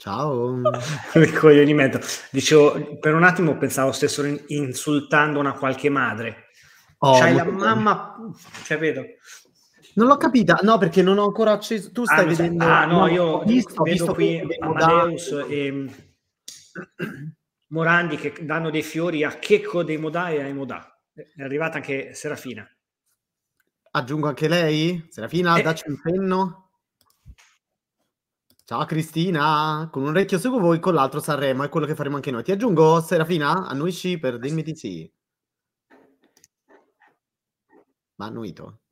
Ciao. Ricoglionimento. Dicevo, per un attimo pensavo stessero insultando una qualche madre. Oh, c'hai la mamma, cioè vedo. Non l'ho capita, no, perché non ho ancora acceso. Tu stai vedendo? Ah, no, io vedo qui Amadeus e Morandi che danno dei fiori a Checco dei Modà e ai Modà. È arrivata anche Serafina. Aggiungo anche lei? Serafina, dacci un cenno. Ciao Cristina, con un orecchio seguo voi, con l'altro Sanremo, è quello che faremo anche noi. Ti aggiungo, Serafina? Annuisci per dirmi di sì. Ma annuito?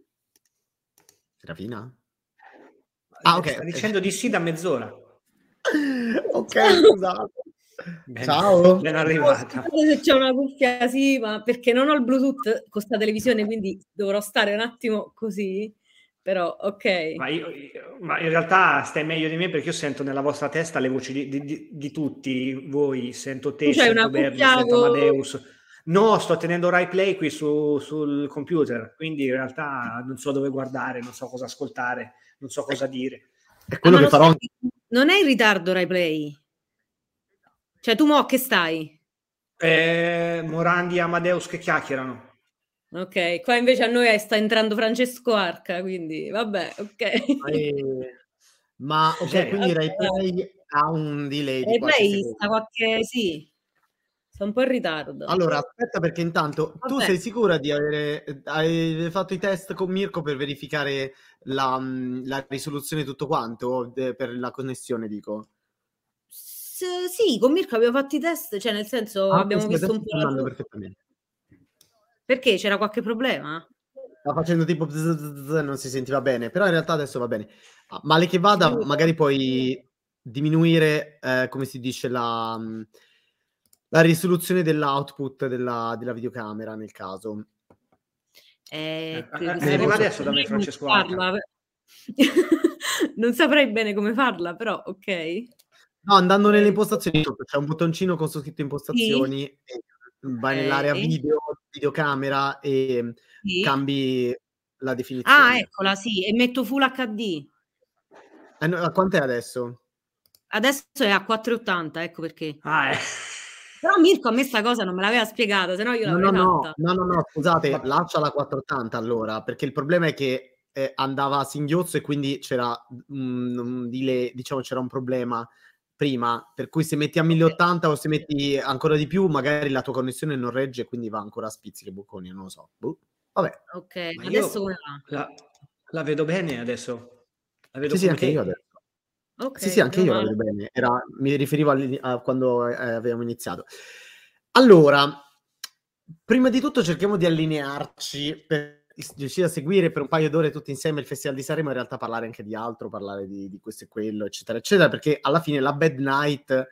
Serafina? Ah, ok. Sta dicendo di sì da mezz'ora. Ok, scusate. Ben, ciao, ben arrivata. Se c'è una cuffia, sì, ma perché non ho il Bluetooth con sta televisione, quindi dovrò stare un attimo così. Però, ok. Ma in realtà stai meglio di me, perché io sento nella vostra testa le voci di tutti voi. Sento te, sento Berni, sento Amadeus. No, sto tenendo Rai Play qui sul computer, quindi in realtà non so dove guardare, non so cosa ascoltare, non so cosa dire. È quello che farò. Non è in ritardo Rai Play? Cioè, tu mo' che stai? Morandi e Amadeus che chiacchierano. Ok, qua invece a noi sta entrando Francesco Arca, quindi vabbè, ok. Ma ok, cioè, quindi Rai Play ha un delay di qualche... Sì, sono un po' in ritardo. Allora, aspetta, perché intanto vabbè. Tu sei sicura di aver fatto i test con Mirko per verificare la risoluzione e tutto quanto? Per la connessione, dico. Sì, con Mirko abbiamo fatto i test, cioè nel senso abbiamo visto un po'... Perfettamente. Perché c'era qualche problema? Stava facendo tipo non si sentiva bene, però in realtà adesso va bene. Male che vada, magari puoi diminuire, come si dice, la risoluzione dell'output della videocamera nel caso. Arriva adesso da me Francesco Arca. Non saprei bene come farla, però ok. No, andando nelle impostazioni, c'è un bottoncino con scritto impostazioni, sì. Vai nell'area video, videocamera e sì. Cambi la definizione. Ah, eccola, sì, e metto full HD. No, a quant'è adesso? Adesso è a 480, ecco perché. Però Mirko a me sta cosa non me l'aveva spiegata, sennò io l'avrei fatta. No, scusate, lascia la 480 allora, perché il problema è che andava a singhiozzo e quindi c'era un delay, diciamo c'era un problema prima, per cui se metti a 1080 o se metti ancora di più, magari la tua connessione non regge, quindi va ancora a spizzichi e bocconi, non lo so. Vabbè. Ok, ma adesso come va? La vedo bene adesso. La vedo sì, anche io adesso. Okay, sì, anche io la vedo bene. Mi riferivo a quando avevamo iniziato. Allora, prima di tutto cerchiamo di allinearci per riuscire a seguire per un paio d'ore tutti insieme il Festival di Sanremo, in realtà parlare anche di altro, parlare di questo e quello, eccetera, eccetera, perché alla fine la Bad Night,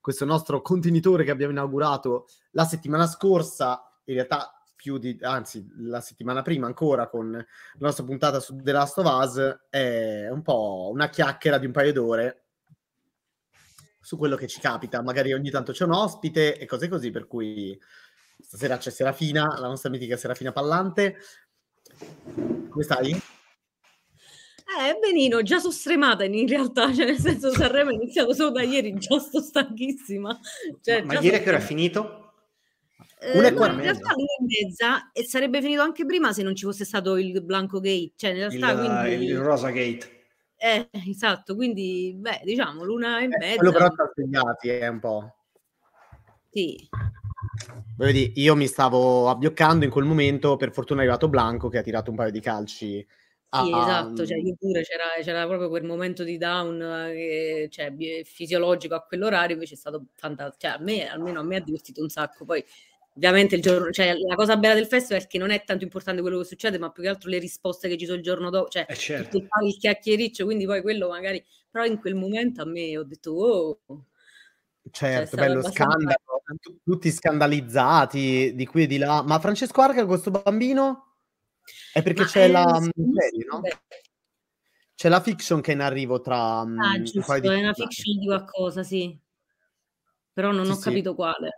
questo nostro contenitore che abbiamo inaugurato la settimana scorsa, in realtà la settimana prima ancora, con la nostra puntata su The Last of Us, è un po' una chiacchiera di un paio d'ore su quello che ci capita. Magari ogni tanto c'è un ospite e cose così, per cui stasera c'è Serafina, la nostra mitica Serafina Pallante. Come stai? Benino, già sono stremata in realtà, cioè nel senso Sanremo è iniziato solo da ieri, già sto stanchissima. Cioè, ma ieri che ora è finito? 1:15 e sarebbe finito anche prima se non ci fosse stato il Blanco Gate, cioè in realtà quindi il Rosa Gate. Esatto, quindi diciamo 1:30. Quello però sta svegliati un po'. Sì. Vedi, io mi stavo abbioccando in quel momento, per fortuna è arrivato Blanco che ha tirato un paio di calci. Sì, esatto, cioè io pure c'era proprio quel momento di down fisiologico a quell'orario, invece è stato fantastico, cioè almeno a me ha divertito un sacco. Poi ovviamente il giorno, cioè la cosa bella del festival è che non è tanto importante quello che succede, ma più che altro le risposte che ci sono il giorno dopo, cioè certo. Il chiacchiericcio, quindi poi quello magari, però in quel momento a me ho detto certo, bello scandalo, tutti scandalizzati di qui e di là, ma Francesco Arca, questo bambino? È perché c'è serie, no? C'è la fiction che è in arrivo tra... giusto, è una fiction di qualcosa, sì. Però non ho capito quale.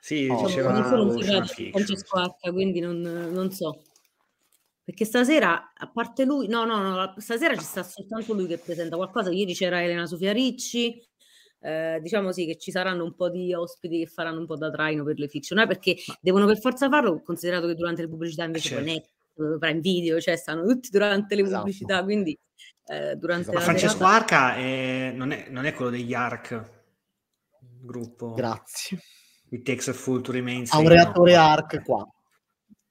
Sì, diceva... Francesco Arca, quindi non so. Perché stasera, a parte lui... No, stasera ci sta soltanto lui che presenta qualcosa. Ieri c'era Elena Sofia Ricci, diciamo sì che ci saranno un po' di ospiti che faranno un po' da traino per le fiction, perché devono per forza farlo, considerato che durante le pubblicità invece Netflix, Prime Video, cioè stanno tutti durante le pubblicità, quindi durante la Francesco Arca non è quello degli ARC, gruppo It Takes a Fool to Remain Sane, Aureatore ARC qua.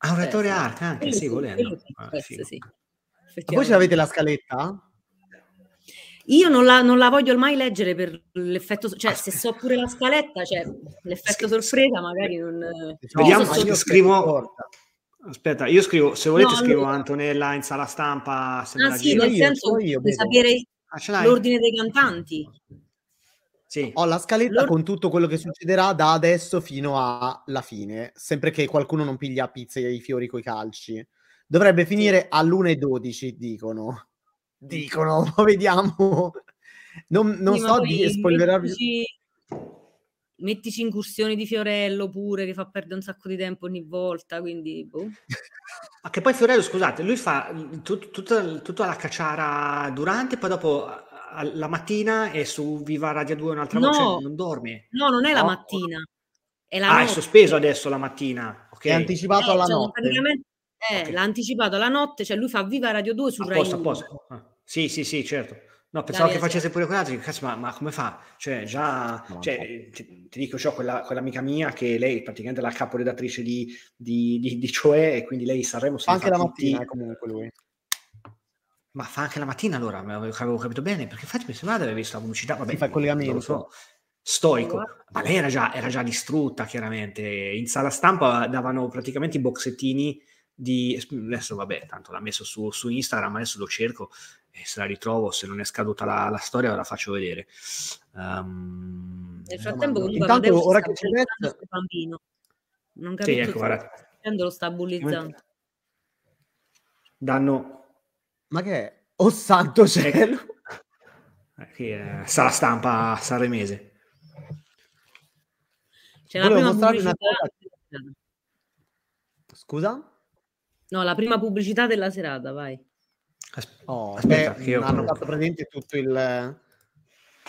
Aureatore ARC anche, sì, volendo. Sì. Voi ce l'avete la scaletta? Io non la voglio mai leggere per l'effetto, cioè se so pure la scaletta, cioè l'effetto sorpresa magari non... Vediamo, io scrivo... Aspetta, io scrivo, se volete scrivo Antonella in sala stampa. Se nel senso di sapere l'ordine dei cantanti. Sì. Ho la scaletta con tutto quello che succederà da adesso fino alla fine, sempre che qualcuno non piglia pizze e i fiori coi calci. Dovrebbe finire all'1:12, dicono. Dicono, vediamo. Non so di spoilerarvi. Mettici incursioni di Fiorello pure, che fa perdere un sacco di tempo ogni volta, quindi... Boh. Che poi Fiorello, scusate, lui fa tutta la cacciara durante, poi dopo... la mattina è su Viva Radio 2 un'altra voce, non dorme. No, non è la mattina. È la notte. È sospeso adesso la mattina. Okay. È anticipato alla notte. Praticamente l'ha anticipato alla notte, cioè lui fa Viva Radio 2 su Rai 1. Sì, certo. No, pensavo che facesse pure quell'altro. Cazzo, ma come fa? Cioè, già... Cioè, ti dico, c'ho quell'amica mia che lei praticamente è la caporedattrice di Cioè, e quindi lei Sanremo si anche la mattina comunque lui. Ma fa anche la mattina allora, avevo capito bene, perché infatti mi sembrava di aver visto la pubblicità, vabbè, fa il collegamento. Stoico, ma lei era già distrutta chiaramente, in sala stampa davano praticamente i boxettini di, adesso vabbè, tanto l'ha messo su Instagram, adesso lo cerco e se la ritrovo, se non è scaduta la storia ve la faccio vedere. Nel frattempo intanto ora che c'è il bambino, non capisco, sì, ecco, lo sta bullizzando, danno... Ma che è? Oh santo cielo! Sala stampa sanremese. Volevo mostrarvi una cosa. Scusa? No, la prima pubblicità della serata, vai. Aspetta, che io hanno fatto presente tutto il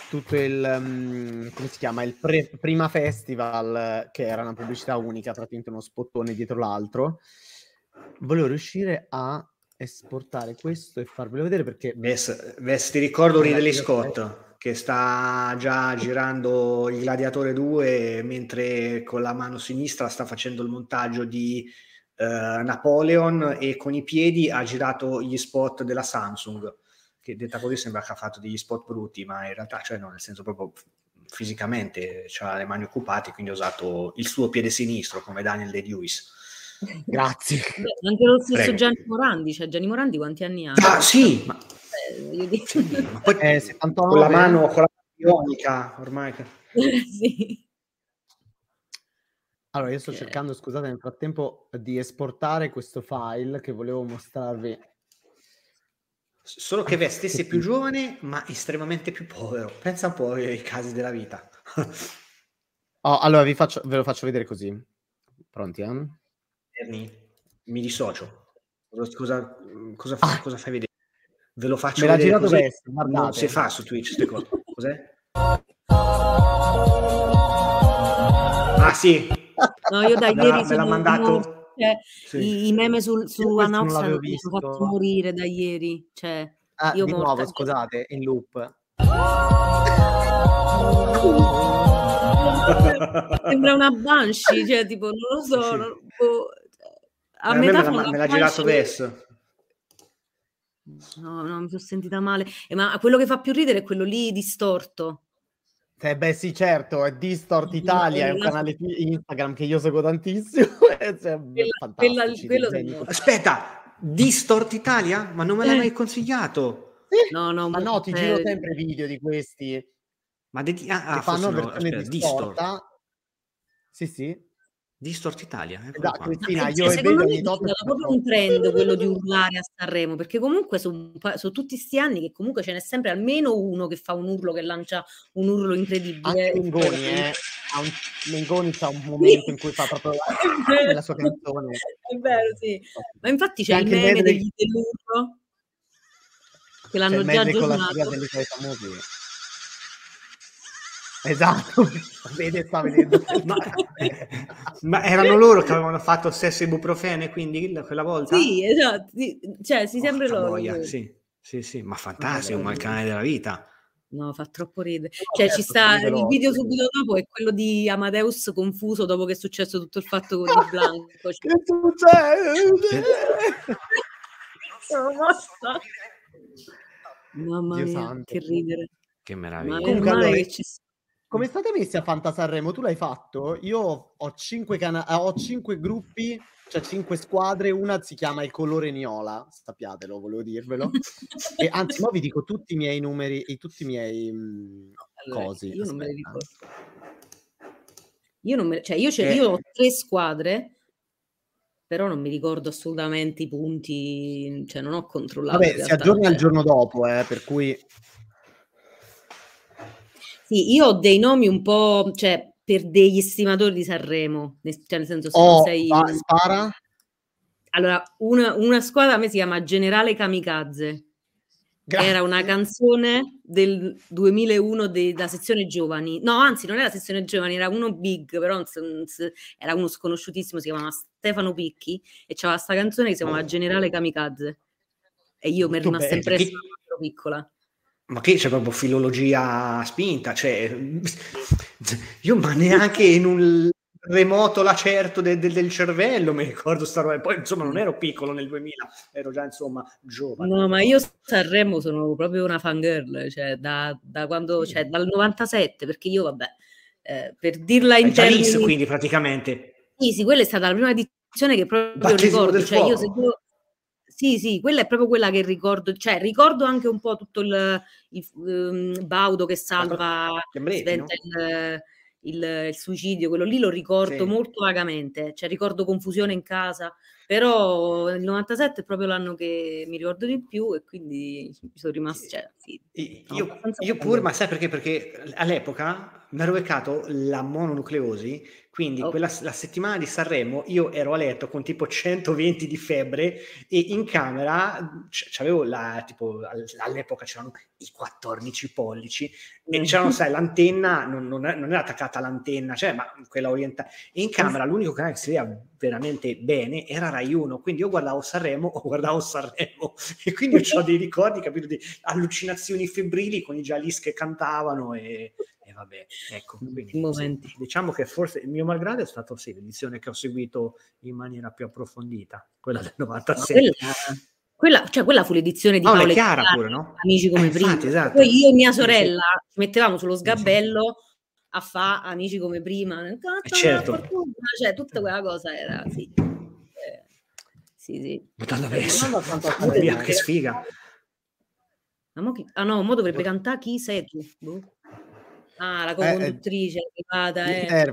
come si chiama? Il prima festival, che era una pubblicità unica, praticamente uno spottone dietro l'altro. Volevo riuscire a esportare questo e farvelo vedere, perché ti ricordo Ridley Scott che sta già girando il Gladiatore 2 mentre con la mano sinistra sta facendo il montaggio di Napoleon e con i piedi ha girato gli spot della Samsung, che detta così sembra che ha fatto degli spot brutti, ma in realtà cioè no, nel senso proprio fisicamente c'ha le mani occupate, quindi ha usato il suo piede sinistro come Daniel Day-Lewis. Grazie. Beh, anche lo stesso Gianni Morandi, cioè Gianni Morandi quanti anni ha? Ah sì, ma... ma poi, 79, con la mano ionica ormai che... sì. Allora io sto cercando, scusate nel frattempo, di esportare questo file che volevo mostrarvi, solo che vestisse più giovane ma estremamente più povero, pensa un po' ai casi della vita. Allora ve lo faccio vedere così, pronti? Mi dissocio. Cosa fai vedere? Ve lo faccio vedere. Me l'ha girato questo, non si fa su Twitch queste cose. Cos'è? Ah sì. No, io da ieri me l'ha mandato. Cioè, sì. I meme su Anna Oxa non mi hanno fatto morire da ieri, cioè io di nuovo, scusate, in loop. Sembra una banshee, cioè tipo non lo so, sì. A me l'ha girato adesso. No, mi sono sentita male. Ma quello che fa più ridere è quello lì distorto. Beh sì, certo, è Distort Italia, è un canale Instagram che io seguo tantissimo. Aspetta, Distort Italia? Ma non me l'hai mai consigliato? No, ma no, ti giro sempre video di questi. Ma che fanno versione distorta. Sì. Distort Italia. Cristina, io secondo me è proprio un trend quello di urlare a Sanremo, perché comunque su tutti sti anni che comunque ce n'è sempre almeno uno che fa un urlo, che lancia un urlo incredibile. Anche Mengoni, Mengoni c'ha un momento in cui fa proprio la sua canzone. È vero, sì. Ma infatti c'è il meme dell'urlo che l'hanno già aggiornato. Esatto, sta vedendo. Ma erano loro che avevano fatto sesso ibuprofene, quindi quella volta? Sì, esatto, sì. Cioè si sembra loro. Sì, sì, sì, ma fantastico, ma il canale della vita. No, fa troppo ridere. Cioè, certo, ci sta il video subito dopo è quello di Amadeus confuso dopo che è successo tutto il fatto con il Blanco. Cioè. Che succede? Sono morta. Mamma mia, santo. Che ridere. Che meraviglia. Comunque, allora, che ci... Come state messi a Fantasanremo? Tu l'hai fatto? Io ho 5 gruppi, cioè 5 squadre, una si chiama Il Colore Niola, sappiatelo, volevo dirvelo. E anzi, mo vi dico tutti i miei numeri e tutti i miei allora, cosi. Io non me li ricordo. Io ho 3 squadre, però non mi ricordo assolutamente i punti, cioè non ho controllato. Vabbè, si aggiorna il giorno dopo, per cui... Sì, io ho dei nomi un po', cioè, per degli stimatori di Sanremo, cioè, nel senso se non sei... Spara? Allora, una squadra a me si chiama Generale Kamikaze. Grazie. Era una canzone del 2001 della sezione giovani. No, anzi, non era la sezione giovani, era uno big, però era uno sconosciutissimo, si chiamava Stefano Picchi, e c'era questa canzone che si chiamava Generale Kamikaze. E io mi è rimasta impressa quando ero piccola. Ma che c'è proprio filologia spinta, cioè io ma neanche in un remoto lacerto del cervello mi ricordo sta roba, poi insomma non ero piccolo nel 2000, ero già insomma giovane. No, ma io Sanremo sono proprio una fangirl, cioè da quando, cioè dal 97, perché io vabbè, per dirla in termini... quindi praticamente... Sì, quella è stata la prima edizione che proprio battesimo ricordo, cioè io seguo... Sì, quella è proprio quella che ricordo, cioè ricordo anche un po' tutto il Baudo che salva brevi, no? il suicidio, quello lì lo ricordo molto vagamente, cioè ricordo confusione in casa, però il 97 è proprio l'anno che mi ricordo di più e quindi mi sono rimasto... Cioè, sì, io pure, ma sai perché? Perché all'epoca mi ero beccato la mononucleosi, quindi la settimana di Sanremo io ero a letto con tipo 120 di febbre e in camera c'avevo tipo all'epoca c'erano i 14 pollici e c'erano, sai, l'antenna non era attaccata all'antenna, cioè ma quella orientata, e in camera l'unico canale che si vedeva veramente bene era Rai 1, quindi io guardavo Sanremo e quindi ho dei ricordi, capito, di allucinazioni febbrili con i Jalis che cantavano e vabbè, ecco, quindi, diciamo che forse il mio malgrado è stato l'edizione che ho seguito in maniera più approfondita, quella del 97. Quella fu l'edizione di Paola e Chiara pure, no? Amici come prima. Infatti, esatto. Poi io e mia sorella ci mettevamo sullo sgabello a fa Amici come prima. Certo. Cioè, tutta quella cosa era, sì. Madonna, che sfiga. Ah no, mo dovrebbe cantare Chi sei tu? Boh. Ah, la conduttrice privata c'è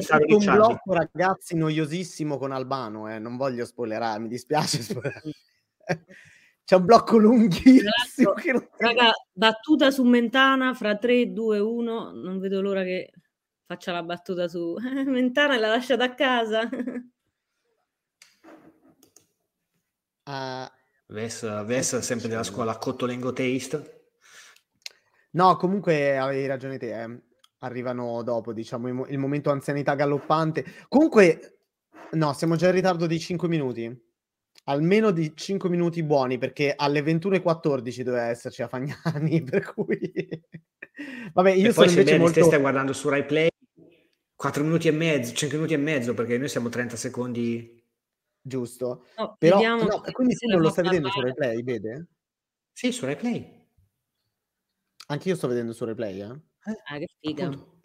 stato un blocco, ragazzi, noiosissimo con Albano, non voglio spoilerare, mi dispiace spoilerare. C'è un blocco lunghissimo, raga, battuta su Mentana fra 3, 2, 1, non vedo l'ora che faccia la battuta su Mentana e l'ha lasciata a casa. Vessa sempre della scuola Cottolengo Taste. No, comunque avevi ragione te, arrivano dopo, diciamo, il momento anzianità galoppante. Comunque, no, siamo già in ritardo di 5 minuti, almeno di 5 minuti buoni, perché alle 21:14 doveva esserci a Fagnani, per cui... Vabbè, io sono invece molto... Stai guardando su Rai Play, 4 minuti e mezzo, 5 minuti e mezzo, perché noi siamo 30 secondi... Giusto, no, però... Vediamo... No, quindi se non lo stai vedendo su Rai Play, vede? Sì, su Rai Play. Anche io sto vedendo su Replay, Ah, che figa. Appunto.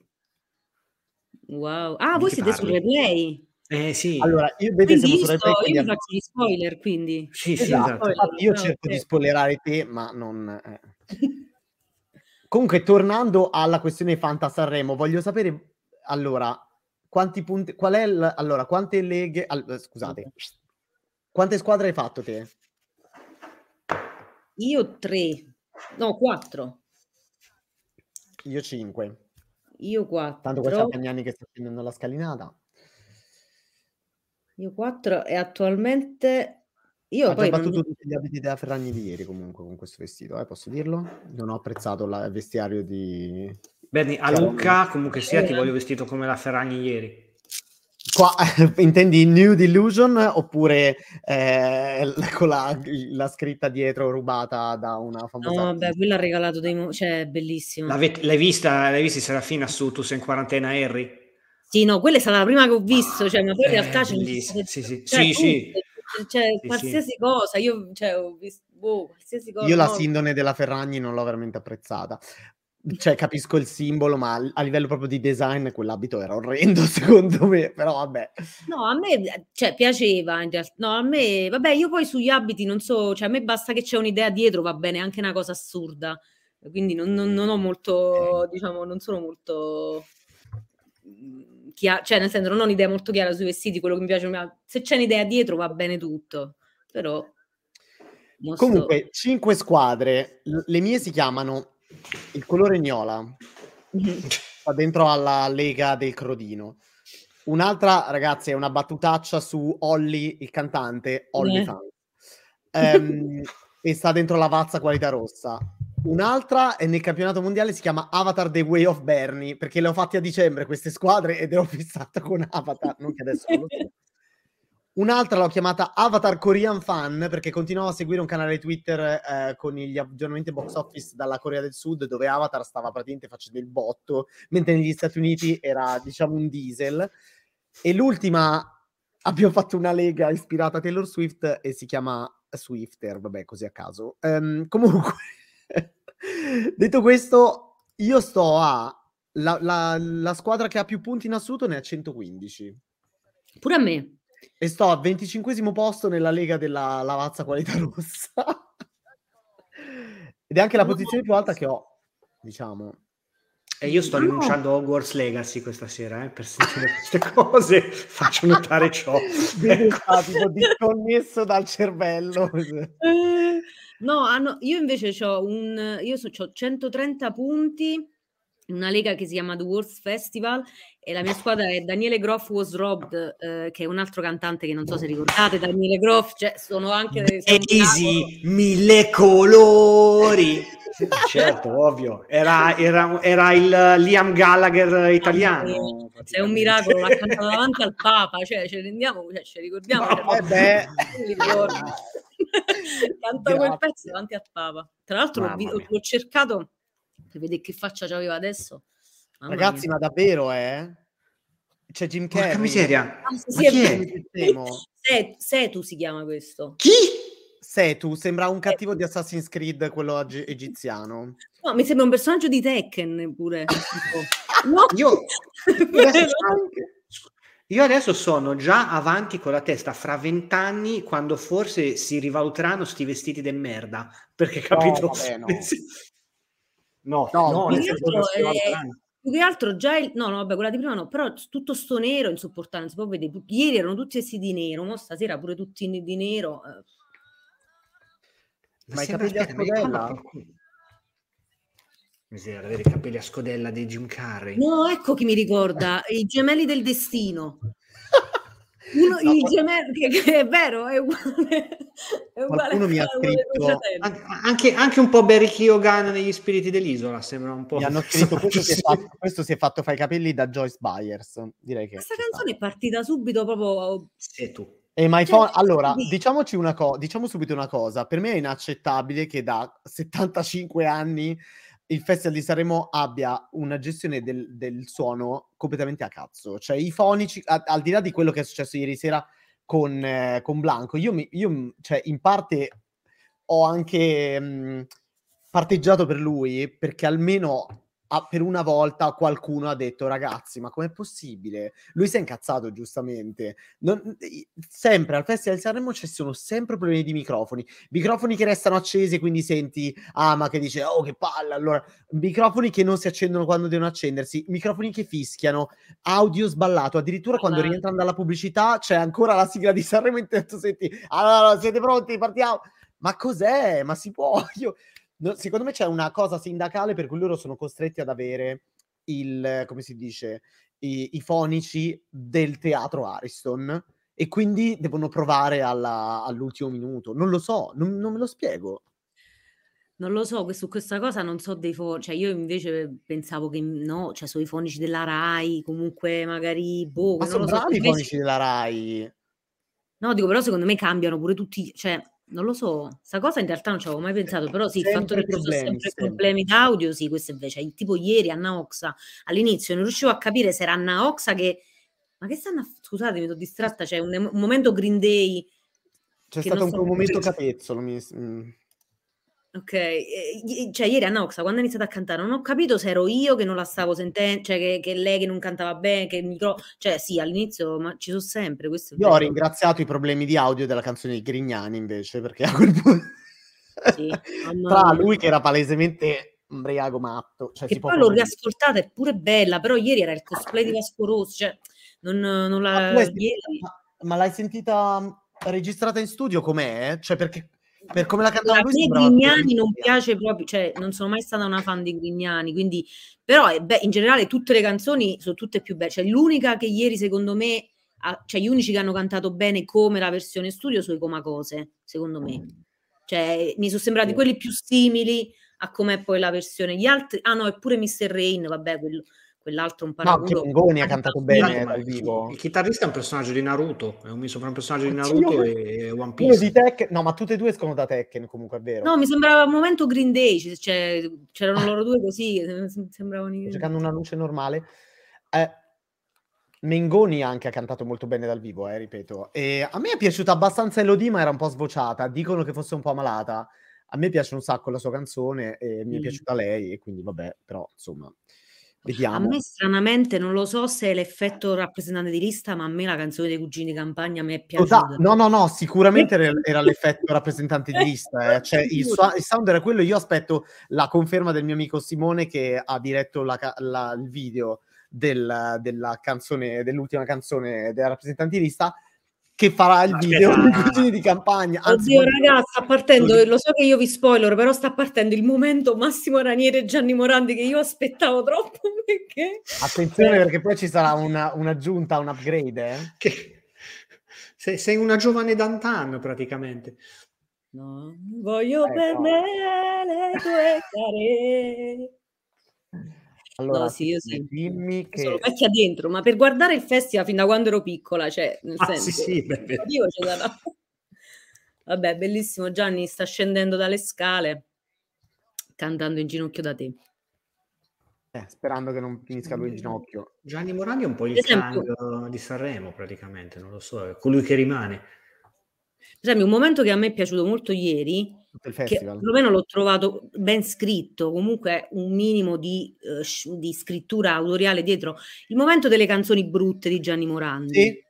Wow. Ah, voi siete su Replay? Sì. Allora, io vedo su Replay. Io faccio gli spoiler, quindi. Sì, esatto. Spoiler, io cerco di spoilerare te, ma non... Comunque, tornando alla questione Fantasanremo, voglio sapere, allora, quanti punti... Qual è il... Allora, quante leghe... Scusate. Quante squadre hai fatto te? Io 3. No, 4. Io 5. Io 4. Tanto qua c'è Pagnani che sta prendendo la scalinata. Io 4 e attualmente... Io ho battuto tutti gli abiti della Ferragni di ieri comunque con questo vestito, posso dirlo? Non ho apprezzato il vestiario di Berni, a Lucca comunque sia ti voglio vestito come la Ferragni ieri. Qua intendi New Delusion oppure con la scritta dietro rubata da una famosa... No, vabbè, quella ha regalato dei... cioè, bellissimo. L'hai vista Serafina su Tu sei in quarantena, Harry? Sì, no, quella è stata la prima che ho visto, cioè, ma poi in realtà c'è... qualsiasi cosa, io ho visto... Boh, qualsiasi cosa. Io la sindone della Ferragni non l'ho veramente apprezzata. Cioè, capisco il simbolo, ma a livello proprio di design quell'abito era orrendo, secondo me, però vabbè. No, a me, piaceva, in realtà. No, a me, vabbè, io poi sugli abiti non so, a me basta che c'è un'idea dietro, va bene, anche una cosa assurda, quindi non ho molto, non sono molto chiara, nel senso, non ho un'idea molto chiara sui vestiti, quello che mi piace, ma se c'è un'idea dietro va bene tutto, però... Comunque, 5 squadre, le mie si chiamano... Il colore Gnola fa dentro alla Lega del Crodino. Un'altra, ragazzi, è una battutaccia su Olly, il cantante Olly Fan, e sta dentro la Vazza qualità rossa. Un'altra è nel campionato mondiale, si chiama Avatar The Way of Bernie, perché le ho fatte a dicembre queste squadre ed ero fissata con Avatar, non che adesso non lo so. Un'altra l'ho chiamata Avatar Korean Fan perché continuavo a seguire un canale Twitter con gli aggiornamenti box office dalla Corea del Sud, dove Avatar stava praticamente facendo il botto, mentre negli Stati Uniti era, un diesel. E l'ultima, abbiamo fatto una lega ispirata a Taylor Swift e si chiama Swifter, vabbè, così a caso. Comunque, detto questo, io sto a... La squadra che ha più punti in assoluto ne ha 115. Pure a me. E sto al 25° posto nella Lega della Lavazza qualità rossa. Ed è anche la posizione più alta che ho, E io sto rinunciando a Hogwarts Legacy questa sera, per sentire queste cose. Faccio notare ciò. Tipo disconnesso dal cervello. Io invece ho 130 punti. Una lega che si chiama The Worst Festival e la mia squadra è Daniele Groff Was Robbed, che è un altro cantante che non so se ricordate. Daniele Groff, sono anche Daisy, mille colori. Certo, ovvio, era il Liam Gallagher italiano. È un miracolo, l'ha cantato davanti al Papa, ci ricordiamo. No, cantò quel pezzo davanti al Papa. Tra l'altro l'ho cercato... Vede che faccia c'aveva adesso, ragazzi, ma davvero c'è Jim Carrey, miseria. Setu si chiama questo. Chi? Setu sembra un cattivo di Assassin's Creed, quello egiziano. No, mi sembra un personaggio di Tekken pure. No. Io adesso sono già avanti con la testa, fra 20 anni, quando forse si rivaluteranno sti vestiti del merda, perché capito? No. No, più che altro già quella di prima no, però tutto sto nero insopportabile, si può vedere. Ieri erano tutti essi di nero, ma stasera pure tutti di nero. Ma i capelli a scodella? Miseria, avere i capelli a scodella dei Jim Carrey. No, ecco chi mi ricorda, i gemelli del destino. Che è vero, è uguale. Qualcuno mi ha scritto anche un po' Barry Keoghan negli Spiriti dell'Isola, sembra un po'. Mi hanno scritto questo si è fatto fare i capelli da Joyce Byers, direi che questa canzone è partita subito proprio. Sei tu. E my phone... Allora, diciamo subito una cosa, per me è inaccettabile che da 75 anni il Festival di Sanremo abbia una gestione del suono completamente a cazzo. Cioè, i fonici, al di là di quello che è successo ieri sera con Blanco, io in parte ho anche parteggiato per lui, perché almeno per una volta qualcuno ha detto: ragazzi, ma com'è possibile? Lui si è incazzato, giustamente. Sempre al Festival di Sanremo ci sono sempre problemi di microfoni che restano accesi, quindi senti Ama che dice oh che palla, allora microfoni che non si accendono quando devono accendersi, microfoni che fischiano, audio sballato, addirittura quando rientrano dalla pubblicità c'è ancora la sigla di Sanremo in tetto, senti allora siete pronti, partiamo, ma cos'è? Ma si può? Secondo me c'è una cosa sindacale per cui loro sono costretti ad avere i fonici del teatro Ariston, e quindi devono provare all'ultimo minuto. Non lo so, non me lo spiego. Non lo so, su questa cosa non so dei fonici, cioè io invece pensavo che no, cioè sono i fonici della Rai, comunque magari boh, ma non sono lo so, i invece... fonici della Rai. No, dico però secondo me cambiano pure tutti, cioè non lo so, sta cosa in realtà non ci avevo mai pensato, però sì, il fatto che ci sono sempre problemi d'audio, sì, questo è vero, cioè, tipo ieri Anna Oxa, all'inizio non riuscivo a capire se era Anna Oxa che ma che stanno scusatemi, mi sono distratta, c'è cioè, un momento Green Day. C'è stato un momento capezzolo, ok, cioè ieri Anna Oxa quando ha iniziato a cantare non ho capito se ero io che non la stavo sentendo, cioè che lei che non cantava bene, che il micro, cioè sì all'inizio, ma ci sono sempre questo. Io ho ringraziato i problemi di audio della canzone di Grignani invece, perché a quel punto sì, tra lui che era palesemente briago matto, cioè, e si poi l'ho riascoltata, è pure bella, però ieri era il cosplay di Vasco Rossi, cioè non la ma l'hai sentita registrata in studio com'è? Cioè perché per come la cantava lui, Grignani non piace proprio, cioè non sono mai stata una fan di Grignani, quindi però in generale tutte le canzoni sono tutte più belle, cioè l'unica che ieri secondo me cioè gli unici che hanno cantato bene come la versione studio sono i Comacose, secondo me, cioè mi sono sembrati quelli più simili a com'è poi la versione, gli altri ah no, eppure Mr. Rain, vabbè quell'altro un paraculo. No, che Mengoni ha cantato bene dal vivo. Il chitarrista è un personaggio di Naruto, è un misto fra un personaggio di Naruto e One Piece. Di Tekken, no, ma tutte e due escono da Tekken, comunque è vero. No, mi sembrava un momento Green Day, cioè, c'erano loro due così, sembravano... Cercando una luce normale. Mengoni anche ha cantato molto bene dal vivo, ripeto. E a me è piaciuta abbastanza Elodie, ma era un po' svociata, dicono che fosse un po' ammalata. A me piace un sacco la sua canzone, e mi è piaciuta lei, e quindi vabbè, però insomma... Vediamo. A me stranamente non lo so se è l'effetto rappresentante di lista, ma a me la canzone dei Cugini di Campagna mi è piaciuta. No, sicuramente era l'effetto rappresentante di lista, cioè il sound era quello. Io aspetto la conferma del mio amico Simone che ha diretto il video della canzone, dell'ultima canzone della rappresentante di lista, che farà il video dei Cugini di Campagna. Anzi, oddio ragazzi, sta partendo, lo so che io vi spoiler, però sta partendo il momento Massimo Ranieri e Gianni Morandi che io aspettavo troppo, perché attenzione perché poi ci sarà un'aggiunta, un upgrade, che... sei una giovane d'antan praticamente. No, voglio per me le tue care. Allora, no, sì, io sì. Dimmi che... sono vecchia dentro, ma per guardare il festival fin da quando ero piccola, cioè nel senso sì, io vabbè, bellissimo. Gianni sta scendendo dalle scale cantando In ginocchio da te, sperando che non finisca lui in ginocchio. Gianni Morandi è un po' il canguro di Sanremo praticamente, non lo so, è colui che rimane. Per esempio, un momento che a me è piaciuto molto ieri, che perlomeno l'ho trovato ben scritto, comunque un minimo di scrittura autoriale dietro, il momento delle canzoni brutte di Gianni Morandi. Sì.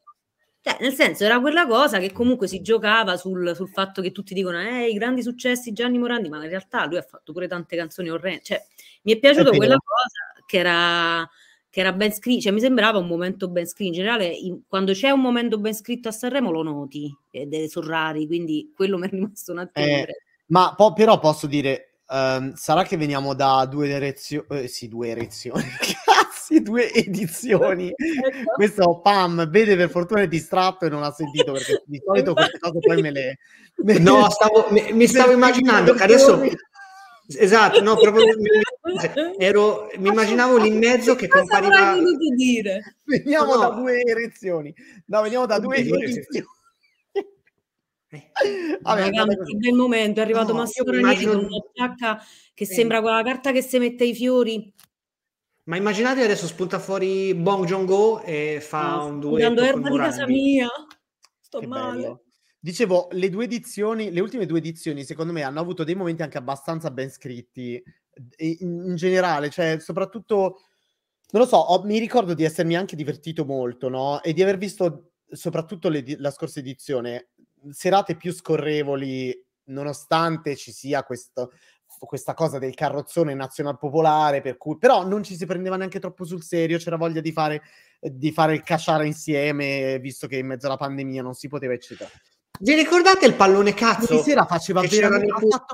Cioè, nel senso, era quella cosa che comunque si giocava sul fatto che tutti dicono i grandi successi Gianni Morandi, ma in realtà lui ha fatto pure tante canzoni orrende. Cioè, mi è piaciuto quella cosa che era ben scritto, cioè mi sembrava un momento ben scritto. In generale, quando c'è un momento ben scritto a Sanremo lo noti, sono rari, quindi quello mi è rimasto un attimo. Ma però posso dire, sarà che veniamo da due edizioni. Questo pam, vede per fortuna è distratto e non ha sentito, perché di solito queste cose poi me le... No, mi stavo immaginando che adesso... Esatto, no, proprio mi immaginavo lì in mezzo che compariva. Veniamo da due erezioni. No, veniamo da due erezioni. Ragazzi, bel momento è arrivato Massimo Ranieri con una giacca che sembra quella carta che si mette ai fiori. Ma immaginate adesso spunta fuori Bong Joon-ho e fa un duetto con Morandi. Erba di casa mia. Sto che male. Bello. Dicevo, le ultime due edizioni, secondo me, hanno avuto dei momenti anche abbastanza ben scritti, in generale, cioè, soprattutto, non lo so, mi ricordo di essermi anche divertito molto, no? E di aver visto, soprattutto la scorsa edizione, serate più scorrevoli, nonostante ci sia questa cosa del carrozzone nazional popolare, per cui però non ci si prendeva neanche troppo sul serio, c'era voglia di fare il cacciare insieme, visto che in mezzo alla pandemia non si poteva, eccetera. Vi ricordate il pallone cazzo? Ieri sera ha fatto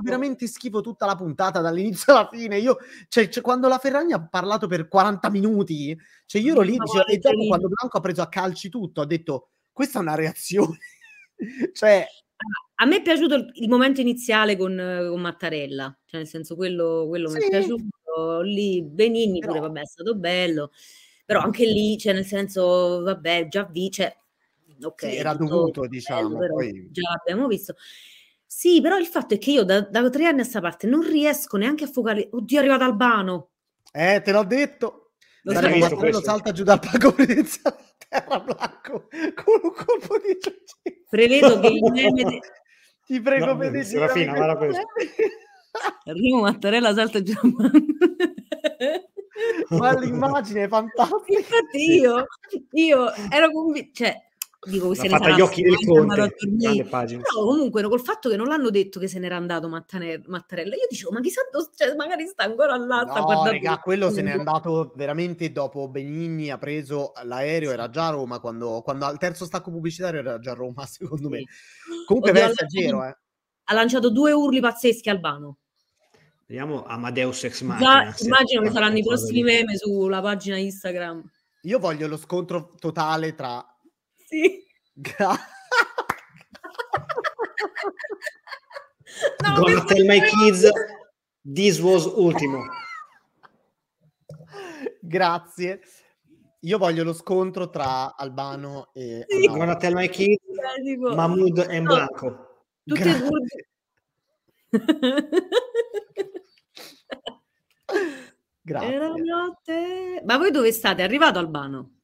veramente schifo tutta la puntata, dall'inizio alla fine. Io, cioè, quando la Ferragni ha parlato per 40 minuti, cioè io ero lì, e dopo quando Blanco ha preso a calci tutto, ha detto, questa è una reazione. Cioè, A me è piaciuto il momento iniziale con Mattarella, cioè nel senso quello sì. Mi è piaciuto, lì Benigni pure, vabbè, è stato bello, però anche lì, cioè nel senso, vabbè, già vi, cioè, ok, sì, era dovuto, bello, diciamo, però, poi... già abbiamo visto. Sì, però il fatto è che io da 3 anni a sta parte non riesco neanche a focalizzare. Oddio, è arrivato Albano. Te l'ho detto. Lo salta giù dal palcoscenico a terra, Blanco, con un colpo di giugino. Prevedo che il meme... Ti prego, vedi. Serafina, guarda questo. Arrivo Mattarella, salta giù. Ma l'immagine è fantastica. Infatti io ero convinto... Cioè, dico, se ne fatta gli occhi del Conte, però comunque col fatto che non l'hanno detto che se n'era andato Mattarella, io dicevo ma chissà, cioè, magari sta ancora all'alta. No, raga, quello se n'è andato veramente dopo Benigni ha preso l'aereo, era già a Roma quando al terzo stacco pubblicitario era già a Roma, secondo me. Comunque oddio, ha lanciato 2 urli pazzeschi Albano. Vediamo Amadeus ex machina. Immagino che saranno i prossimi meme sulla pagina Instagram. Io voglio lo scontro totale tra sì. No, Gonna tell my kids this was ultimo. Grazie. Io voglio lo scontro tra Albano e sì. Gonna tell my kids, tipo... Mahmood e Blanco. Tutte e due. Grazie. Era notte. Ma voi dove state? È arrivato Albano?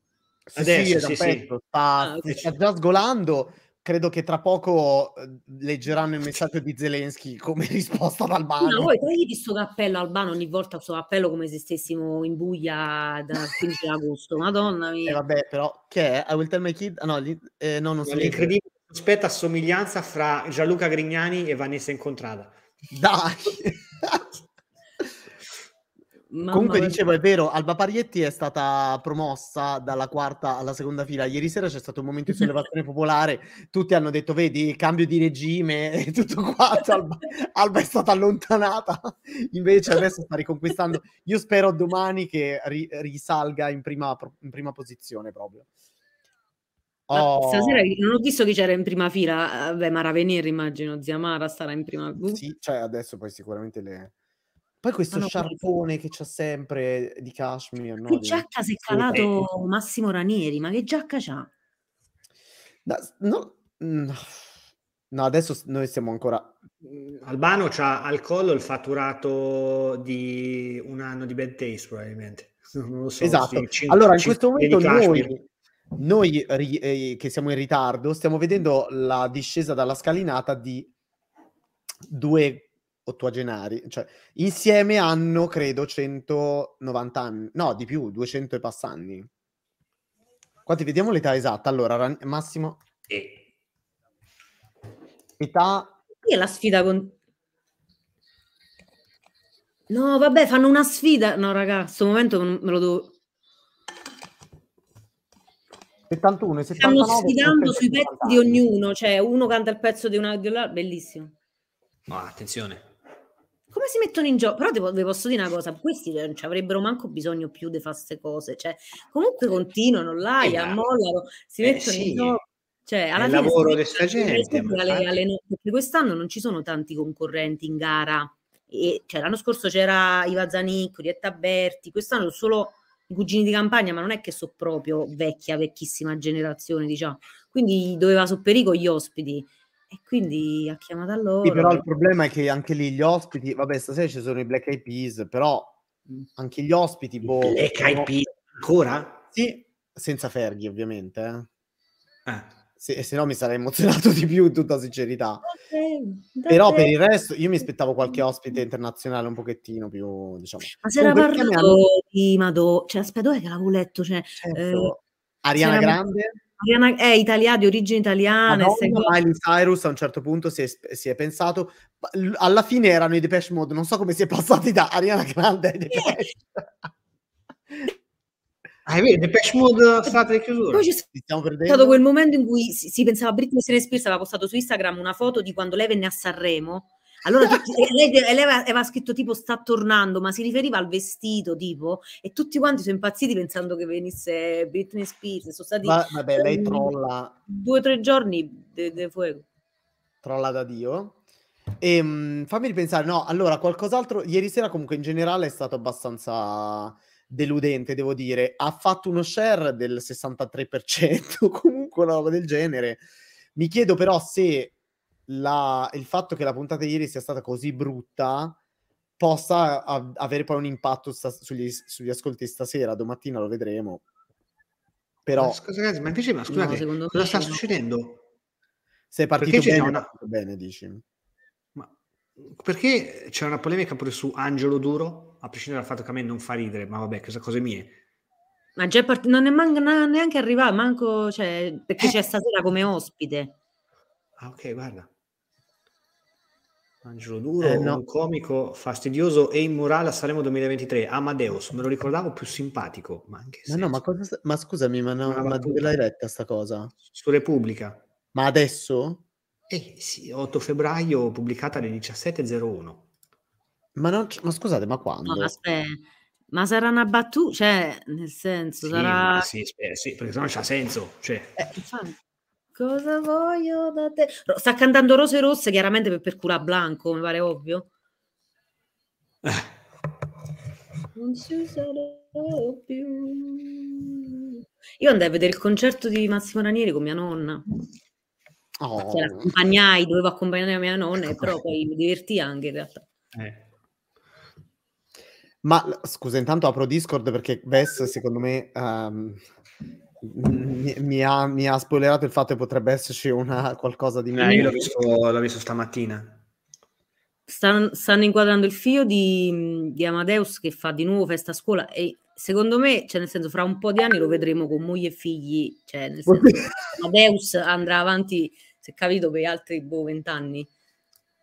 Adesso sì. Sta già sgolando, credo che tra poco leggeranno il messaggio di Zelensky come risposta ad Albano. No, poi io di sto cappello Albano ogni volta, sto cappello come se stessimo in Buia dal 15 agosto, madonna mia. Vabbè, però che è? I will tell my kid? No, non so. L'incredibile sospetta somiglianza fra Gianluca Grignani e Vanessa Incontrada. Dai! Mamma. Comunque dicevo, è vero, Alba Parietti è stata promossa dalla quarta alla seconda fila. Ieri sera c'è stato un momento di sollevazione popolare, tutti hanno detto vedi, cambio di regime e tutto quanto, Alba è stata allontanata, invece adesso sta riconquistando. Io spero domani che risalga in prima posizione proprio. Stasera non ho visto chi c'era in prima fila. Beh, Mara Venier, immagino, zia Mara sarà in prima fila. Sì, cioè adesso poi sicuramente le... Poi questo sciarpone che c'ha sempre di cashmere. No? Che giacca si è calato Massimo Ranieri, ma che giacca c'ha? No, adesso noi siamo ancora... Albano c'ha al collo il fatturato di un anno di bad taste, probabilmente. Non lo so. Esatto. Allora, in questo momento noi che siamo in ritardo stiamo vedendo la discesa dalla scalinata di 2 ottuagenari, cioè insieme hanno credo 190 anni, no di più, 200 e passanni. Quanti, vediamo l'età esatta. Allora Massimo età, qui è la sfida con... no vabbè, fanno una sfida, no raga, questo momento me lo devo... 71 e 79, stanno sfidando sui pezzi di ognuno, cioè uno canta il pezzo di una, bellissimo. No, attenzione come si mettono in gioco, però vi posso dire una cosa, questi non ci avrebbero manco bisogno più di fare queste cose, cioè comunque continuano là, ammollano, si mettono in gioco, cioè alla fine il lavoro di sta gente, perché quest'anno non ci sono tanti concorrenti in gara, e, cioè l'anno scorso c'era Iva Zanicoli, Etta Berti, quest'anno solo i Cugini di Campagna, ma non è che so proprio vecchissima generazione, diciamo, quindi doveva sopperire con gli ospiti. E quindi ha chiamato a loro. Sì, però il problema è che anche lì gli ospiti, vabbè, stasera ci sono i Black Eyed Peas, però anche gli ospiti, Black Eyed Peas ancora? Sì, senza Fergie ovviamente. Se no mi sarei emozionato di più, in tutta sincerità. Però per il resto io mi aspettavo qualche ospite internazionale un pochettino più, diciamo. Ma se era parlato di Madò, cioè aspetta, dov'è che l'avevo letto? Cioè, Ariana Grande... è italiana, di origine italiana. Miley Cyrus a un certo punto si è pensato, alla fine erano i Depeche Mode, non so come si è passati da Ariana Grande ai Depeche. Ah, è vero, Depeche Mode stata di chiusura. Poi c'è stato quel momento in cui si pensava, Britney Spears aveva postato su Instagram una foto di quando lei venne a Sanremo, allora lei aveva scritto tipo sta tornando, ma si riferiva al vestito tipo, e tutti quanti sono impazziti pensando che venisse Britney Spears. Sono stati, vabbè, lei trolla 2 o 3 giorni de fuego. Trolla da Dio. E fammi ripensare, no, allora qualcos'altro. Ieri sera comunque in generale è stato abbastanza deludente, devo dire. Ha fatto uno share del 63%, comunque una roba del genere. Mi chiedo però se il fatto che la puntata ieri sia stata così brutta possa avere poi un impatto sugli ascolti stasera. Domattina lo vedremo. Però... scusa, ragazzi, ma invece, ma scusate, no, cosa sta succedendo? Se è partito bene, bene, dici. Ma perché c'è una polemica pure su Angelo Duro, a prescindere dal fatto che a me non fa ridere, ma vabbè, cose mie. Ma già non è neanche arrivato, manco, cioè, perché c'è stasera come ospite. Ah, ok, guarda. Angelo Duro, no. Un comico fastidioso e immorale a Sanremo 2023. Amadeus, me lo ricordavo più simpatico. Ma, anche ma no, ma, cosa, ma scusami, ma, no, ma dove l'hai letta sta cosa? Su Repubblica. Ma adesso? Sì, 8 febbraio, pubblicata alle 17.01. Ma scusate, ma quando? No, ma sarà una battuta? Cioè, nel senso, sì, sarà... Sì, perché sennò c'ha senso. Cioè... cosa voglio da te? Sta cantando Rose Rosse, chiaramente per curare Blanco, mi pare ovvio. Non ci sarò più. Io andai a vedere il concerto di Massimo Ranieri con mia nonna. Oh. Cioè, accompagnai, dovevo accompagnare mia nonna, però poi mi divertì anche in realtà. Ma scusa, intanto apro Discord perché Vess, secondo me... Mi ha spoilerato il fatto che potrebbe esserci qualcosa di meglio. Io l'ho visto stamattina. Stanno inquadrando il figlio di Amadeus che fa di nuovo festa a scuola, e secondo me, cioè nel senso, fra un po' di anni lo vedremo con moglie e figli, cioè nel senso, Amadeus andrà avanti, se capito, per gli altri 20 anni.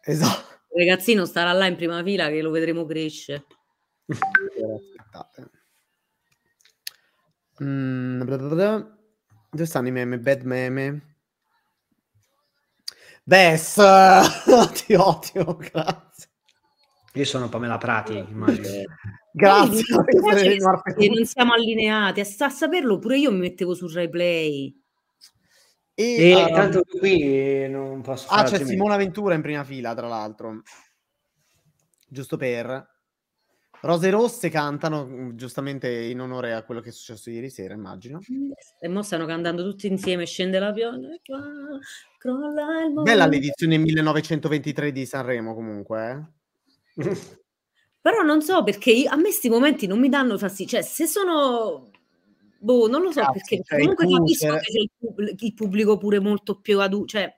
Esatto. Il ragazzino starà là in prima fila che lo vedremo crescere. Aspettate. Dove stanno i meme? Bad meme. Bess, ti odio, grazie. Io sono Pamela Prati, immagino. Grazie. E non siamo allineati, a saperlo pure io mi mettevo su Rai Play. E tanto qui non posso fare. C'è Simona Ventura in prima fila, tra l'altro. Giusto per... Rose Rosse cantano, giustamente in onore a quello che è successo ieri sera, immagino. E mo stanno cantando tutti insieme, scende la pioggia, crolla il mondo. Bella l'edizione 1923 di Sanremo, comunque. Però non so perché a me questi momenti non mi danno fastidio. Cioè, se sono... boh, non lo so, perché comunque capisco che il pubblico pure molto più adulto, cioè...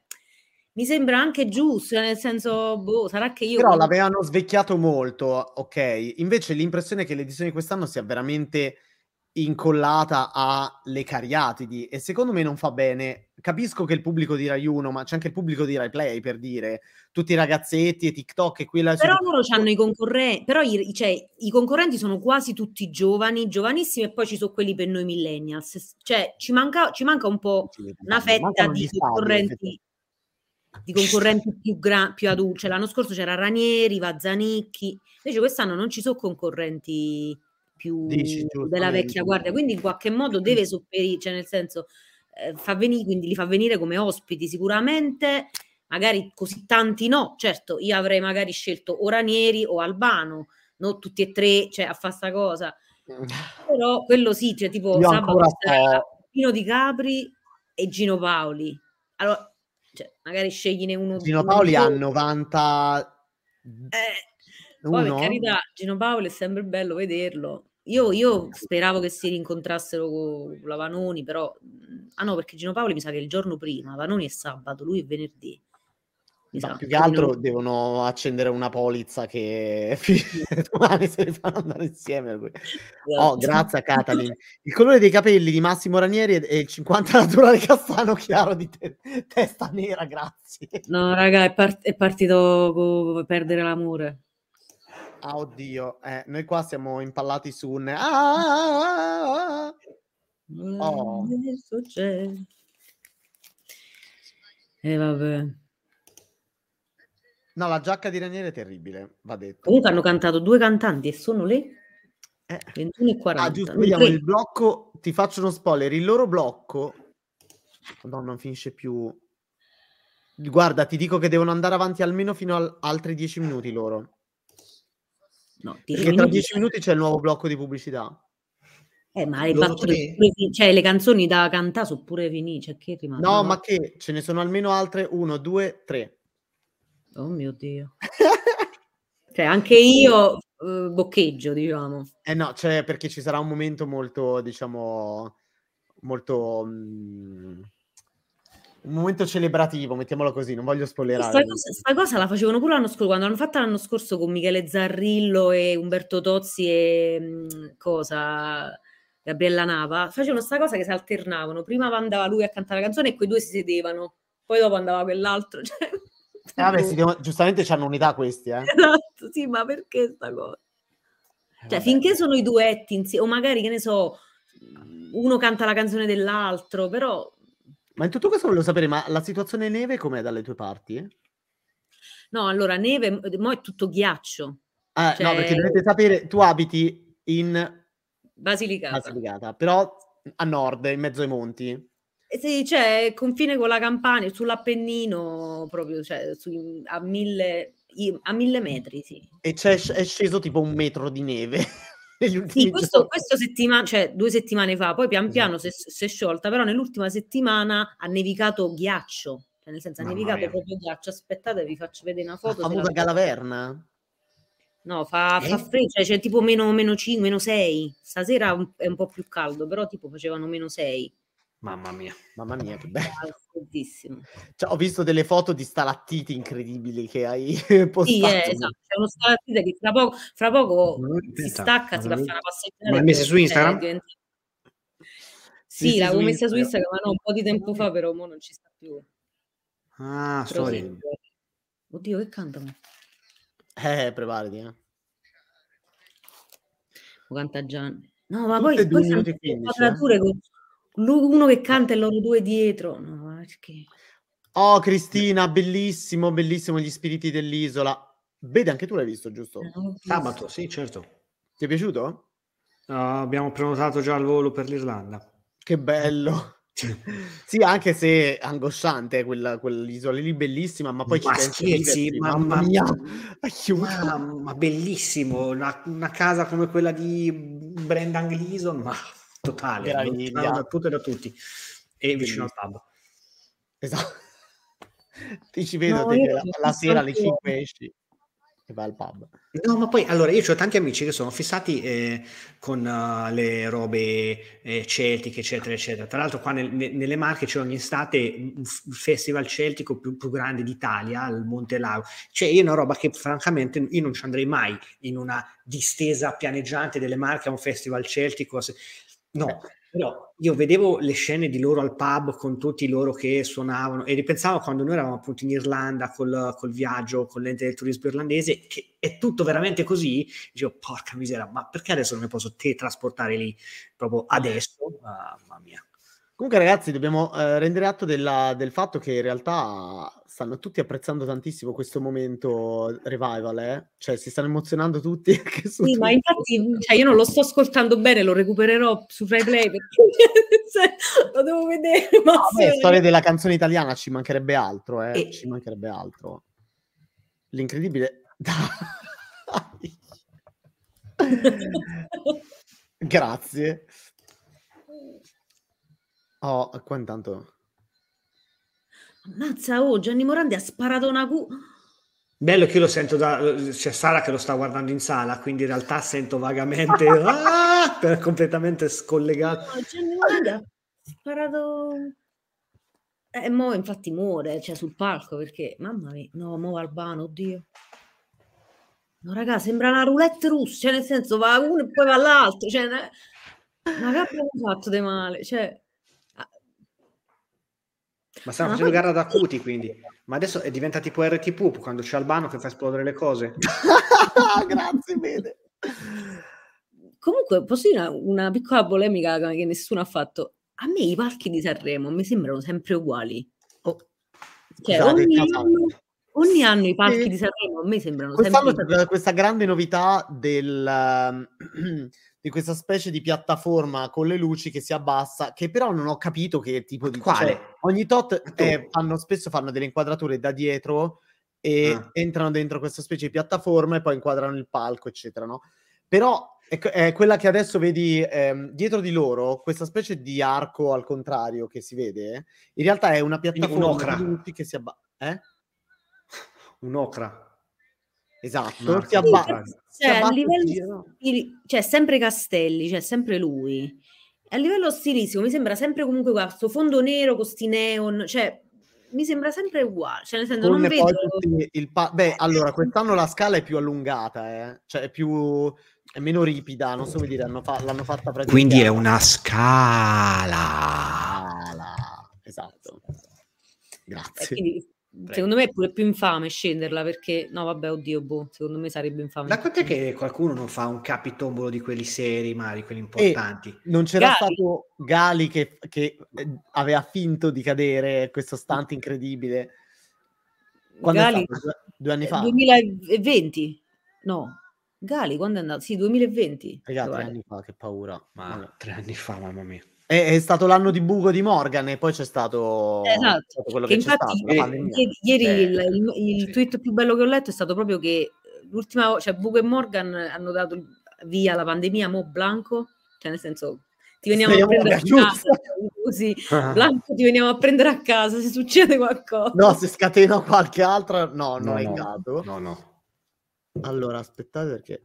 mi sembra anche giusto, nel senso, boh, sarà che io... Però l'avevano svecchiato molto, ok? Invece l'impressione è che l'edizione di quest'anno sia veramente incollata alle cariatidi, e secondo me non fa bene. Capisco che il pubblico di Rai 1, ma c'è anche il pubblico di Rai Play, per dire, tutti i ragazzetti e TikTok e quella... Però loro hanno i concorrenti, però i concorrenti sono quasi tutti giovani, giovanissimi, e poi ci sono quelli per noi millennials. Cioè, ci manca un po' una fetta di concorrenti... di concorrenti più adulti. Cioè, l'anno scorso c'era Ranieri, Vazzanicchi, invece quest'anno non ci sono concorrenti più della vecchia guardia, quindi in qualche modo deve sopperire, cioè nel senso quindi li fa venire come ospiti sicuramente, magari così tanti no. Certo, io avrei magari scelto o Ranieri o Albano, no, tutti e tre, cioè, a fa sta cosa. Però quello sì, cioè tipo io sabato Pino Di Capri e Gino Paoli, allora cioè, magari scegliene uno. Gino Paoli ha 90. Poi, per carità, Gino Paoli è sempre bello vederlo. Io speravo che si rincontrassero con la Vanoni, però. Ah no, perché Gino Paoli mi sa che è il giorno prima, Vanoni è sabato, lui è venerdì. Ma più che altro devono accendere una polizza che domani se li fanno andare insieme. Grazie a Catalin. Il colore dei capelli di Massimo Ranieri è il 50 naturale castano chiaro di testa nera, grazie. No, raga, è partito con Perdere l'amore. Ah, oddio. Noi qua siamo impallati su un... vabbè. No, la giacca di Ranieri è terribile, va detto. Comunque hanno cantato 2 cantanti e sono le 21:40. Ah, giusto, vediamo il blocco, ti faccio uno spoiler, il loro blocco... Madonna, non finisce più. Guarda, ti dico che devono andare avanti almeno fino ad altri 10 minuti loro. No, perché tra 10 minuti c'è il nuovo blocco di pubblicità. Ma le battute, cioè le canzoni da cantare sono pure finite, cioè che rimane? No, ma che ce ne sono almeno altre 1, 2, 3. Oh mio Dio. Cioè anche io boccheggio, diciamo. Eh no, cioè perché ci sarà un momento molto, diciamo, molto... un momento celebrativo, mettiamolo così, non voglio spoilerare. Questa cosa la facevano pure l'anno scorso, quando l'hanno fatta l'anno scorso con Michele Zarrillo e Umberto Tozzi e Gabriella Nava, facevano questa cosa che si alternavano, prima andava lui a cantare la canzone e quei due si sedevano, poi dopo andava quell'altro. Cioè... vabbè, giustamente c'hanno unità questi, eh? Esatto, sì, ma perché sta cosa? Cioè, finché sono i duetti insieme, o magari, che ne so, uno canta la canzone dell'altro, però... Ma in tutto questo volevo sapere, ma la situazione neve com'è dalle tue parti? No, allora, neve, mo è tutto ghiaccio. Cioè... no, perché dovete sapere, tu abiti in... Basilicata, però a nord, in mezzo ai monti. Sì, cioè, confine con la Campania, sull'Appennino, proprio, cioè, a mille metri, sì. E è sceso tipo 1 metro di neve. Sì, questo settimana, cioè 2 settimane fa, poi pian piano si è sciolta, però nell'ultima settimana ha nevicato ghiaccio, cioè nel senso ha nevicato proprio ghiaccio. Aspettate, vi faccio vedere una foto. La famosa Galaverna? No, fa freddo, cioè c'è tipo meno 5, meno 6, stasera è un po' più caldo, però tipo facevano meno 6. Mamma mia, che bello. Cioè, ho visto delle foto di stalattiti incredibili che hai postato. Sì, esatto, c'è uno stalattite che fra poco si stacca, si va a fare una passeggiata. L'hai messa su Instagram? Sì, l'avevo messa su Instagram, ma no, un po' di tempo fa, però mo non ci sta più. Ah, sorry. Oddio, che cantano? Preparati, Lo canta Gianni. No, ma tutte poi sono quadrature con... uno che canta e loro due dietro. No, perché... oh, Cristina, bellissimo, bellissimo Gli spiriti dell'isola. Vedi, anche tu l'hai visto, giusto? Sabato, sì, certo. Ti è piaciuto? Abbiamo prenotato già il volo per l'Irlanda. Che bello. Sì, anche se angosciante quell'isola lì, bellissima, ma poi mamma mia, bellissimo, una casa come quella di Brendan Gleeson, ma... totale, da tutto e da tutti, e vicino al pub. Esatto. Ti ci vedo, no, te, la sera alle 5 esci e vai al pub. No, ma poi, allora, io ho tanti amici che sono fissati con le robe celtiche, eccetera, eccetera. Tra l'altro qua nelle Marche c'è ogni estate un festival celtico più grande d'Italia, al Monte Lago. Cioè, è una roba che francamente io non ci andrei mai, in una distesa pianeggiante delle Marche a un festival celtico. No, però io vedevo le scene di loro al pub con tutti loro che suonavano e ripensavo quando noi eravamo appunto in Irlanda col viaggio, con l'ente del turismo irlandese, che è tutto veramente così. Dicevo, porca misera, ma perché adesso non mi posso teletrasportare lì proprio adesso? Mamma mia. Comunque ragazzi, dobbiamo rendere atto del fatto che in realtà stanno tutti apprezzando tantissimo questo momento revival, cioè si stanno emozionando tutti. Sì, ma infatti cioè, io non lo sto ascoltando bene, lo recupererò su Rai Play perché lo devo vedere. Ma storia della canzone italiana, ci mancherebbe altro, ci mancherebbe altro. L'incredibile... Grazie. Oh, qua intanto. Ammazza, Gianni Morandi ha sparato una bello che io lo sento c'è Sara che lo sta guardando in sala, quindi in realtà sento vagamente completamente scollegato. No, Gianni Morandi ha sparato e mo infatti muore, cioè sul palco, perché mamma mia, no, mo Albano, oddio. No raga, sembra una roulette russa, cioè nel senso va uno e poi va l'altro, cioè ma che abbiamo fatto di male, cioè ma stanno facendo gara ad acuti, quindi. Ma adesso è diventa tipo RTP quando c'è Albano che fa esplodere le cose. Grazie, bene. Comunque, posso dire una piccola polemica che nessuno ha fatto? A me i palchi di Sanremo mi sembrano sempre uguali. Cioè, ogni anno Ogni anno i palchi di Sanremo a me sembrano sempre... C'è questa grande novità del... di questa specie di piattaforma con le luci che si abbassa, che però non ho capito che tipo di... Quale? Cioè, ogni tot spesso fanno delle inquadrature da dietro e entrano dentro questa specie di piattaforma e poi inquadrano il palco, eccetera, no? Però è quella che adesso vedi dietro di loro, questa specie di arco al contrario che si vede, in realtà è una piattaforma di luci che si abbassa. Un'ocra. Esatto, si abbassa. Cioè, a livello cioè sempre Castelli, cioè sempre lui. A livello stilistico mi sembra sempre comunque questo fondo nero con sti neon, cioè mi sembra sempre uguale, cioè nel senso non vedo allora quest'anno la scala è più allungata, cioè è meno ripida, non so come dire, l'hanno fatta praticamente. Quindi è una scala. Esatto. Grazie. Quindi, secondo me è pure più infame scenderla, perché no vabbè oddio boh, secondo me sarebbe infame. Da quant'è che qualcuno non fa un capitombolo di quelli seri, ma di quelli importanti? E non c'era stato Gali che aveva finto di cadere, questo stunt incredibile. Quando Gali, 2 anni fa? 2020? No, Gali quando è andato? Sì, 2020. Ragazzi, 3 anni fa, che paura. Ma 3 anni fa, mamma mia. È stato l'anno di buco di Morgan e poi c'è stato, stato quello che infatti c'è stato. Ieri il tweet più bello che ho letto è stato proprio che l'ultima, cioè buco e Morgan hanno dato via la pandemia, mo Blanco, cioè nel senso ti veniamo a prendere a casa, così Blanco ti veniamo a prendere a casa se succede qualcosa. No, se scatena qualche altra, no. Allora, aspettate perché...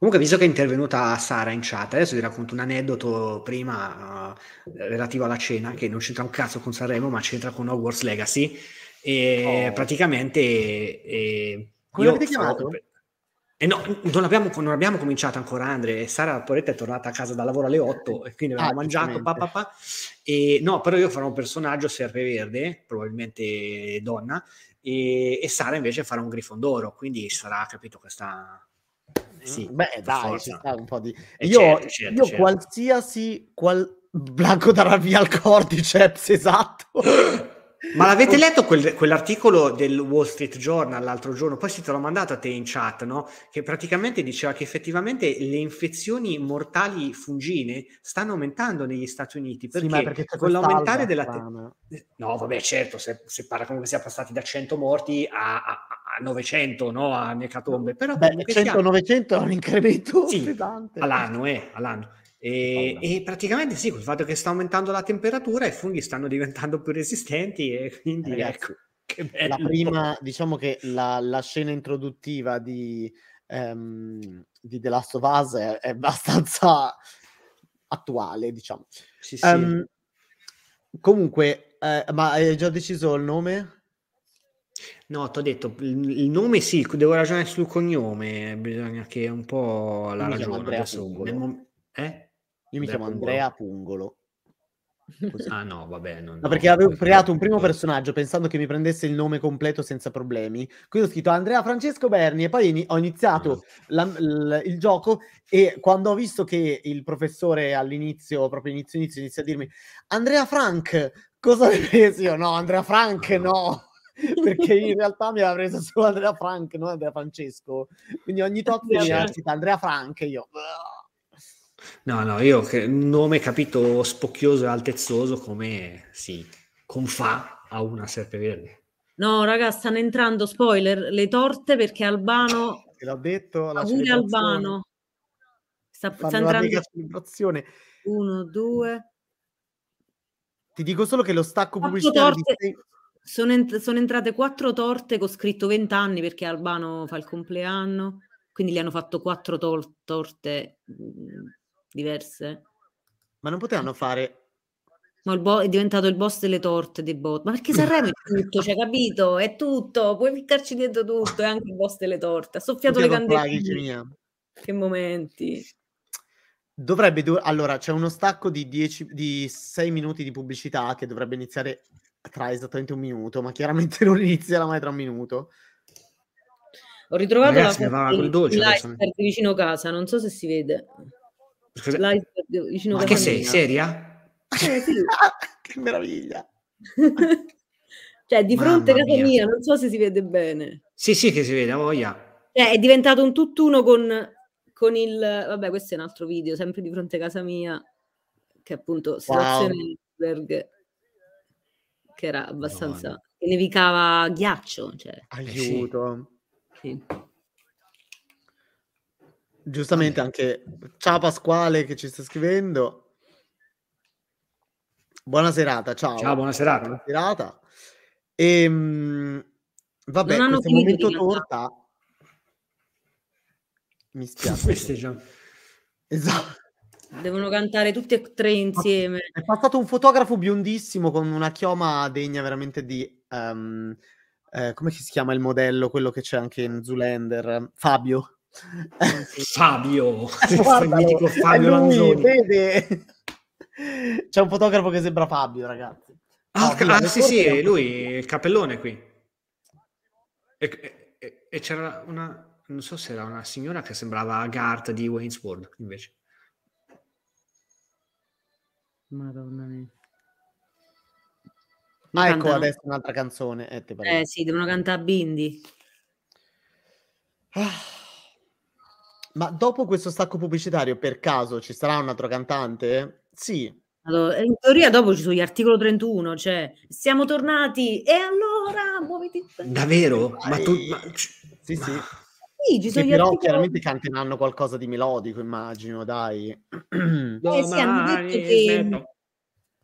Comunque, visto che è intervenuta Sara in chat, adesso vi racconto un aneddoto prima relativo alla cena, che non c'entra un cazzo con Sanremo, ma c'entra con Hogwarts Legacy. E praticamente... come l'avete chiamato? No, non abbiamo cominciato ancora, Andre. Sara Poretta è tornata a casa da lavoro alle 8, e quindi abbiamo mangiato, E, no, però io farò un personaggio serpeverde, probabilmente donna, e Sara invece farà un grifondoro, quindi sarà, capito, questa... Sì, beh dai, ci sta un po' di... Certo. Blanco darà via al Cordyceps, esatto. Ma l'avete letto quell'articolo del Wall Street Journal l'altro giorno? Poi te l'ho mandato a te in chat, no? Che praticamente diceva che effettivamente le infezioni mortali fungine stanno aumentando negli Stati Uniti, perché con l'aumentare della... No, vabbè, certo, se pare comunque sia passati da 100 morti a 900, no? A necatombe. Però 100-900 è un incremento pesante. All'anno. E praticamente sì, col fatto che sta aumentando la temperatura i funghi stanno diventando più resistenti e quindi ragazzi, ecco che bello. La prima, diciamo che la scena introduttiva di The Last of Us è abbastanza attuale, diciamo. Sì. Comunque ma hai già deciso il nome? No, ti ho detto, il nome sì, devo ragionare sul cognome, bisogna che un po' la ragione adesso Io mi chiamo Andrea Pungolo. Ah no, vabbè. No, perché avevo creato un primo personaggio pensando che mi prendesse il nome completo senza problemi. Quindi ho scritto Andrea Francesco Berni e poi ho iniziato il gioco e quando ho visto che il professore all'inizio, proprio inizio, inizia a dirmi Andrea Frank, cosa ne pensi? Io no, Andrea Frank no. Perché in realtà mi aveva preso solo Andrea Frank, non Andrea Francesco. Quindi ogni tot mi aveva citato Andrea Frank e io... No, io un nome capito spocchioso e altezzoso come si confà a una serpeverde. No, raga, stanno entrando, spoiler, le torte perché Albano... Te l'ho detto, la Albano. Sta entrando... La 1, 2... Ti dico solo che lo stacco pubblicitario... Sono entrate 4 torte con scritto 20 anni perché Albano fa il compleanno, quindi gli hanno fatto 4 torte... diverse, ma non potevano fare. Ma è diventato il boss delle torte dei bot. Ma perché Sanremo è tutto, cioè, capito? È tutto, puoi ficcarci dietro tutto. È anche il boss delle torte. Ha soffiato le candeline. Che momenti. Dovrebbe allora c'è uno stacco di 6 minuti di pubblicità che dovrebbe iniziare tra esattamente 1 minuto, ma chiaramente non inizierà mai tra 1 minuto. Ho ritrovato l'iceberg vicino casa, non so se si vede. Ma che sei seria? Sì. Che meraviglia! Cioè, di fronte a casa mia, non so se si vede bene. Sì, sì, che si vede, voglia. È diventato un tutt'uno con il... Vabbè, questo è un altro video, sempre di fronte a casa mia, che appunto, situazione Berg, che era abbastanza... No, no. E nevicava ghiaccio, cioè. Aiuto. Sì. Giustamente anche... Ciao Pasquale che ci sta scrivendo. Buona serata, ciao. Ciao, buona serata. Buona serata. Vabbè, questo momento torta mi spiace. Esatto. Devono cantare tutti e tre insieme. È passato un fotografo biondissimo con una chioma degna veramente di come si chiama il modello, quello che c'è anche in Zoolander, Fabio. Fabio, guardalo, Fabio Lanzoni. Vede. C'è un fotografo che sembra Fabio, ragazzi. Ah, sì, sì, lui, il cappellone qui. E c'era una, non so se era una signora che sembrava Garth di Wayne's World, invece. Madonna mia. Ma ecco, cantano adesso un'altra canzone. Sì, devono cantare Bindi. Ma dopo questo stacco pubblicitario, per caso, ci sarà un altro cantante? Sì. Allora, in teoria dopo ci sono gli articoli 31, cioè siamo tornati e allora muoviti. Davvero? Ma tu, sì, ma... sì, ci sono gli però articoli... chiaramente canteranno qualcosa di melodico, immagino, dai.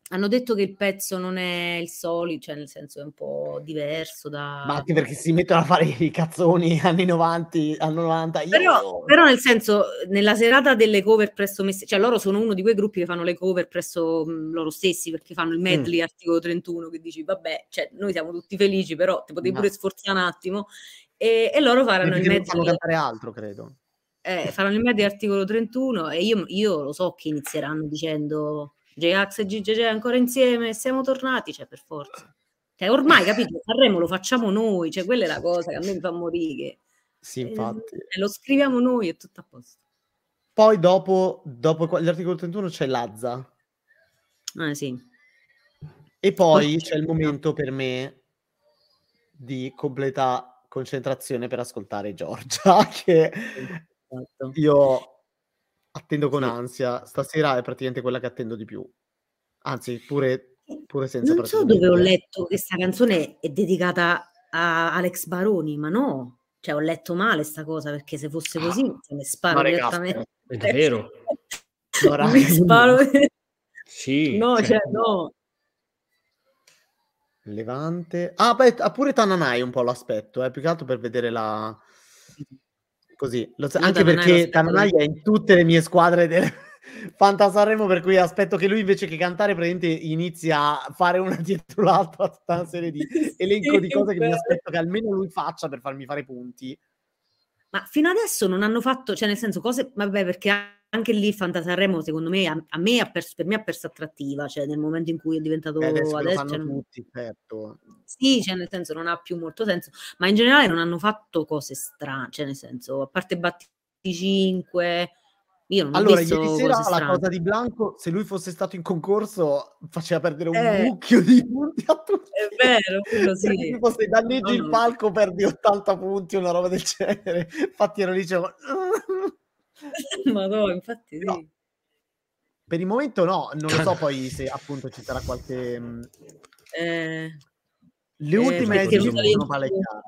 Hanno detto che il pezzo non è il solito, cioè nel senso è un po' diverso da... Ma anche perché si mettono a fare i cazzoni anni 90, anni 90. Però nel senso, nella serata delle cover presso me, cioè loro sono uno di quei gruppi che fanno le cover presso loro stessi, perché fanno il medley articolo 31, che dici, vabbè, cioè noi siamo tutti felici, però ti potevi pure sforzare un attimo, e loro faranno il medley... Fanno cantare altro, credo. Faranno il medley articolo 31, e io lo so che inizieranno dicendo... J-Ax e GGG ancora insieme, siamo tornati, cioè per forza. Cioè, ormai, capito, Sanremo lo facciamo noi, cioè quella è la cosa che a me mi fa morire. Sì, infatti. Lo scriviamo noi, è tutto a posto. Poi dopo l'articolo 31 c'è Lazza. Ah, sì. E poi c'è il momento per me di completa concentrazione per ascoltare Giorgia, che io... attendo con ansia, stasera è praticamente quella che attendo di più. Anzi, pure senza... Non so dove ho letto che questa canzone è dedicata a Alex Baroni, ma no. Cioè, ho letto male sta cosa, perché se fosse così mi sparo direttamente. È vero? No, mi sparo... sì. No, cioè, no. Levante... Ah, beh, pure Tananai un po' l'aspetto, più che altro per vedere la... Così, anche perché Tananai è in tutte le mie squadre del Fantasanremo, per cui aspetto che lui invece che cantare praticamente inizia a fare una dietro l'altra tutta una serie di elenco di cose che mi aspetto che almeno lui faccia per farmi fare punti. Ma fino adesso non hanno fatto, cioè nel senso cose, vabbè, perché anche lì Fantasanremo secondo me per me ha perso attrattiva, cioè nel momento in cui è diventato adesso cioè, tutti, certo. Sì, cioè nel senso non ha più molto senso, ma in generale non hanno fatto cose strane, cioè nel senso a parte Batti 5 io non allora, ho visto ieri sera la cosa di Blanco, se lui fosse stato in concorso faceva perdere un mucchio di punti a tutti. È vero, quello sì. Tipo se danneggi il palco perdi 80 punti, una roba del genere. Infatti ero lì, dicevo ma no, infatti sì. No. Per il momento no, non lo so poi se appunto ci sarà qualche le ultime sono Paola e Chiara.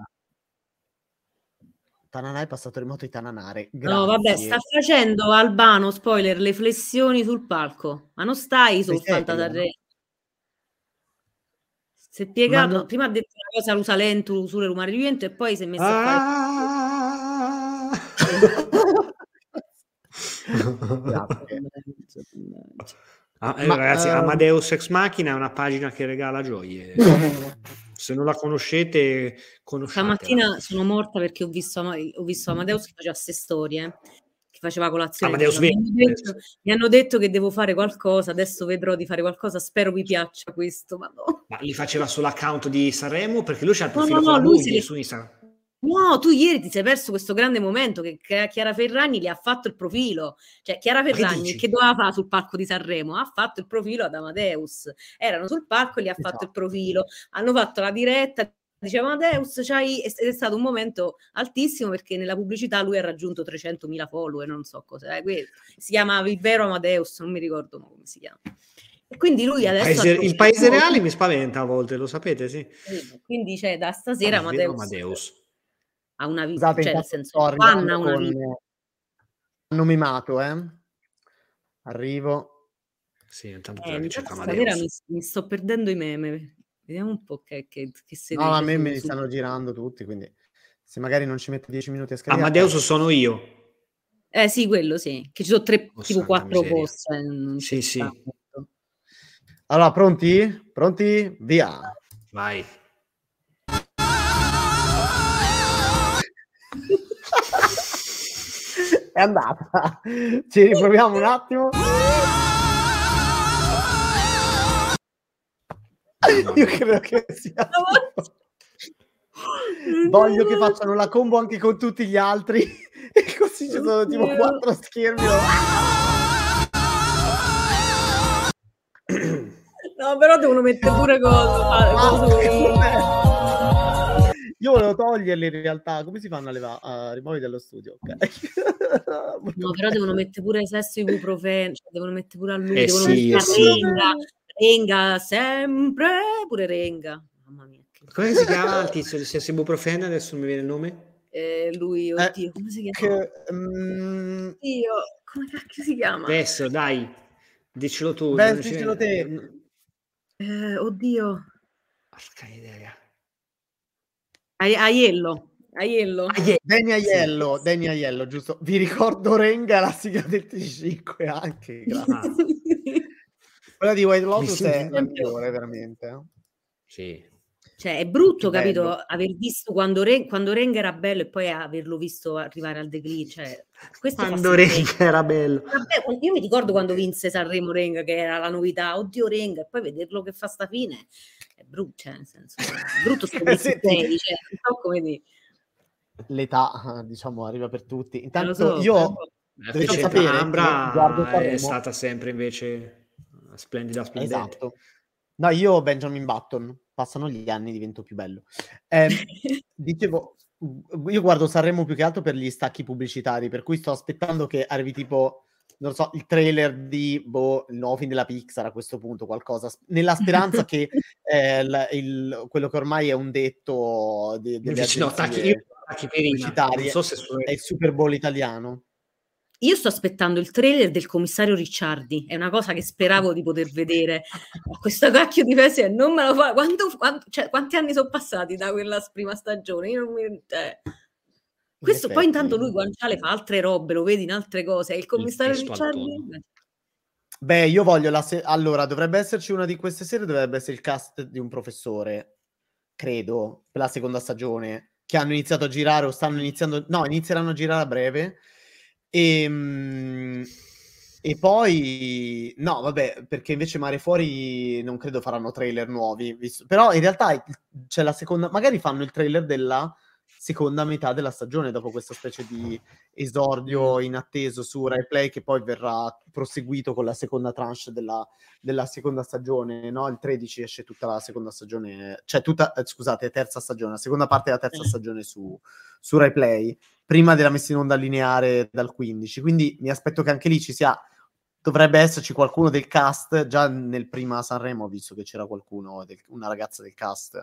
Tananai è passato remoto di Tananare. Grazie. No, vabbè, sta facendo Albano, spoiler, le flessioni sul palco, ma non stai sul Fantasanremo. Si è piegato, non... prima ha detto una cosa l'usalento, l'usura e l'umariviento e poi si è messo a fare... ragazzi, Amadeus Ex Machina è una pagina che regala gioie. Se non la conoscete, conoscete. Stamattina sono morta perché ho visto Amadeus che faceva queste storie, che faceva colazione. Mi hanno detto che devo fare qualcosa, adesso vedrò di fare qualcosa, spero vi piaccia questo. Ma li faceva sull'account di Sanremo, perché lui c'ha il profilo con la moglie su Instagram. No, tu ieri ti sei perso questo grande momento che Chiara Ferragni le ha fatto il profilo. Cioè, Chiara Ferragni che doveva fare sul palco di Sanremo? Ha fatto il profilo ad Amadeus. Erano sul palco e gli ha fatto il profilo. Hanno fatto la diretta, diceva Amadeus, c'hai... Ed è stato un momento altissimo perché nella pubblicità lui ha raggiunto 300.000 follower, non so cos'è. Si chiama Il Vero Amadeus, non mi ricordo come si chiama. E quindi lui adesso il paese reale mi spaventa a volte, lo sapete, sì. Quindi c'è da stasera Amadeus. Ha una vita, esatto, cioè nel senso Anna una vita. Hanno mimato, Arrivo. Sì, intanto stasera mi sto perdendo i meme. Vediamo un po' che se no, a me li stanno girando tutti, quindi se magari non ci metto 10 minuti a scaricare. Amadeus sono io. Eh sì, quello sì, che ci sono tipo 4 post. Sì, sì. Allora, pronti? Pronti? Via. Vai. È andata. Ci riproviamo un attimo. Io credo che sia. Voglio che facciano la combo anche con tutti gli altri. E così ci sono tipo 4 schermi. No, però devono mettere pure cosa. Io volevo toglierle in realtà. Come si fanno a levare? Rimuovi dallo studio, ok. No, però devono mettere pure sesso ibuprofeno, cioè devono mettere pure a lui, devono mettere Renga, sempre pure Renga. Mamma mia. Come si chiama il tizio di sesso ibuprofeno? Adesso mi viene il nome. Lui, oddio, come si chiama? Io, come cacchio si chiama? Adesso, dai, diccelo tu. Beh, diccelo te. Oddio. Porca idea. Aiello. Deni Aiello, giusto. Vi ricordo Renga, la sigla del T5 anche. Quella di White Lotus è la migliore, veramente. Sì. Cioè, è brutto, capito, aver visto quando Renga era bello e poi averlo visto arrivare al declino. Cioè, quando Renga era bello. Vabbè, io mi ricordo quando vinse Sanremo Renga, che era la novità, oddio Renga, e poi vederlo che fa sta fine è brutto, cioè, nel senso, è brutto non so come dire. L'età, diciamo, arriva per tutti. Intanto io dovete sapere, Ambra è stata sempre invece splendida. Esatto. No, io Benjamin Button. Passano gli anni, divento più bello. Dicevo, io guardo Sanremo più che altro per gli stacchi pubblicitari, per cui sto aspettando che arrivi tipo, non so, il trailer di il nuovo film della Pixar a questo punto, qualcosa, nella speranza che quello che ormai è un detto delle agenzie pubblicitarie, è il Super Bowl italiano. Io sto aspettando il trailer del commissario Ricciardi, è una cosa che speravo di poter vedere. Questo cacchio di festa non me lo fa. Cioè, quanti anni sono passati da quella prima stagione? Io non mi... Questo poi intanto lui guanciale fa altre robe, lo vedi in altre cose. Il commissario Ricciardi. Beh, io voglio allora, dovrebbe esserci una di queste serie, dovrebbe essere il cast di Un professore, credo, per la seconda stagione, che hanno iniziato a girare o stanno iniziando, no, inizieranno a girare a breve. E poi no, vabbè, perché invece Mare Fuori non credo faranno trailer nuovi, però in realtà c'è la seconda, magari fanno il trailer della seconda metà della stagione dopo questa specie di esordio inatteso su Rai Play che poi verrà proseguito con la seconda tranche della seconda stagione, no? Il 13 esce tutta la seconda stagione, cioè tutta, scusate, terza stagione, la seconda parte della terza stagione su Rai Play, prima della messa in onda lineare dal 15, quindi mi aspetto che anche lì ci sia, dovrebbe esserci qualcuno del cast. Già nel prima Sanremo ho visto che c'era qualcuno, una ragazza del cast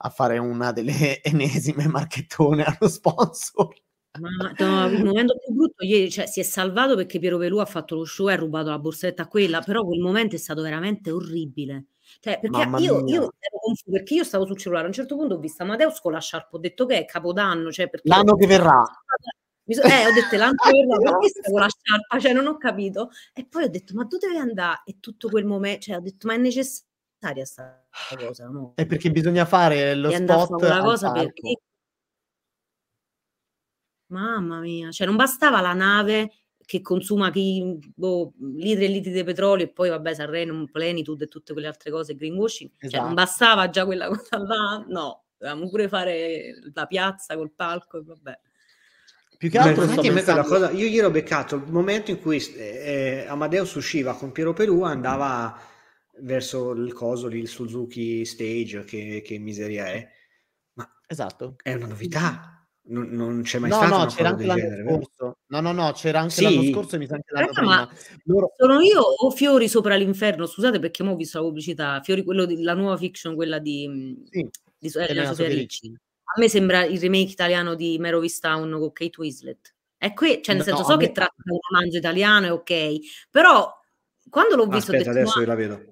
a fare una delle enesime marchettone allo sponsor. Ma il momento più brutto ieri, cioè, si è salvato perché Piero Pelù ha fatto lo show e ha rubato la borsetta a quella, però quel momento è stato veramente orribile. Cioè, perché io ero confuso, perché io stavo sul cellulare, a un certo punto ho visto Amadeus con la sciarpa, ho detto che è Capodanno, cioè perché l'anno che verrà. Ho detto l'anno che verrà, ma che sta con la sciarpa, cioè non ho capito. E poi ho detto, ma tu devi andare? E tutto quel momento, cioè ho detto, ma è necessaria sta cosa, no? È perché bisogna fare lo spot, una cosa perché... Mamma mia, cioè non bastava la nave che consuma litri e litri di petrolio e poi vabbè Sanremo, Plenitude e tutte quelle altre cose, greenwashing, esatto. Cioè non bastava già quella cosa là, no, dovevamo pure fare la piazza col palco, vabbè. Più che altro sto pensando la cosa, io ieri ho beccato il momento in cui Amadeus usciva con Piero Pelù, andava verso il coso lì, il Suzuki Stage, che miseria è. Ma esatto, è una novità, non c'è mai stata una cosa del genere, vero? No, c'era anche l'anno scorso e mi sa anche l'anno prima. Loro... Sono io o Fiori sopra l'inferno? Scusate, perché mo ho visto la pubblicità, Fiori, quello la nuova fiction, quella di Sofia Ricci. A me sembra il remake italiano di Merovis Town con Kate Winslet. È qui, cioè nel senso, so che tratta un romanzo italiano, è ok, però quando l'ho visto... Aspetta, adesso la vedo.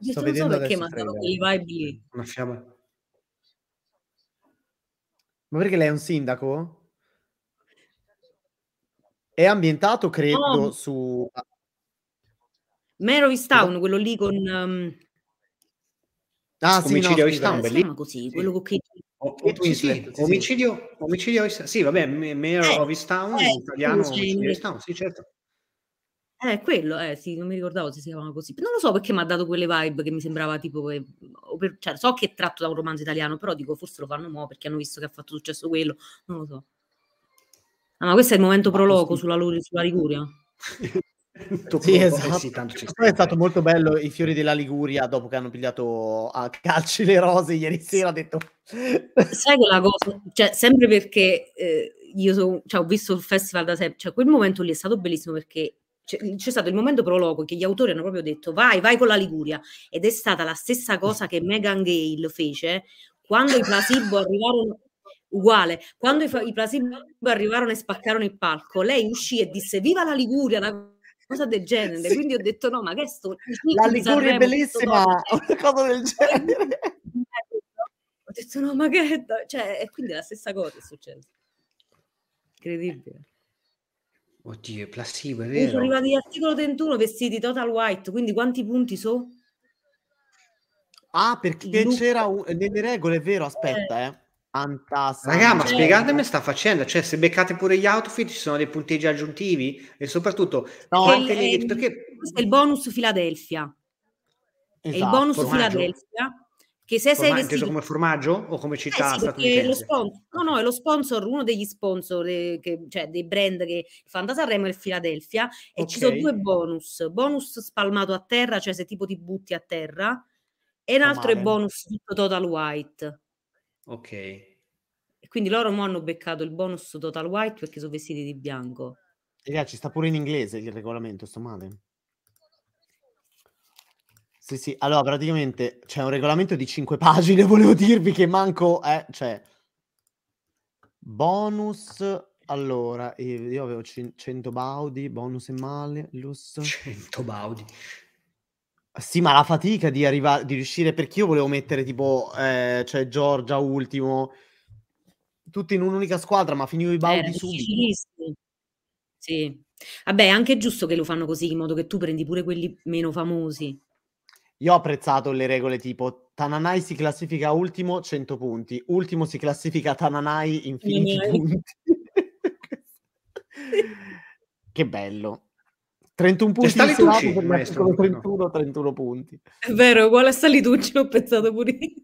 Io sto vedendo, non so perché, ma sono quei vibe lì. Ma perché lei è un sindaco? È ambientato, credo, su... Merovis Town, quello lì con... omicidio a Istanbul, così, quello con omicidio a Istanbul, sì, vabbè, Mare of Istanbul, italiano, omicidio a Istanbul, sì, certo. Quello, sì, non mi ricordavo se si chiamava così. Non lo so perché mi ha dato quelle vibe che mi sembrava tipo, cioè, so che è tratto da un romanzo italiano, però dico, forse lo fanno mo' perché hanno visto che ha fatto successo quello, non lo so. Ah, ma questo è il momento proloco sulla Liguria? Sì, esatto. È stato molto bello i Fiori della Liguria dopo che hanno pigliato a calci le rose ieri sera, ha detto sai quella cosa, cioè, sempre perché io ho visto il festival da sempre, cioè quel momento lì è stato bellissimo perché c'è stato il momento prologo che gli autori hanno proprio detto vai con la Liguria, ed è stata la stessa cosa che Megan Gale fece quando i Placebo arrivarono uguale, quando i Placebo arrivarono e spaccarono il palco, lei uscì e disse viva la Liguria, una cosa del genere, sì. Quindi ho detto no, ma che sto... La Liguria è bellissima, una cosa del genere. Ho detto no, ma che... Cioè, e quindi la stessa cosa è successa. Incredibile. Oddio, è Placebo, è vero. Sono arrivati all'articolo 31 vestiti total white, quindi quanti punti so? Ah, perché c'era nelle regole, è vero, aspetta, Fantastico. Raga, ma spiegatemi sta faccenda, cioè se beccate pure gli outfit ci sono dei punteggi aggiuntivi e soprattutto questo è il bonus Filadelfia. Esatto, è il bonus Filadelfia che se sei vestito come formaggio o come città statunitense. Lo sponsor, no, è lo sponsor, uno degli sponsor cioè dei brand che fanno Sanremo è il Filadelfia e ci sono due bonus spalmato a terra, cioè se tipo ti butti a terra, e un altro è bonus total white. Ok. Quindi loro mo hanno beccato il bonus total white perché sono vestiti di bianco. Raga, ci sta pure in inglese il regolamento, sto male. Sì, allora praticamente c'è un regolamento di 5 pagine, volevo dirvi che manco cioè bonus, allora io avevo 100 baudi, bonus e male, lusso. 100 baudi. Sì, ma la fatica di arrivare, di riuscire, perché io volevo mettere tipo cioè Giorgia ultimo, tutti in un'unica squadra, ma finivo i baudi subito. Sì, vabbè, è anche giusto che lo fanno così, in modo che tu prendi pure quelli meno famosi. Io ho apprezzato le regole tipo Tananai si classifica ultimo 100 punti, ultimo si classifica Tananai infiniti punti. Che bello. 31 punti, Stalitucci, per maestro, 31 punti. È vero, uguale a Stalitucci, l'ho pensato pure io.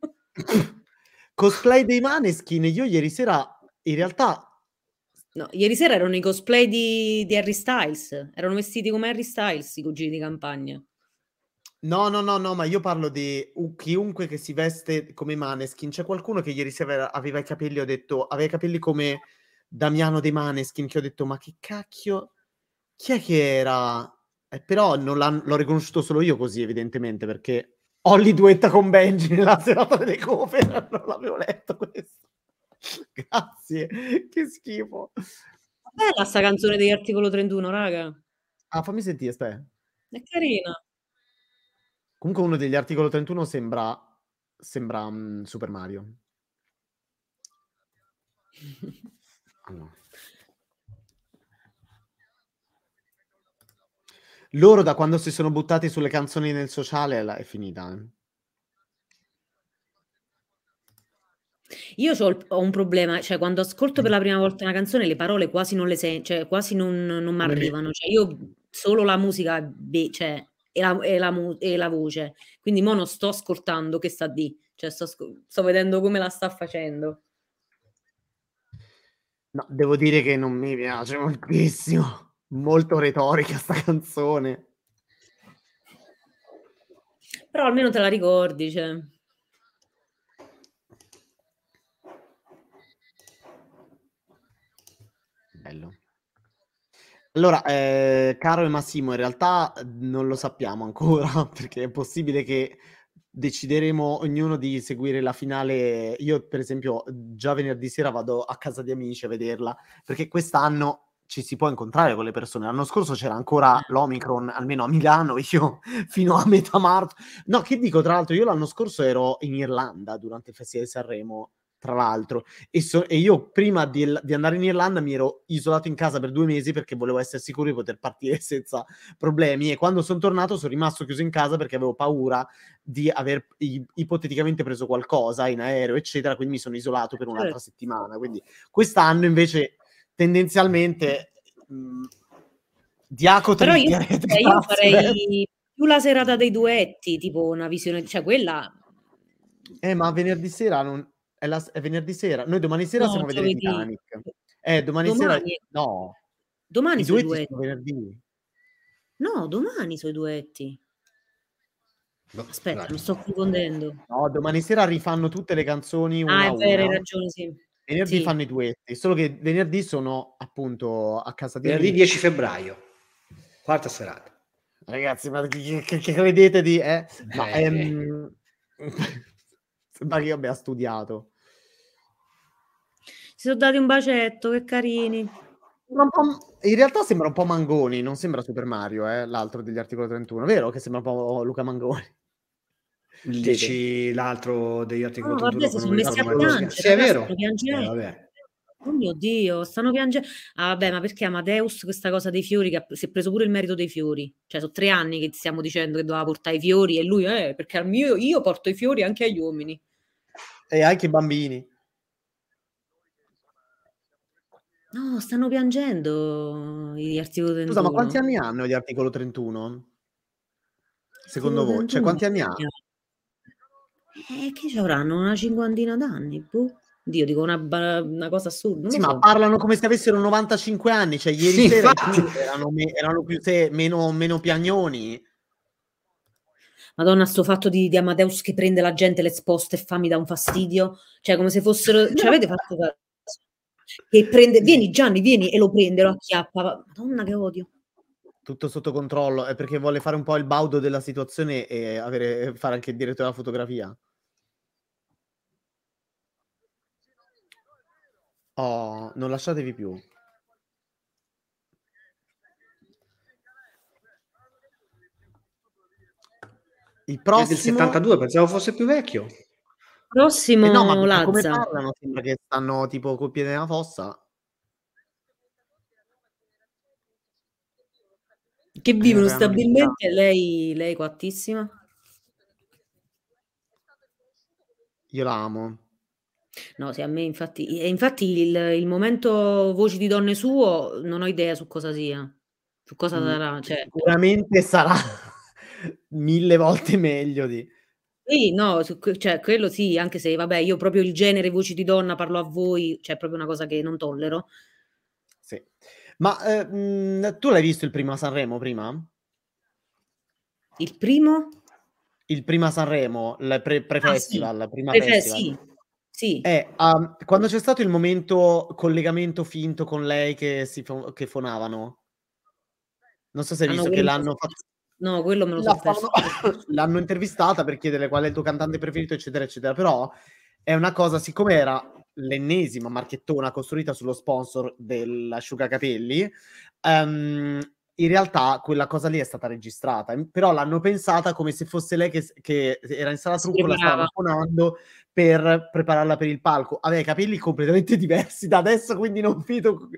Cosplay dei Maneskin, io ieri sera, in realtà... No, ieri sera erano i cosplay di Harry Styles, erano vestiti come Harry Styles i Cugini di Campagna. No, ma io parlo di chiunque che si veste come Maneskin. C'è qualcuno che ieri sera aveva i capelli, ho detto, aveva i capelli come Damiano dei Maneskin, che ho detto, ma che cacchio... Chi è che era? Però non l'ho riconosciuto solo io così, evidentemente, perché Olly duetta con Benji nella serata delle cover, non l'avevo letto questo. Grazie, che schifo. Bella sta canzone degli Articolo 31, raga. Ah, fammi sentire, aspetta. È carina. Comunque uno degli Articolo 31 sembra Super Mario. Allora. Loro da quando si sono buttati sulle canzoni nel sociale è finita. Io ho un problema, cioè quando ascolto per la prima volta una canzone le parole quasi non le sento, cioè quasi non mi arrivano, cioè io solo la musica, cioè e la voce. Quindi mo non sto ascoltando che sta di, cioè sto vedendo come la sta facendo. No, devo dire che non mi piace moltissimo, molto retorica sta canzone. Però almeno te la ricordi, cioè. Bello. Allora, caro e Massimo, in realtà non lo sappiamo ancora, perché è possibile che decideremo ognuno di seguire la finale. Io, per esempio, già venerdì sera vado a casa di amici a vederla, perché quest'anno ci si può incontrare con le persone. L'anno scorso c'era ancora l'Omicron, almeno a Milano, io fino a metà marzo. No, che dico, tra l'altro, io l'anno scorso ero in Irlanda durante il Festival di Sanremo, tra l'altro, e io prima di andare in Irlanda mi ero isolato in casa per 2 mesi perché volevo essere sicuro di poter partire senza problemi, e quando sono tornato sono rimasto chiuso in casa perché avevo paura di aver ipoteticamente preso qualcosa in aereo, eccetera, quindi mi sono isolato per un'altra settimana. Quindi quest'anno invece tendenzialmente io farei più la serata dei duetti, tipo una visione, cioè quella ma venerdì sera non è venerdì sera, noi domani sera siamo a vedere Titanic. Domani sono i duetti. Sono venerdì. No, domani sono i duetti. Aspetta, mi sto confondendo. No, domani sera rifanno tutte le canzoni. Ah, è vero, hai ragione, sì. Venerdì fanno i duetti, solo che venerdì sono appunto a casa di... Venerdì 10 febbraio, quarta serata. Ragazzi, ma che credete di... Sembra che io abbia studiato. Si sono dati un bacetto, che carini. In realtà sembra un po' Mengoni, non sembra Super Mario, l'altro degli Articoli 31, vero? Che sembra un po' Luca Mengoni. Dici l'altro degli Articoli 31. Si sono messi a piangere. Sì, è vero. Vabbè. Oh mio Dio, stanno piangendo. Ah, vabbè, ma perché Amadeus, questa cosa dei fiori, che si è preso pure il merito dei fiori, cioè sono 3 anni che stiamo dicendo che doveva portare i fiori, e lui, perché al mio, io porto i fiori anche agli uomini e anche ai bambini. No, stanno piangendo gli Articoli 31. Scusa, ma quanti anni hanno gli Articoli 31? Secondo voi? Cioè, quanti anni hanno? Che ci avranno? Una cinquantina d'anni, boh. Dio, dico una cosa assurda. Sì, ma parlano come se avessero 95 anni, cioè ieri sera erano più meno piagnoni. Madonna, sto fatto di Amadeus che prende la gente, le sposta e fa, mi dà un fastidio. Cioè, come se fossero... Cioè, avete fatto... Che prende... Vieni Gianni, vieni, e lo prende, lo acchiappa. Madonna, che odio. Tutto sotto controllo, è perché vuole fare un po' il baudo della situazione e fare anche il direttore della fotografia. Oh, non lasciatevi più. Il prossimo è del 72, pensavo fosse più vecchio. Prossimo no, ma Lazza. Come parlano? Sembra che stanno tipo col piede nella fossa. Che vivono stabilmente, lei quattissima. Io la amo. No, sì, a me infatti il momento voci di donne suo non ho idea su cosa sia, su cosa sarà, cioè. Sicuramente sarà 1000 volte meglio di... Sì, no, cioè, quello sì, anche se vabbè, io proprio il genere voci di donna parlo a voi, cioè è proprio una cosa che non tollero. Sì. Ma tu l'hai visto il primo a Sanremo prima? Il primo? Il primo a Sanremo, il pre-festival, sì. Prima festival. Sì. Sì. Quando c'è stato il momento collegamento finto con lei che fonavano, non so se hai visto che l'hanno fatto. No, quello me lo so. L'hanno intervistata per chiedere qual è il tuo cantante preferito, eccetera, eccetera. Però è una cosa, siccome era l'ennesima marchettona costruita sullo sponsor dell'asciugacapelli, in realtà quella cosa lì è stata registrata, però l'hanno pensata come se fosse lei che era in sala trucco, la stava suonando per prepararla per il palco. Aveva i capelli completamente diversi da adesso, quindi non vedo...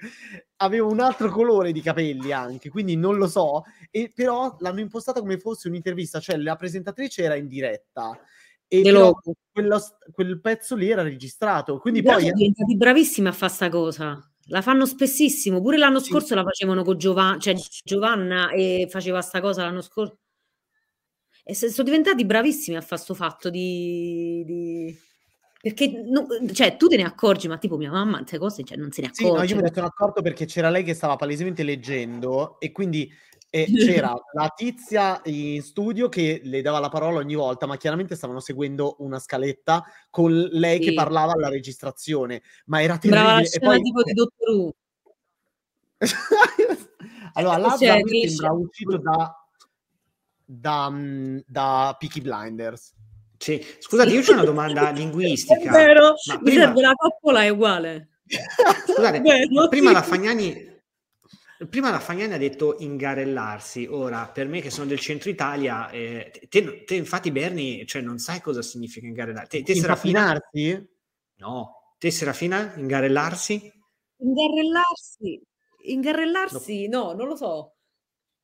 Aveva un altro colore di capelli anche, quindi non lo so. E però l'hanno impostata come fosse un'intervista, cioè la presentatrice era in diretta e però quel pezzo lì era registrato. Quindi poi sono diventati bravissimi a fare sta cosa. La fanno spessissimo, pure l'anno scorso la facevano con Giovanna e faceva sta cosa l'anno scorso. E sono diventati bravissimi a fare sto fatto di... Perché no, cioè, tu te ne accorgi, ma tipo mia mamma queste cose, cioè, non se ne accorge. Sì, no, io me ne sono accorto perché c'era lei che stava palesemente leggendo e quindi c'era la tizia in studio che le dava la parola ogni volta, ma chiaramente stavano seguendo una scaletta con lei che parlava alla registrazione, ma era terribile. Brava, la scena e poi... tipo di Dottor Who. Allora, Lazza mi sembra uscito da Peaky Blinders. Cioè, scusate, io c'ho una domanda linguistica. È vero, ma prima... la coppola è uguale. Scusate, vero, prima, sì. la Fagnani ha detto ingarellarsi. Ora, per me che sono del centro Italia, te infatti Berni, cioè non sai cosa significa ingarellarsi. Te Serafina? No, te Serafina, ingarellarsi? Ingarellarsi? No, non lo so.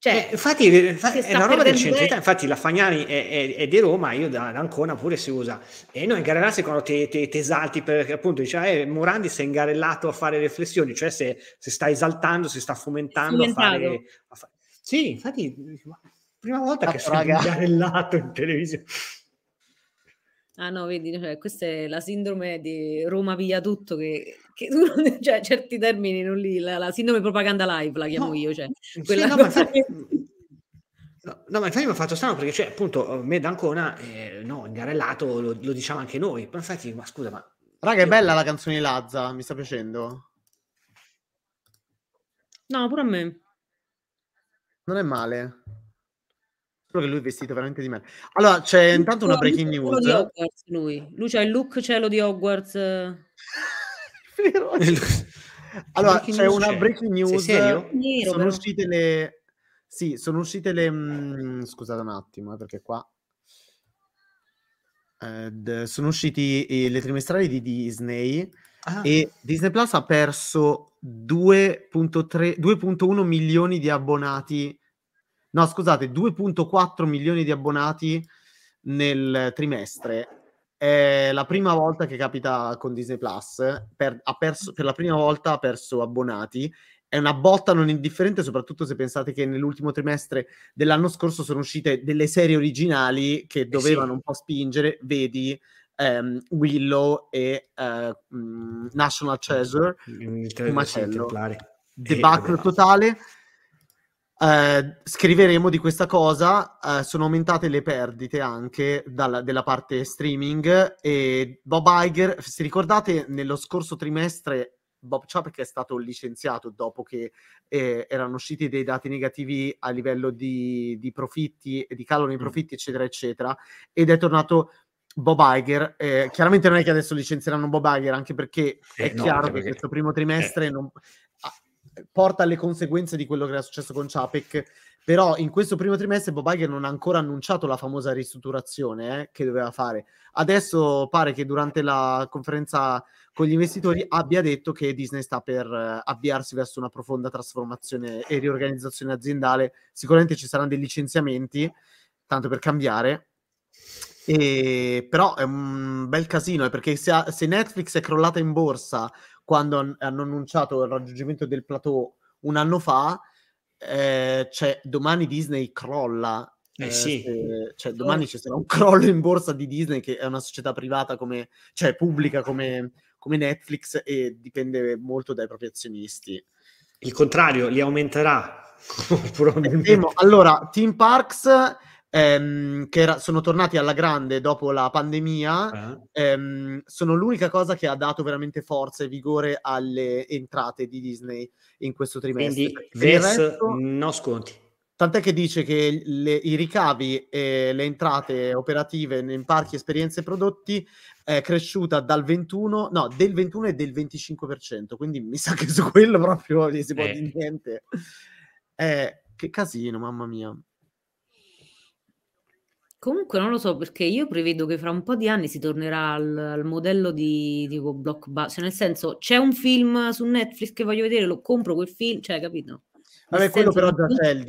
Cioè, infatti è una roba del centro Italia. Infatti la Fagnani è di Roma, io da Ancona pure si usa. E noi ingarellarsi quando ti esalti, perché appunto dice Morandi si è ingarellato a fare riflessioni, cioè se sta esaltando, si sta fomentando a fare... Sì, infatti prima volta che sono ingarellato in televisione. Ah no, vedi, cioè, questa è la sindrome di Roma piglia tutto, che cioè, certi termini non li, la sindrome propaganda live la chiamo io. Cioè, quella ma infatti mi ha fatto strano perché cioè, appunto me da Ancona ingarellato lo diciamo anche noi, ma infatti ma scusa ma... Raga, è bella la canzone di Lazza, mi sta piacendo. No, pure a me. Non è male. Che lui è vestito veramente di merda. Allora c'è intanto una breaking news. Lui c'ha il look cielo di Hogwarts. Allora c'è una breaking news. Sono uscite le scusate un attimo perché qua sono usciti le trimestrali di Disney e Disney Plus ha perso 2.1 milioni di abbonati. No, scusate, 2.4 milioni di abbonati nel trimestre. È la prima volta che capita con Disney Plus. Per la prima volta ha perso abbonati. È una botta non indifferente, soprattutto se pensate che nell'ultimo trimestre dell'anno scorso sono uscite delle serie originali che dovevano un po' spingere. Vedi Willow e National Treasure. Un macello. Debacle totale. Scriveremo di questa cosa. Sono aumentate le perdite anche della parte streaming. E Bob Iger, se ricordate, nello scorso trimestre Bob Chapek è stato licenziato dopo che erano usciti dei dati negativi a livello di profitti, di calo nei profitti, eccetera eccetera, ed è tornato Bob Iger. Chiaramente non è che adesso licenzieranno Bob Iger, anche perché è chiaro che questo primo trimestre non... porta alle conseguenze di quello che era successo con Chapek, però in questo primo trimestre Bob Iger non ha ancora annunciato la famosa ristrutturazione che doveva fare. Adesso pare che durante la conferenza con gli investitori abbia detto che Disney sta per avviarsi verso una profonda trasformazione e riorganizzazione aziendale. Sicuramente ci saranno dei licenziamenti, tanto per cambiare, però è un bel casino, perché se Netflix è crollata in borsa quando hanno annunciato il raggiungimento del plateau un anno fa, cioè domani Disney crolla. Cioè domani ci sarà un crollo in borsa di Disney, che è una società privata pubblica come Netflix, e dipende molto dai propri azionisti. Il contrario, li aumenterà. Allora, Team Parks... sono tornati alla grande dopo la pandemia. Sono l'unica cosa che ha dato veramente forza e vigore alle entrate di Disney in questo trimestre. Quindi no sconti. Tant'è che dice che i ricavi e le entrate operative in parchi, esperienze e prodotti è cresciuta del 21 e del 25%, quindi mi sa che su quello proprio gli si può dire niente. Che casino, mamma mia. Comunque non lo so, perché io prevedo che fra un po' di anni si tornerà al modello di tipo blockbuster, nel senso c'è un film su Netflix che voglio vedere, lo compro quel film, cioè capito? Vabbè, quello però già c'è il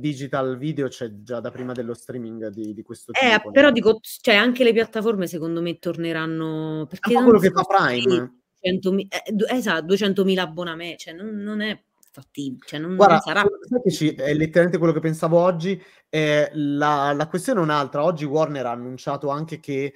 digital video, c'è già da prima dello streaming di questo tipo. Però dico, cioè anche le piattaforme secondo me torneranno, perché quello che fa Prime 200.000 abbonamenti, cioè non è fattibile, cioè non, guarda, non sarà. È letteralmente quello che pensavo oggi. La questione è un'altra. Oggi Warner ha annunciato anche che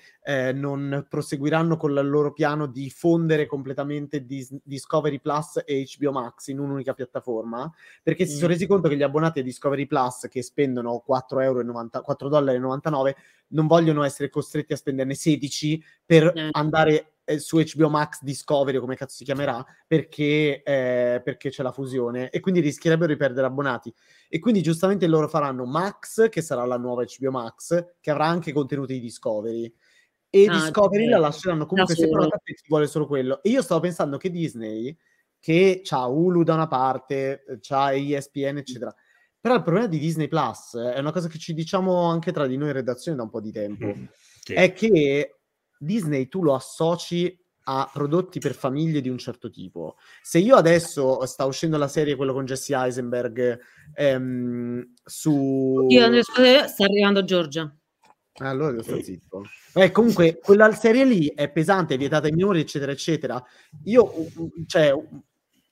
non proseguiranno con il loro piano di fondere completamente Discovery Plus e HBO Max in un'unica piattaforma, perché si sono resi conto che gli abbonati a Discovery Plus, che spendono $4,99, non vogliono essere costretti a spenderne 16 per andare su HBO Max Discovery, come cazzo si chiamerà, perché c'è la fusione, e quindi rischierebbero di perdere abbonati, e quindi giustamente loro faranno Max, che sarà la nuova HBO Max, che avrà anche contenuti di Discovery, e Discovery la lasceranno comunque separata per chi vuole solo quello. E io stavo pensando che Disney, che c'ha Hulu da una parte, c'ha ESPN eccetera, però il problema di Disney Plus è una cosa che ci diciamo anche tra di noi in redazione da un po' di tempo, è che Disney tu lo associ a prodotti per famiglie di un certo tipo. Se io adesso sta uscendo la serie, quello con Jesse Eisenberg, su... sta arrivando Giorgia. Allora devo stare zitto. Comunque quella serie lì è pesante, è vietata ai minori eccetera eccetera. Io, cioè,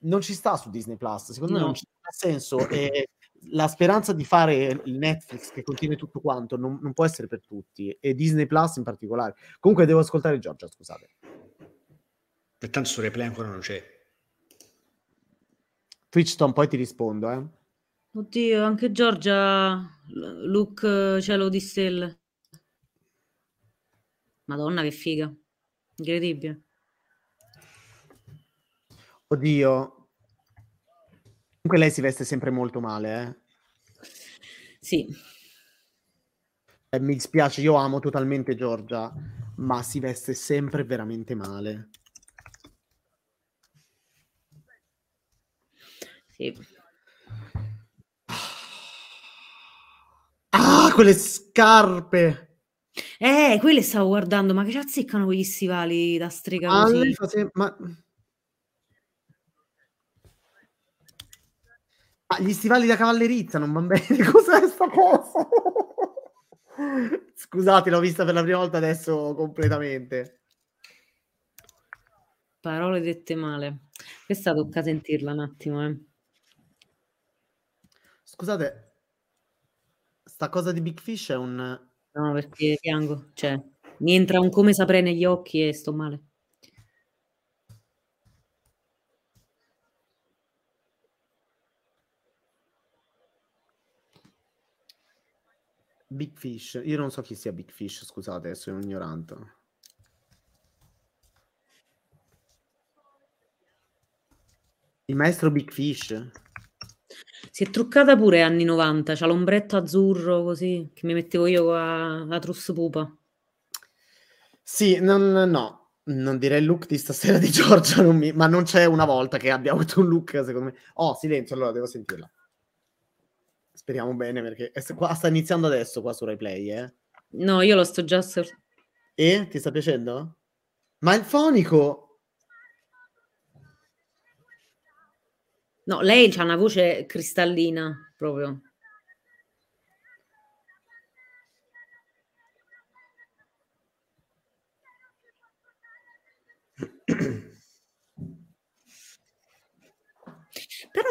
non ci sta su Disney Plus, secondo me non c'è senso, e la speranza di fare il Netflix che contiene tutto quanto non può essere per tutti, e Disney Plus in particolare. Comunque devo ascoltare Giorgia, scusate. Pertanto su Replay ancora non c'è. Twitchton, poi ti rispondo, Oddio, anche Giorgia, Luke Cielo di Stelle. Madonna, che figa. Incredibile. Oddio. Comunque lei si veste sempre molto male, Sì. Mi dispiace, io amo totalmente Giorgia, ma si veste sempre veramente male. Sì. Ah, quelle scarpe! Quelle stavo guardando, ma che ci azzeccano quegli stivali da strega così? Gli stivali da cavallerizza non vanno bene. Cos'è sta cosa? Scusate, l'ho vista per la prima volta adesso completamente. Parole dette male. Questa tocca sentirla un attimo, Scusate, sta cosa di Big Fish è un... No, perché piango. Cioè, mi entra un come saprei negli occhi e sto male. Big Fish, io non so chi sia Big Fish, scusate, sono un ignorante. Il maestro Big Fish si è truccata pure anni 90, c'ha l'ombretto azzurro così, che mi mettevo io con la truss pupa. Sì, non direi il look di stasera di Giorgia, ma non c'è una volta che abbia avuto un look, secondo me. Oh, silenzio, allora devo sentirla. Speriamo bene, perché sta iniziando adesso qua su Rai Play, No, io lo sto già... E? Ti sta piacendo? Ma il fonico! No, lei c'ha una voce cristallina, proprio. Però...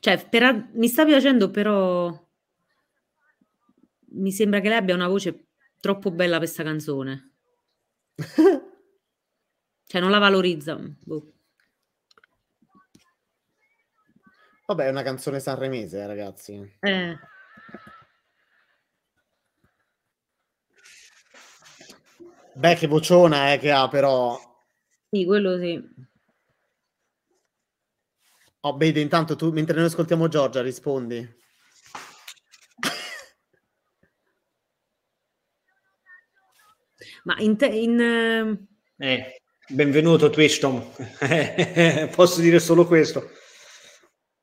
Cioè, mi sta piacendo, però mi sembra che lei abbia una voce troppo bella per sta canzone. Cioè, non la valorizza. Vabbè, è una canzone sanremese, ragazzi. Beh, che vociona che ha, però. Sì, quello sì. Oh, Bede, intanto tu, mentre noi ascoltiamo Giorgia, rispondi. Ma benvenuto Twitchton. Posso dire solo questo.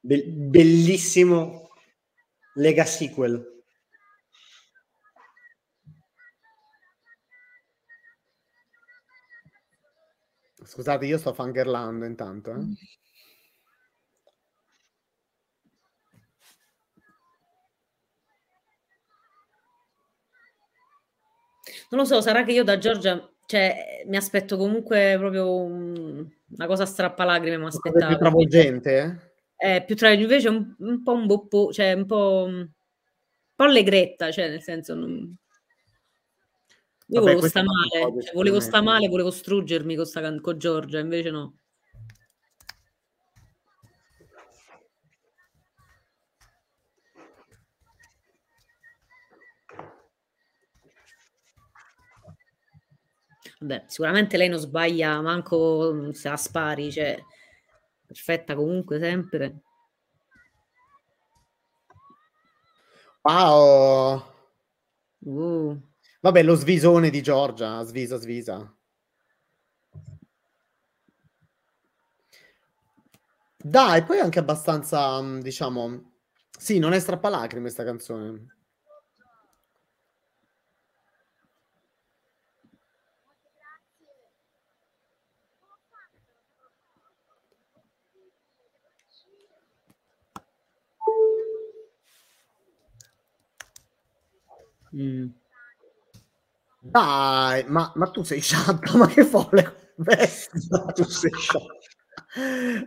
Bellissimo Lega Sequel. Scusate, io sto fangirlando intanto, non lo so, sarà che io da Giorgia, cioè, mi aspetto comunque proprio una cosa strappalacrime, mi aspettavo. Più travolgente? Più travolgente, invece un po' un boppo, cioè un po' allegretta, cioè nel senso... Non... Io vabbè, volevo sta male, cosa, cioè, volevo sta male, volevo struggermi con Giorgia, invece no. Vabbè, sicuramente lei non sbaglia, manco se la spari, cioè perfetta comunque sempre. Wow! Vabbè, lo svisone di Giorgia, svisa. Dai, poi anche abbastanza, diciamo... Sì, non è strappalacrime questa canzone. Dai, ma tu sei sciatto, ma che folle. Tu sei sciatto.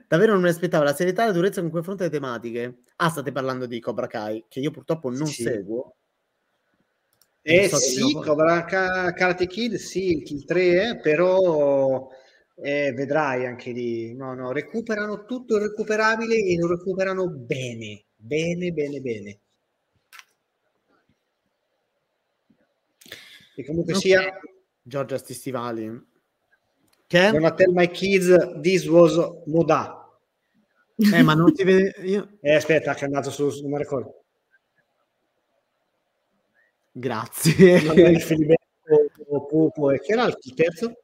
Davvero non mi aspettavo la serietà e la durezza con cui affrontano le tematiche. Ah, state parlando di Cobra Kai, che io purtroppo non seguo. Sì, Cobra Kai, Karate Kid, sì, il 3, però vedrai anche lì. No, recuperano tutto il recuperabile e lo recuperano bene. E comunque sia Giorgia sti stivali. Che? Don't tell my kids this was Modà. Ma non ti vede io. Aspetta, che è andato su, non mi ricordo. Grazie. Pupo e che era il terzo?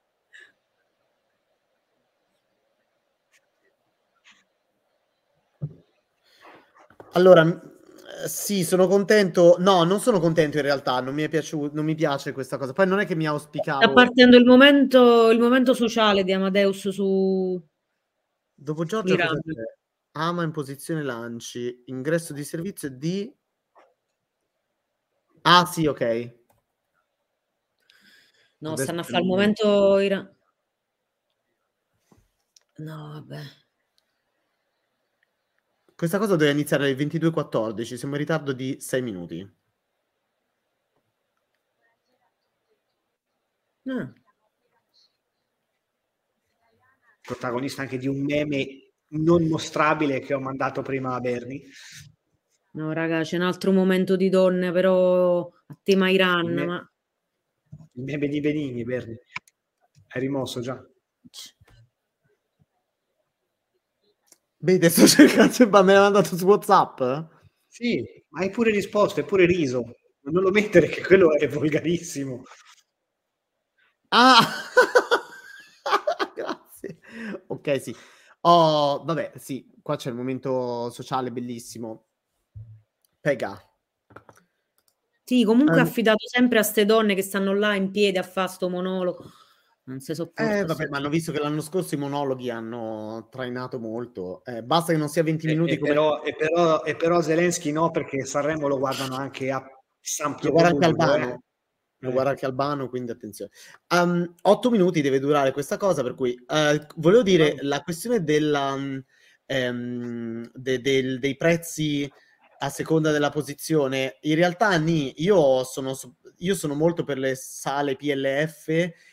Allora sì, sono contento. No, non sono contento in realtà, non mi piace questa cosa. Poi non è che mi auspicavo. Sta partendo il momento sociale di Amadeus su... Dopo Giorgia Ama in posizione lanci, ingresso di servizio di... Ah sì, ok. No, vabbè, stanno a fare il momento... No, vabbè. Questa cosa deve iniziare alle 22:14, siamo in ritardo di 6 minuti. Protagonista anche di un meme non mostrabile che ho mandato prima a Berni. No, raga, c'è un altro momento di donne, però a tema Iran. Il meme di Benigni, Berni. È rimosso già. Beh, adesso cercando, me l'ha mandato su WhatsApp. Sì, ma hai pure risposto, hai pure riso. Non lo mettere che quello è volgarissimo. Ah! Grazie. Ok, sì. Oh, vabbè, sì, qua c'è il momento sociale bellissimo. Pega. Sì, comunque affidato sempre a ste donne che stanno là in piedi a fare sto monologo. Non si sopporta, vabbè, ma hanno visto che l'anno scorso i monologhi hanno trainato molto. Basta che non sia 20 minuti. Però Zelensky no, perché Sanremo lo guardano anche a San Pietro. Guarda anche Albano, quindi attenzione. 8 minuti deve durare questa cosa, per cui volevo dire la questione dei prezzi a seconda della posizione. In realtà io sono molto per le sale PLF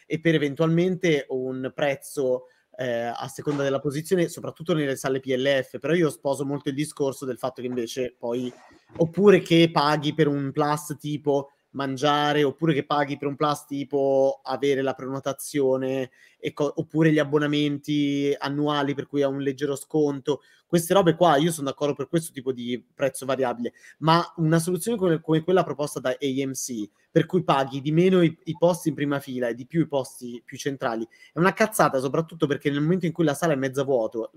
e per eventualmente un prezzo a seconda della posizione, soprattutto nelle sale PLF, però io sposo molto il discorso del fatto che invece poi, oppure che paghi per un plus tipo mangiare, oppure che paghi per un plus tipo avere la prenotazione, oppure gli abbonamenti annuali per cui ha un leggero sconto, queste robe qua io sono d'accordo per questo tipo di prezzo variabile, ma una soluzione come quella proposta da AMC, per cui paghi di meno i posti in prima fila e di più i posti più centrali, è una cazzata, soprattutto perché nel momento in cui la sala è mezza vuota,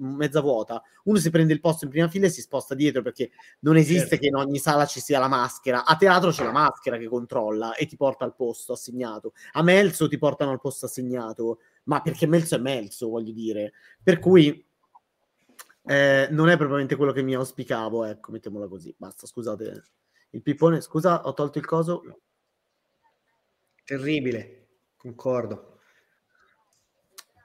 uno si prende il posto in prima fila e si sposta dietro, perché non esiste che in ogni sala ci sia la maschera. A teatro c'è la maschera che controlla e ti porta al posto assegnato, a Melzo ti portano al posto assegnato, ma perché Melzo è Melzo, voglio dire, per cui non è probabilmente quello che mi auspicavo, ecco, mettiamola così. Basta, scusate il pippone, scusa, ho tolto il coso. Terribile, concordo.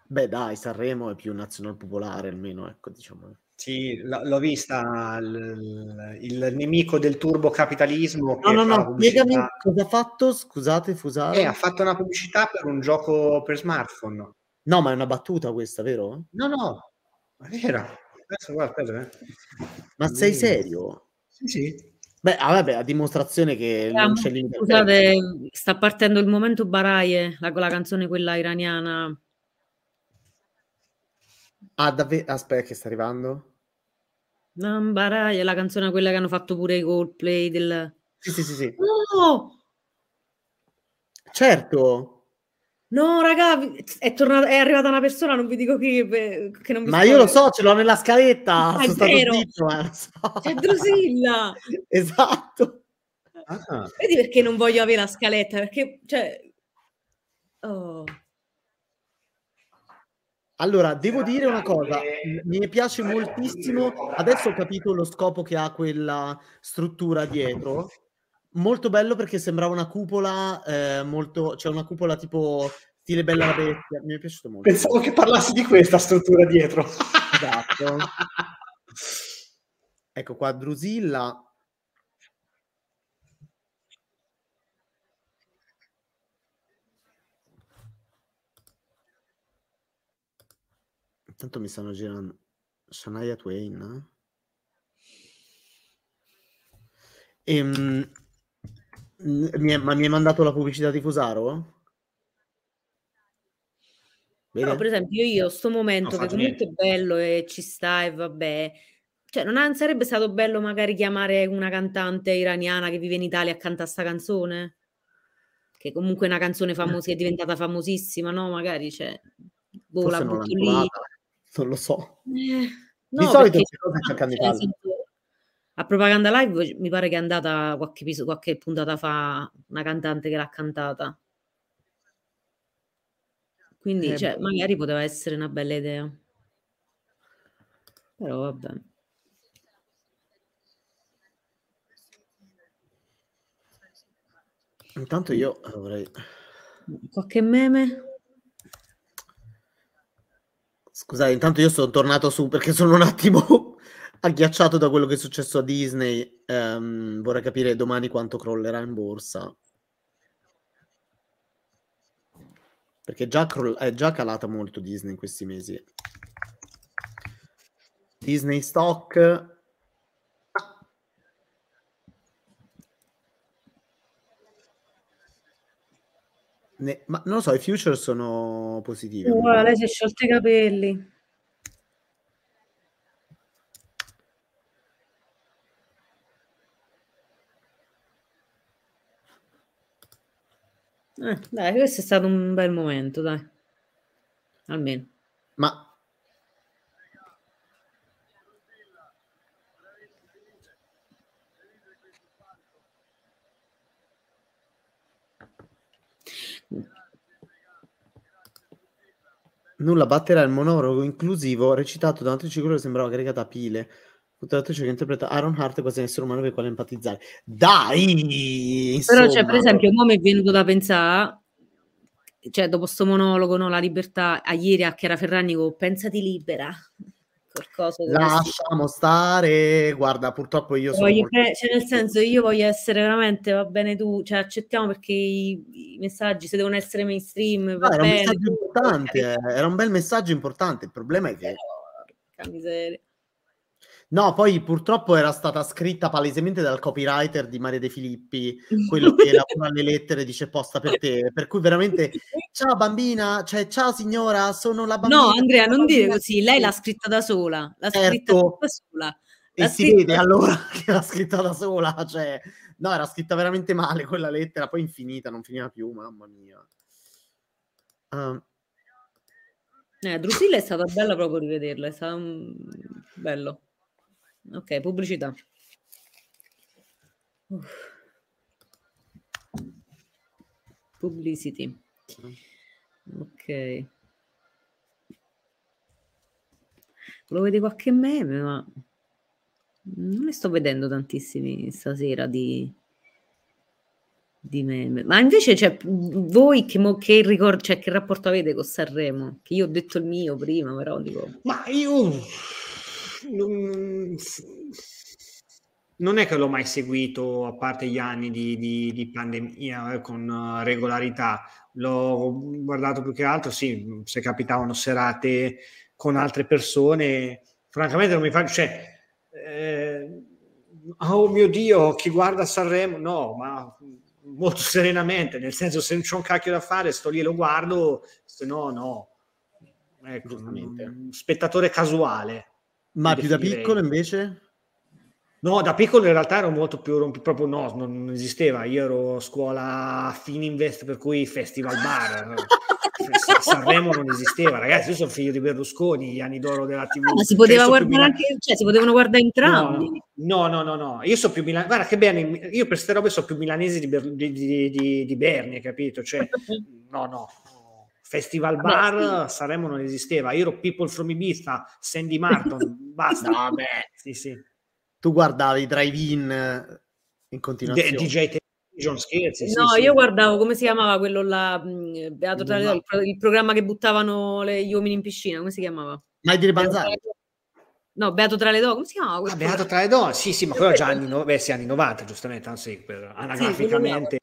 Beh dai, Sanremo è più nazional popolare almeno, ecco, diciamo. Sì, l'ho vista, il nemico del turbocapitalismo. No, no, no, spiegami cosa ha fatto, scusate, Fusaro. Ha fatto una pubblicità per un gioco per smartphone. No, ma è una battuta questa, vero? No, no, ma vera. Adesso guarda, ma sei serio? Sì, sì. Beh, ah, vabbè, a dimostrazione che non c'è l'intervento. Scusate, sta partendo il momento Baraye, la canzone quella iraniana. Ah, davvero? Aspetta, che sta arrivando? Non Baraye, la canzone quella che hanno fatto pure i Coldplay del... Sì, sì, sì, sì. No! Certo! No, raga, è arrivata una persona, non vi dico chi, che non mi... Ma io lo so, ce l'ho nella scaletta. Ah, sono vero. Stato zitto, ma lo so. C'è Drusilla. Esatto. Ah. Vedi perché non voglio avere la scaletta, perché cioè... Oh. Allora, devo dire una cosa, mi piace moltissimo, adesso ho capito lo scopo che ha quella struttura dietro. Molto bello perché sembrava una cupola, cioè una cupola tipo stile Bella la Bestia. Mi è piaciuto molto. Pensavo che parlassi di questa struttura dietro. Esatto. Ecco qua, Drusilla. Intanto mi stanno girando. Shania Twain. Ma mi hai mandato la pubblicità di Fusaro? Bene. No, per esempio io sto momento che comunque è bello e ci sta e vabbè, cioè non sarebbe stato bello magari chiamare una cantante iraniana che vive in Italia a cantare sta canzone? Che comunque è una canzone famosa, è diventata famosissima, no? Magari c'è, boh, la butto lì. Non lo so. No, di solito queste cose cercano di farlo. A Propaganda Live mi pare che è andata qualche puntata fa una cantante che l'ha cantata. Quindi cioè, magari poteva essere una bella idea. Però vabbè. Intanto io vorrei... Qualche meme? Scusate, intanto io sono tornato su perché sono un attimo... agghiacciato da quello che è successo a Disney. Vorrei capire domani quanto crollerà in borsa, perché è già calata molto Disney in questi mesi. Disney stock. Ma non lo so, i future sono positivi. Guarda, lei si è sciolto i capelli. Dai, questo è stato un bel momento, dai. Almeno. Ma... Nulla batterà il monologo inclusivo recitato da un altro ciclo che sembrava aggregata a pile. L'attrice che interpreta Aaron Hart è quasi nessun umano per quale empatizzare. Dai! Insomma. Però cioè, per esempio, un uomo è venuto da pensare, cioè dopo sto monologo, no, la libertà, a ieri a Chiara Ferragni con pensati libera. Qualcosa lasciamo stare, guarda, purtroppo io sono... cioè nel senso, io voglio essere veramente, va bene tu, cioè accettiamo perché i messaggi, se devono essere mainstream, va bene. Era un messaggio importante, era un bel messaggio importante, il problema è che... Porca miseria. No, poi purtroppo era stata scritta palesemente dal copywriter di Maria De Filippi, quello che lavora alle lettere, dice posta per te, per cui veramente ciao bambina, cioè ciao signora, sono la bambina. No, Andrea, non dire così, lei l'ha scritta da sola, l'ha scritta da sola. E si vede allora che l'ha scritta da sola, cioè no, era scritta veramente male quella lettera, poi infinita, non finiva più, mamma mia. Drusilla è stata bella proprio rivederla, è stato bello. Ok, pubblicità. Publicity. Ok. Volevo vedere qualche meme, ma non ne sto vedendo tantissimi stasera di di meme. Ma invece, cioè, voi cioè, che rapporto avete con Sanremo? Che io ho detto il mio prima, però dico... Ma io... non è che l'ho mai seguito, a parte gli anni di pandemia, con regolarità. L'ho guardato più che altro, sì, se capitavano serate con altre persone. Francamente non mi fa... Cioè, oh mio Dio, chi guarda Sanremo? No, ma... molto serenamente, nel senso, se non c'è un cacchio da fare sto lì e lo guardo, se no no, ecco, spettatore casuale. Ma più definirei. Da piccolo invece? No, da piccolo in realtà ero molto più proprio no, non esisteva, io ero a scuola Fininvest, per cui festival bar Sanremo non esisteva, ragazzi, io sono figlio di Berlusconi, gli anni d'oro della TV. Ma si poteva guardare anche, cioè si potevano guardare entrambi. No, no, no, no, io sono più milanese, guarda che bene, io per queste robe sono più milanese di Berni, capito? Cioè, no, no, festival bar, vabbè, sì. Sanremo non esisteva, io ero People from Ibiza, Sandy Martin, basta, vabbè, sì, sì. Tu guardavi Drive-In in continuazione. DJ scherzi, no, sì, io sì. Guardavo, come si chiamava quello là, Beato Tale, il programma che buttavano gli uomini in piscina, come si chiamava? Mai dire Banzai. No, Beato tra le donne, come si chiamava? Ah, Beato tra le donne, sì, sì, ma quello già anni 90, giustamente, anzi, anagraficamente.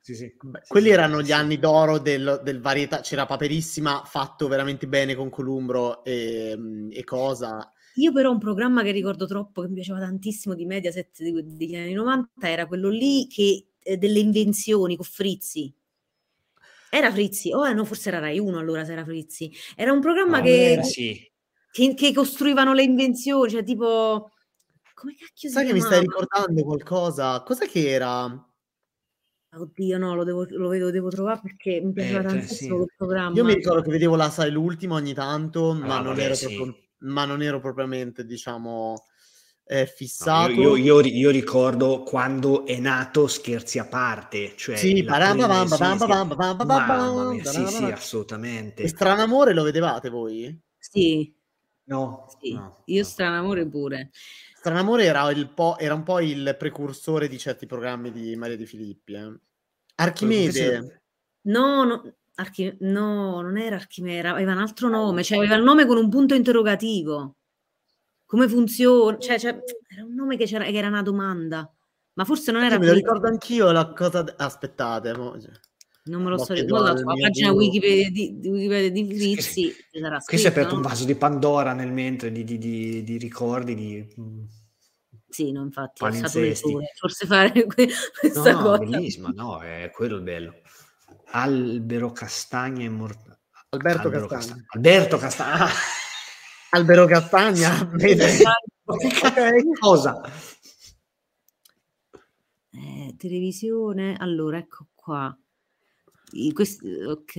Sì, sì. Beh, quelli sì, erano gli anni d'oro del varietà, c'era Paperissima, fatto veramente bene con Columbro e cosa... Io però un programma che ricordo troppo, che mi piaceva tantissimo di Mediaset degli anni 90, era quello lì che... delle invenzioni con Frizzi. Era Frizzi? Oh, no, forse era Rai 1 allora, se era Frizzi. Era un programma sì. Che costruivano le invenzioni, cioè tipo... Come cacchio si chiamava? Sai che mi stai ricordando qualcosa? Cosa che era? Oddio, no, lo devo trovare perché mi piaceva tantissimo quel programma. Io mi ricordo che vedevo la Sai l'ultima ogni tanto, ma, non ero ma non ero propriamente, diciamo... fissato. No, io ricordo quando è nato Scherzi a Parte, cioè sì, assolutamente. E Stranamore lo vedevate voi? Sì. No, sì. No, io no. Stranamore pure. Stranamore era un po' il precursore di certi programmi di Maria De Filippi. Archimede. No, no. No, non era Archimede, aveva un altro nome, cioè aveva il nome con un punto interrogativo. Come funziona? Cioè, era un nome che era una domanda, ma forse non era... Me lo ricordo anch'io la cosa... Aspettate. Non me lo so ricordare. La pagina Wikipedia di Frizzi sarà scritto. Qui si è aperto un vaso di Pandora nel mentre di ricordi, di... Sì, no, infatti, forse fare questa cosa. No, bellissima, no, è quello il bello. Albero Castagna e Mortale. Alberto Castagna. Albero Castagna, cosa? Televisione, allora ecco qua. Ok.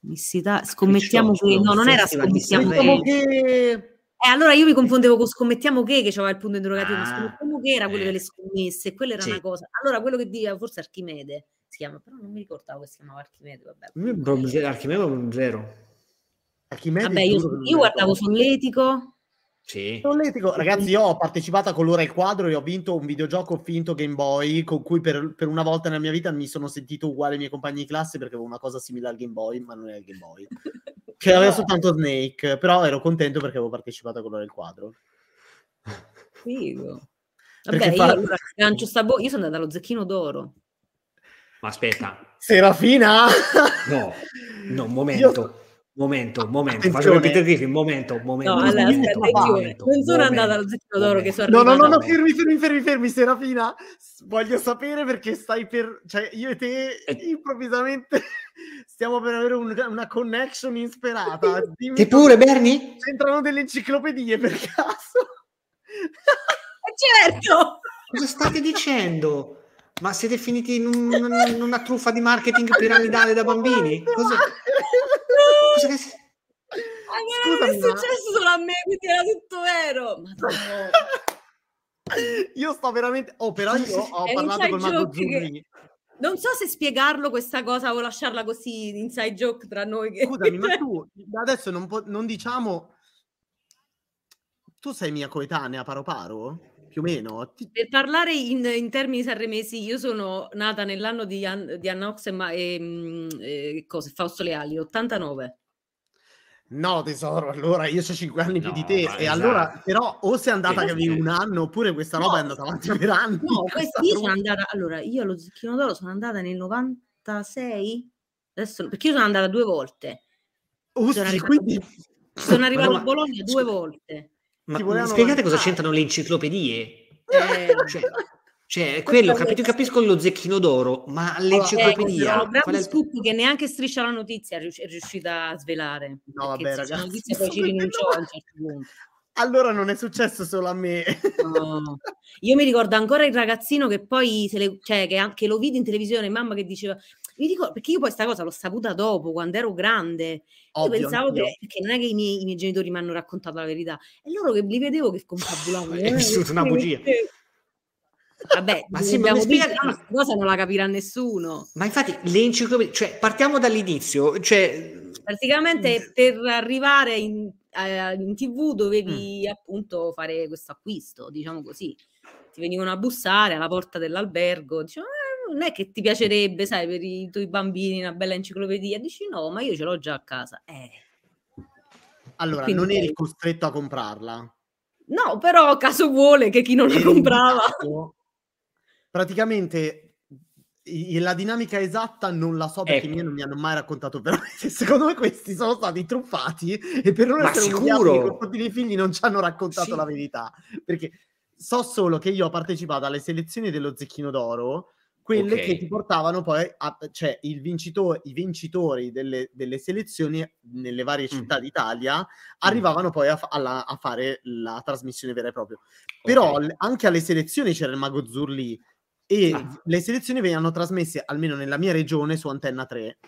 Missità, scommettiamo che no, non era scommettiamo che. Allora io mi confondevo con scommettiamo che c'aveva il punto interrogativo, ma scommettiamo che era quello delle scommesse, quella era una cosa. Allora quello che diceva forse Archimede si chiama, però non mi ricordavo che si chiamava Archimede, vabbè. Archimede è un zero. Vabbè, io guardavo Solletico. Sì. Solletico, ragazzi, io ho partecipato a Colora il Quadro e ho vinto un videogioco finto Game Boy con cui per una volta nella mia vita mi sono sentito uguale ai miei compagni di classe, perché avevo una cosa simile al Game Boy, ma non era il Game Boy che aveva soltanto Snake, però ero contento perché avevo partecipato a Colora il Quadro. Figo. Vabbè, io sono andata allo Zecchino d'Oro. Ma aspetta, Serafina? No, un momento. Momento, facciamo Peter Griffin, momento. No, allora, momento. Non sono andata allo Zecchino d'Oro che sono arrivata. No, fermi, Serafina, voglio sapere perché stai per... Cioè, io e te improvvisamente stiamo per avere una connection insperata. Dimmi te pure, Berni? C'entrano delle enciclopedie per caso? Certo! Cosa state dicendo? Ma siete finiti in una truffa di marketing piramidale da bambini? Cosa Scusa, è successo solo a me, quindi era tutto vero. Madonna. Io sto veramente... Oh, però io ho parlato con Marco Zurrini. Non so se spiegarlo questa cosa o lasciarla così, inside joke tra noi. Scusami, ma tu adesso non diciamo... Tu sei mia coetanea, paro paro? più o meno. Per parlare in termini sanremesi, io sono nata nell'anno di Anna Oxa Fausto Leali, 89. No tesoro, allora io c'ho 5 anni più di te, e allora esatto. Però o sei andata che avevi un anno, oppure questa roba è andata avanti per anni. No, io sono andata, allora io allo Zecchino d'Oro sono andata nel 96, adesso, perché io sono andata 2 volte. Sono arrivata a Bologna 2 volte. Ma spiegate cosa c'entrano le enciclopedie? Cioè quello, capito, capisco lo Zecchino d'Oro, ma l'enciclopedia, qual è il scoop che neanche Striscia la Notizia è riuscita a svelare? No, vabbè ragazzi, la Notizia poi ci rinunciò a un certo punto. Allora non è successo solo a me. No. Io mi ricordo ancora il ragazzino che poi che lo vidi in televisione, mamma che diceva, mi ricordo, perché io poi sta cosa l'ho saputa dopo, quando ero grande. Ovvio, io pensavo che non è che i miei genitori mi hanno raccontato la verità, è loro che li vedevo che confabulavano. È vissuta una bugia. Vabbè, ma sì, questa cosa non la capirà nessuno. Ma infatti l'enciclopedia, cioè partiamo dall'inizio, cioè praticamente per arrivare in TV dovevi appunto fare questo acquisto, diciamo così. Ti venivano a bussare alla porta dell'albergo, dicevano non è che ti piacerebbe, sai, per i tuoi bambini una bella enciclopedia. Dici no, ma io ce l'ho già a casa. Allora, quindi non eri costretto a comprarla? No, però caso vuole che chi non la comprava praticamente la dinamica esatta non la so, perché i miei non mi hanno mai raccontato, però secondo me questi sono stati truffati e per non essere sicuro i miei figli non ci hanno raccontato la verità, perché so solo che io ho partecipato alle selezioni dello Zecchino d'Oro, quelle che ti portavano poi a, cioè i vincitori delle selezioni nelle varie città d'Italia arrivavano poi a fare la trasmissione vera e propria. Però anche alle selezioni c'era il Mago Zurli e le selezioni venivano trasmesse, almeno nella mia regione, su Antenna 3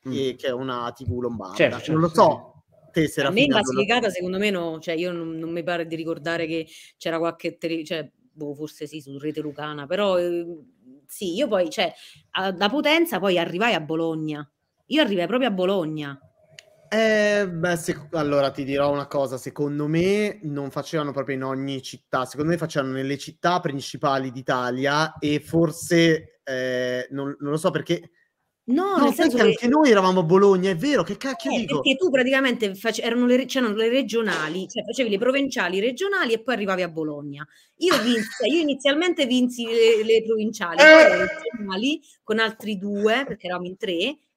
che è una TV lombarda. Certo, non lo so. A me in Basilicata secondo me no, cioè io non mi pare di ricordare che c'era qualche forse sì su Rete Lucana, però sì, io poi da Potenza poi arrivai a Bologna. Io arrivai proprio a Bologna. Allora ti dirò una cosa, secondo me non facevano proprio in ogni città, secondo me facevano nelle città principali d'Italia e forse non lo so perché. No, nel senso che anche noi eravamo a Bologna, è vero, che cacchio dico? Perché tu praticamente c'erano le regionali, cioè facevi le provinciali, regionali e poi arrivavi a Bologna. Io inizialmente vinsi le provinciali, poi le regionali con altri 2, perché eravamo in 3,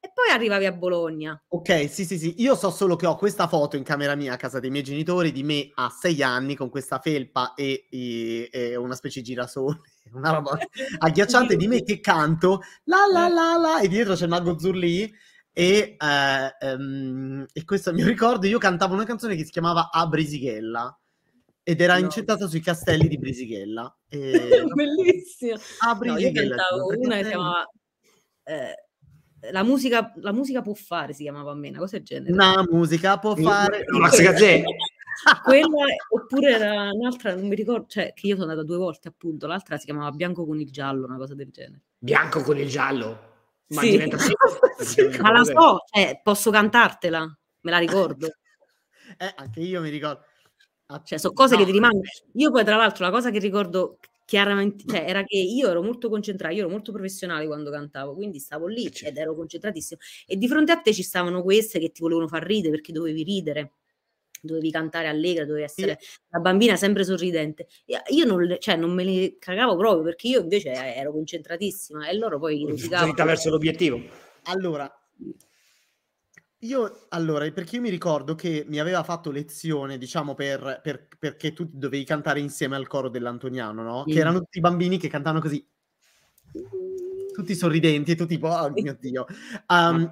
e poi arrivavi a Bologna. Ok, sì, io so solo che ho questa foto in camera mia a casa dei miei genitori di me a 6 anni con questa felpa e una specie di girasole, una roba agghiacciante di me che canto la e dietro c'è il Mago Zurli e questo mi ricordo, io cantavo una canzone che si chiamava A Brisighella ed era incentrata sui castelli di Brisighella bellissimo. A Brisighella, no, io cantavo una che si chiamava la musica può fare, si chiamava a me una cosa del genere, la musica può fare la musica quella, oppure era un'altra, non mi ricordo, cioè che io sono andata 2 volte appunto, l'altra si chiamava Bianco con il giallo, una cosa del genere. Bianco con il giallo? Ma sì. Diventa sì, ma la so, posso cantartela, me la ricordo. Anche io mi ricordo. Cioè sono cose che ti rimangono. Io poi tra l'altro la cosa che ricordo chiaramente era che io ero molto concentrata, io ero molto professionale quando cantavo, quindi stavo lì ed ero concentratissimo e di fronte a te ci stavano queste che ti volevano far ridere perché dovevi ridere. Dovevi cantare allegra, dovevi essere una bambina sempre sorridente. Io non me ne cagavo proprio, perché io invece ero concentratissima e loro poi dritta verso l'obiettivo. Allora, perché io mi ricordo che mi aveva fatto lezione, diciamo, perché tu dovevi cantare insieme al coro dell'Antoniano, no? Che erano tutti i bambini che cantavano così, tutti sorridenti e tu tipo oh mio Dio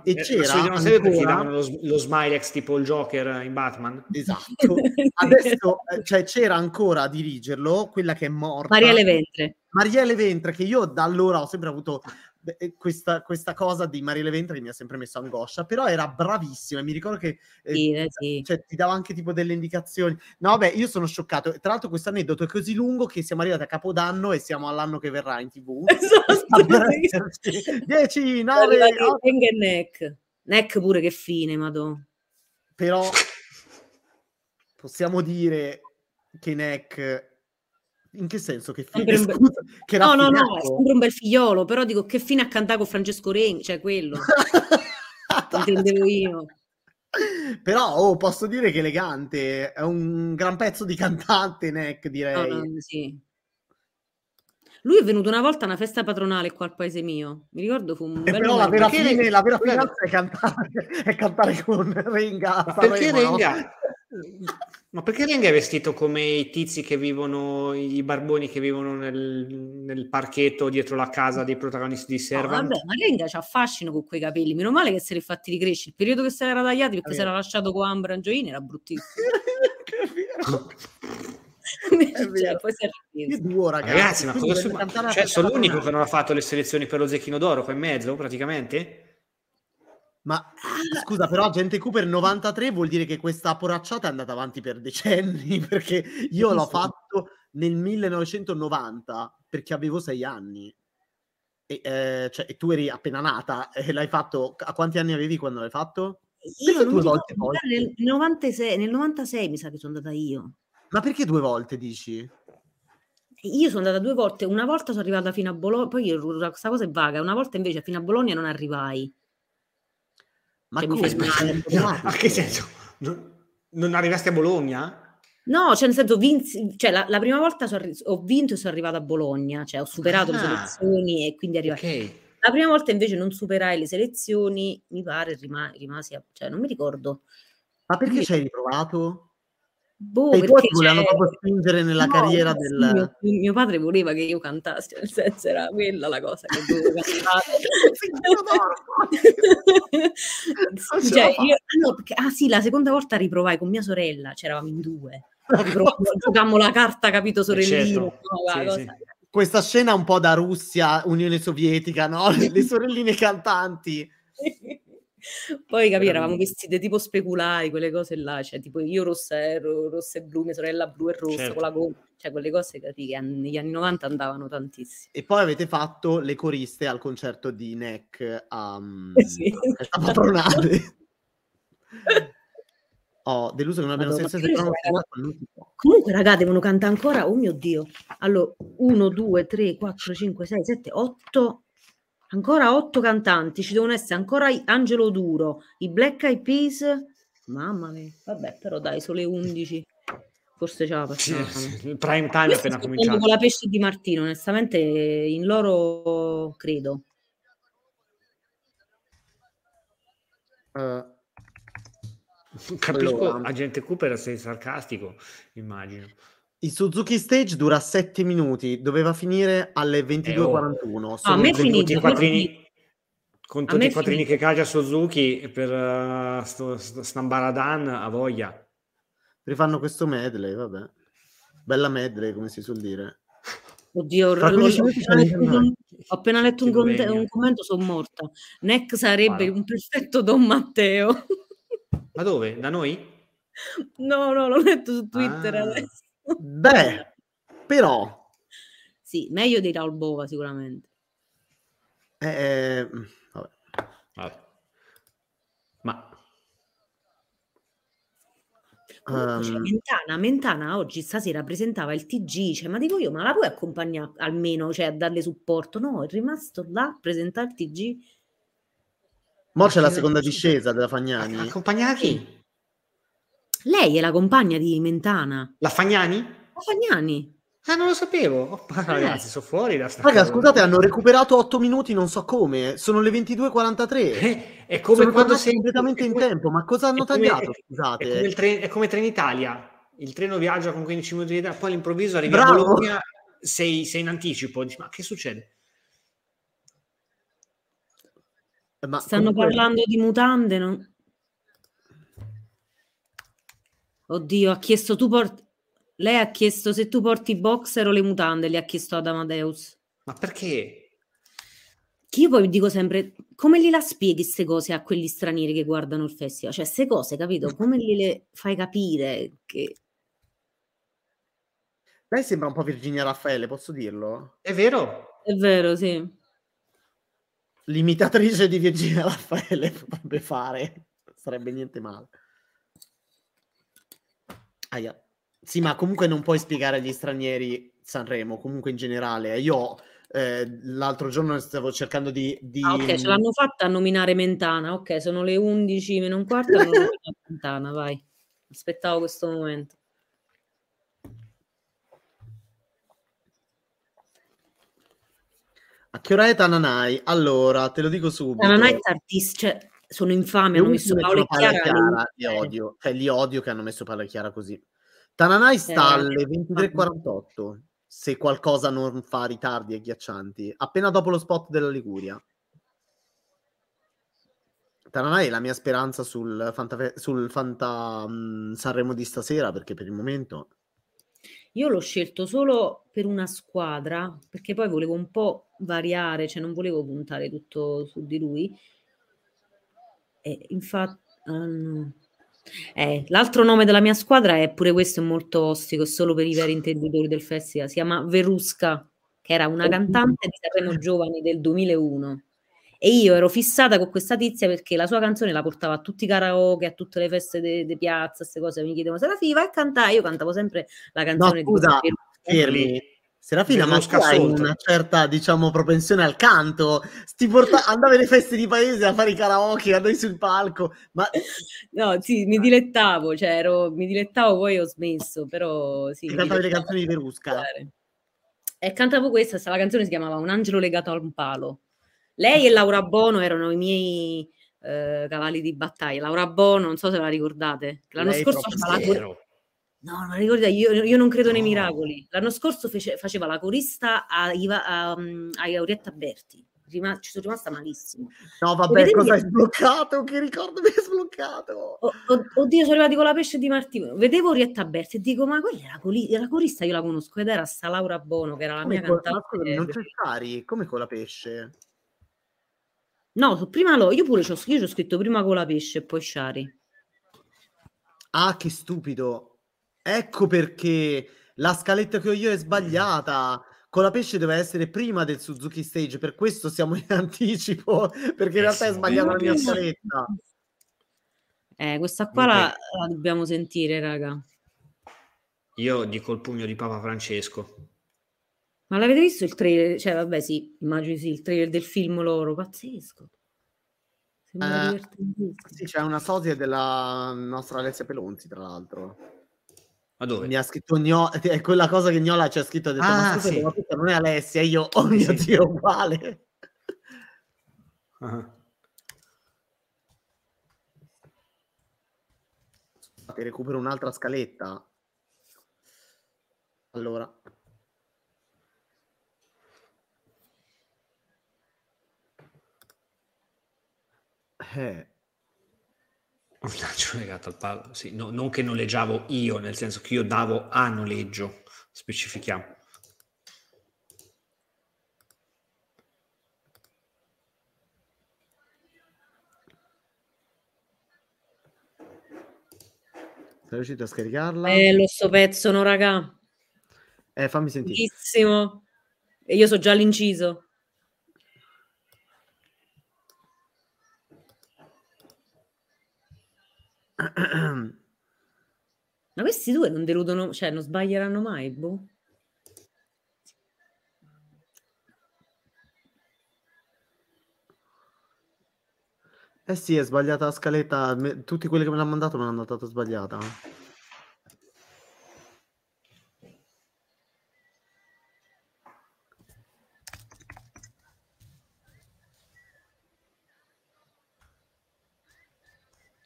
e c'era ancora lo Smilex tipo il Joker in Batman, esatto. Adesso c'era ancora a dirigerlo quella che è morta, Marielle Ventre, che io da allora ho sempre avuto questa cosa di Marielle Ventre che mi ha sempre messo angoscia, però era bravissima e mi ricordo che ti dava anche tipo delle indicazioni. No vabbè, io sono scioccato, tra l'altro questo aneddoto è così lungo che siamo arrivati a Capodanno e siamo all'anno che verrà in TV. Esatto, 10, 9, 8 neck pure, che fine, madonna. Però possiamo dire che Neck in che senso? Che fine? Scusa, che no, no, no, sembra un bel figliolo, però dico che fine ha cantato con Francesco Renga, cioè quello. Intendevo io. Però oh, posso dire che elegante, è un gran pezzo di cantante, Neck, direi. No, no, sì. Lui è venuto una volta a una festa patronale qua al paese mio, mi ricordo, fu un bello. Però la vera fine è cantare con Renga. Perché Renga? Ma perché Renga è vestito come i tizi che vivono, i barboni che vivono nel parchetto dietro la casa dei protagonisti di Servant? No, vabbè, ma Renga c'ha affascino con quei capelli, meno male che se li è fatti ricrescere. Il periodo che se l'era tagliato perché se l'era lasciato con Ambra Angioini era bruttissimo. È vero. Cioè, è duro, ragazzi, ma cosa cioè, sono l'unico che non ha fatto le selezioni per lo Zecchino d'Oro qua in mezzo praticamente? Ma scusa, però Agente Cooper 93 vuol dire che questa poracciata è andata avanti per decenni, perché io l'ho fatto nel 1990 perché avevo 6 anni cioè, e tu eri appena nata e l'hai fatto. A quanti anni avevi quando l'hai fatto? Io due volte, nel 96 mi sa che sono andata io. Ma perché due volte dici? Io sono andata due volte, una volta sono arrivata fino a Bologna, poi io, questa cosa è vaga, una volta invece fino a Bologna non arrivai. Ma cioè, ma che senso? Non arrivasti a Bologna? No, cioè nel senso, cioè, la prima volta ho vinto e sono arrivata a Bologna, cioè ho superato le selezioni e quindi arrivata. Okay. La prima volta invece non superai le selezioni, mi pare rimasi a, cioè non mi ricordo. Ma perché ci hai riprovato? Boh, e poi ti volevano proprio spingere nella carriera del... Mio padre voleva che io cantassi, nel senso era quella la cosa che dovevo cantare. Cioè, io, no, perché, sì, la seconda volta riprovai con mia sorella, c'eravamo in due, giocammo la carta, capito, sorellino. Certo. Sì, sì. Questa scena un po' da Russia, Unione Sovietica, no? Le sorelline cantanti. Poi capì, eravamo vestite tipo speculari, quelle cose là, cioè tipo io rossa e blu, mia sorella blu e rossa, certo, con la gomma, cioè quelle cose che negli anni 90 andavano tantissimo. E poi avete fatto le coriste al concerto di Neck a patronale. Deluso che non abbiano senso. Comunque raga, devono cantare ancora, oh mio Dio. Allora 1, 2, 3, 4, 5, 6, 7, 8 ancora 8 cantanti, ci devono essere ancora Angelo Duro, i Black Eyed Peas, mamma mia, vabbè, però dai, sole 11, forse ce la facciamo. Il prime time è appena cominciato. Con la pesce di Martino, onestamente, in loro credo. Capisco, allora. Agente Cooper, sei sarcastico, immagino. Il Suzuki Stage dura 7 minuti, doveva finire alle 22:41. A me finiti con tutti i quattrini che cagia Suzuki per Stambaradan a voglia. Rifanno questo medley, vabbè. Bella medley, come si suol dire. Oddio, ho appena letto un commento, sono morta. Neck sarebbe un perfetto Don Matteo. Ma dove? Da noi? No, l'ho letto su Twitter adesso. Beh, però sì, meglio di Raul Bova sicuramente. Vabbè. Ma cioè, Mentana oggi stasera presentava il TG, cioè, ma dico io, ma la puoi accompagnare almeno, cioè a darle supporto? No, è rimasto là a presentare il TG. Mo c'è la seconda discesa della Fagnani. Accompagnare chi? Lei è la compagna di Mentana. La Fagnani? La Fagnani. Non lo sapevo. Ragazzi, sono fuori da sta. Raga, scusate, hanno recuperato 8 minuti, non so come. Sono le 22:43. È come sono quando sei completamente in tempo. Ma cosa hanno tagliato? Scusate. È come Trenitalia. Il treno viaggia con 15 minuti di tempo, poi all'improvviso arrivi a Bologna, sei in anticipo. Dici, ma che succede? Ma stanno parlando di mutande, no? Oddio, lei ha chiesto se tu porti boxer o le mutande, le ha chiesto ad Amadeus. Ma perché? Che io poi dico sempre, come gliela spieghi queste cose a quegli stranieri che guardano il festival? Cioè, queste cose, capito? Come gliele fai capire che... Lei sembra un po' Virginia Raffaele, posso dirlo? È vero? È vero, sì. L'imitatrice di Virginia Raffaele potrebbe fare, sarebbe niente male. Sì, ma comunque non puoi spiegare agli stranieri Sanremo, comunque in generale. Io l'altro giorno stavo cercando di... Ah, ok, ce l'hanno fatta a nominare Mentana, ok, sono le 11:45, hanno nominato Mentana, vai. Aspettavo questo momento. A che ora è Tananai? Allora, te lo dico subito. Tananai è artista, cioè, sono infame, hanno messo Paola e Chiara. Li odio, cioè li odio che hanno messo Paola e Chiara così. Tananai sta alle 23:48, se qualcosa non fa ritardi agghiaccianti, appena dopo lo spot della Liguria. Tananai è la mia speranza sul Sanremo di stasera, perché per il momento... Io l'ho scelto solo per una squadra, perché poi volevo un po' variare, cioè non volevo puntare tutto su di lui. E infatti, l'altro nome della mia squadra è pure questo, è molto ostico, è solo per i veri intenditori del festival. Si chiama Verusca, che era una cantante di Sanremo Giovani del 2001. E io ero fissata con questa tizia perché la sua canzone la portava a tutti i karaoke, a tutte le feste di piazza, queste cose. Mi chiedevo, Serafina, vai a cantare. Io cantavo sempre la canzone di Fermi. Serafina, ma tu hai una certa, diciamo, propensione al canto. Andavi alle feste di paese a fare i karaoke, andavi sul palco. Ma... No, sì, mi dilettavo, cioè mi dilettavo, poi ho smesso, però sì. Cantavi le canzoni di Verusca. E cantavo questa, la canzone si chiamava Un angelo legato a un palo. Lei e Laura Bono erano i miei cavalli di battaglia. Laura Bono, non so se la ricordate. L'anno scorso faceva la corista. No, non la ricordate. Io non credo nei miracoli. L'anno scorso faceva la corista a Orietta Berti. Ci sono rimasta malissimo. No, vabbè, cosa hai sbloccato? Che ricordo mi hai sbloccato? Oddio, sono arrivati con la pesce di Martino. Vedevo Orietta Berti e dico, ma quella è la corista, io la conosco. Ed era sta Laura Bono, che era la mia cantante. Non c'è Sari? Come con la pesce? No, prima io ci ho scritto prima con la pesce e poi Sciari. Ah, che stupido. Ecco perché la scaletta che ho io è sbagliata. Con la pesce doveva essere prima del Suzuki Stage, per questo siamo in anticipo, perché in realtà è sbagliata la mia scaletta. Questa qua la dobbiamo sentire, raga. Io dico il pugno di Papa Francesco. Ma l'avete visto il trailer? Cioè, vabbè, sì, immagino sì, il trailer del film loro, pazzesco. Sembra divertentissimo. Sì, c'è una sosia della nostra Alessia Pelonzi, tra l'altro. Ma dove? Mi ha scritto è quella cosa che Gnola ci ha scritto, ha detto, ma scusa, sì. Ma questa non è Alessia, io, oh mio sì. Dio, uguale. Recupero un'altra scaletta. Allora... Un lancio legato al palo, sì, no, non che noleggiavo io, nel senso che io davo a noleggio, specifichiamo. Sei riuscito a scaricarla? Lo sto pezzo, no raga? Fammi sentire. Bellissimo. E io so già l'inciso. Ma questi due non deludono, cioè non sbaglieranno mai, boh. Eh sì, è sbagliata la scaletta. Tutti quelli che me l'hanno mandato me l'hanno mandata sbagliata.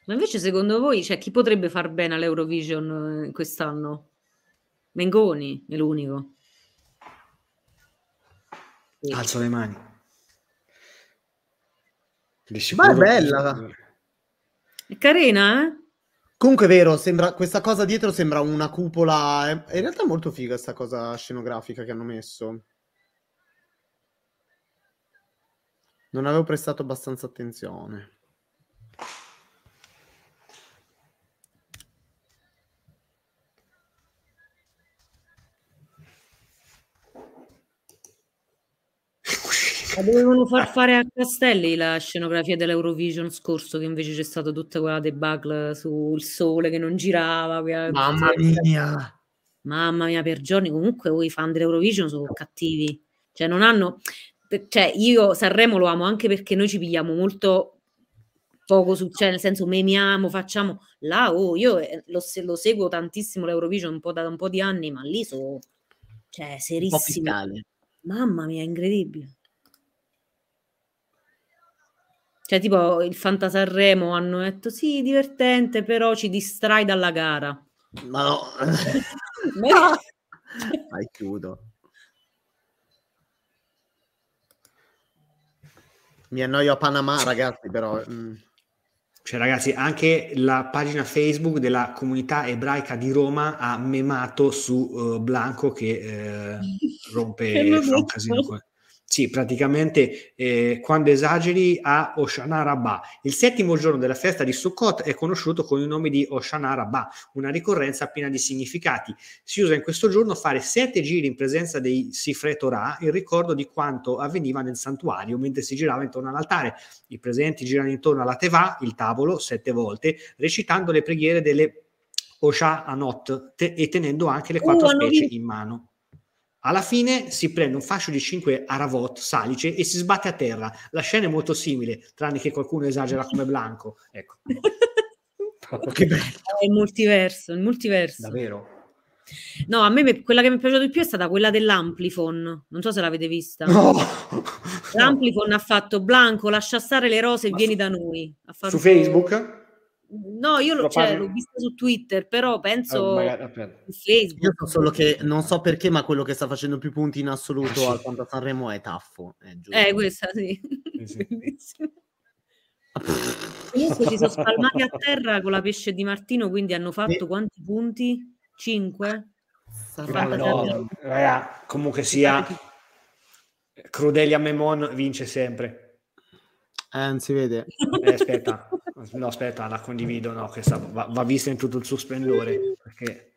Ma invece secondo voi, cioè, chi potrebbe far bene all'Eurovision quest'anno? Mengoni è l'unico. Alzo le mani. Ma è bella. È carina, eh? Comunque è vero, sembra, questa cosa dietro sembra una cupola. È in realtà molto figa questa cosa scenografica che hanno messo. Non avevo prestato abbastanza attenzione. Dovevano far fare a Castelli la scenografia dell'Eurovision scorso, che invece c'è stata tutta quella debacle sul sole che non girava. Mamma mia! mamma mia, per giorni. Comunque i fan dell'Eurovision sono cattivi, cioè non hanno, cioè io Sanremo lo amo anche perché noi ci pigliamo molto poco su, cioè nel senso memiamo, facciamo là, oh, io lo seguo tantissimo l'Eurovision un po' da un po' di anni, ma lì sono, cioè, serissimi, mamma mia, incredibile. Cioè tipo il Fanta Sanremo hanno detto sì, divertente, però ci distrai dalla gara. Ma no. No. Vai, chiudo. Mi annoio a Panama, ragazzi, però. Cioè, ragazzi, anche la pagina Facebook della comunità ebraica di Roma ha memato su Blanco che rompe, fa un casino qua. Sì, praticamente quando esageri a Hoshana Rabbah. Il settimo giorno della festa di Sukkot è conosciuto con il nome di Hoshana Rabbah, una ricorrenza piena di significati. Si usa in questo giorno fare 7 giri in presenza dei Sifrei Torah in ricordo di quanto avveniva nel santuario mentre si girava intorno all'altare. I presenti girano intorno alla Tevah, il tavolo, 7 volte, recitando le preghiere delle Hoshanot e tenendo anche le 4 specie in mano. Alla fine si prende un fascio di 5 aravot, salice, e si sbatte a terra. La scena è molto simile, tranne che qualcuno esagera come Blanco. Ecco. Che bello. È il multiverso, il multiverso. Davvero. No, a me quella che mi è piaciuta di più è stata quella dell'Amplifon. Non so se l'avete vista. No. L'Amplifon ha fatto Blanco, lascia stare le rose e vieni da noi. Ha fatto... Su Facebook? No, io l'ho vista su Twitter, però penso su Facebook. Io so solo che non so perché, ma quello che sta facendo più punti in assoluto al Fanta Sanremo è Taffo. Questa sì. Bellissima. Comunque si sono spalmati a terra con la pesce di Martino, quindi hanno fatto quanti punti? 5? No, raga, comunque sia, Crudelia Memon vince sempre. Non si vede. Aspetta, no, aspetta, la condivido. No, questa va vista in tutto il suo splendore. Perché...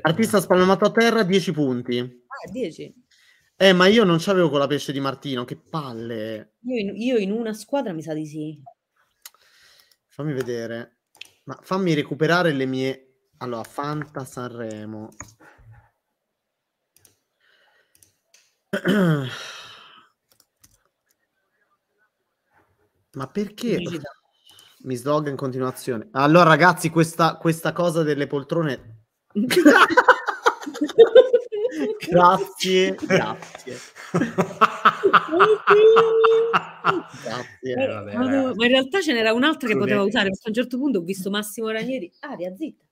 Artista spalmato a terra, 10 punti. Ah, 10. Ma io non c'avevo con la pesce di Martino, che palle. Io in una squadra mi sa di sì. Fammi vedere. Ma fammi recuperare le mie... Allora, Fanta Sanremo. Ma perché? Mi sloga in continuazione. Allora, ragazzi, questa cosa delle poltrone... Grazie. Grazie. Vabbè, ma in realtà ce n'era un'altra che poteva usare, perché a un certo punto ho visto Massimo Ranieri. Aria, zitta.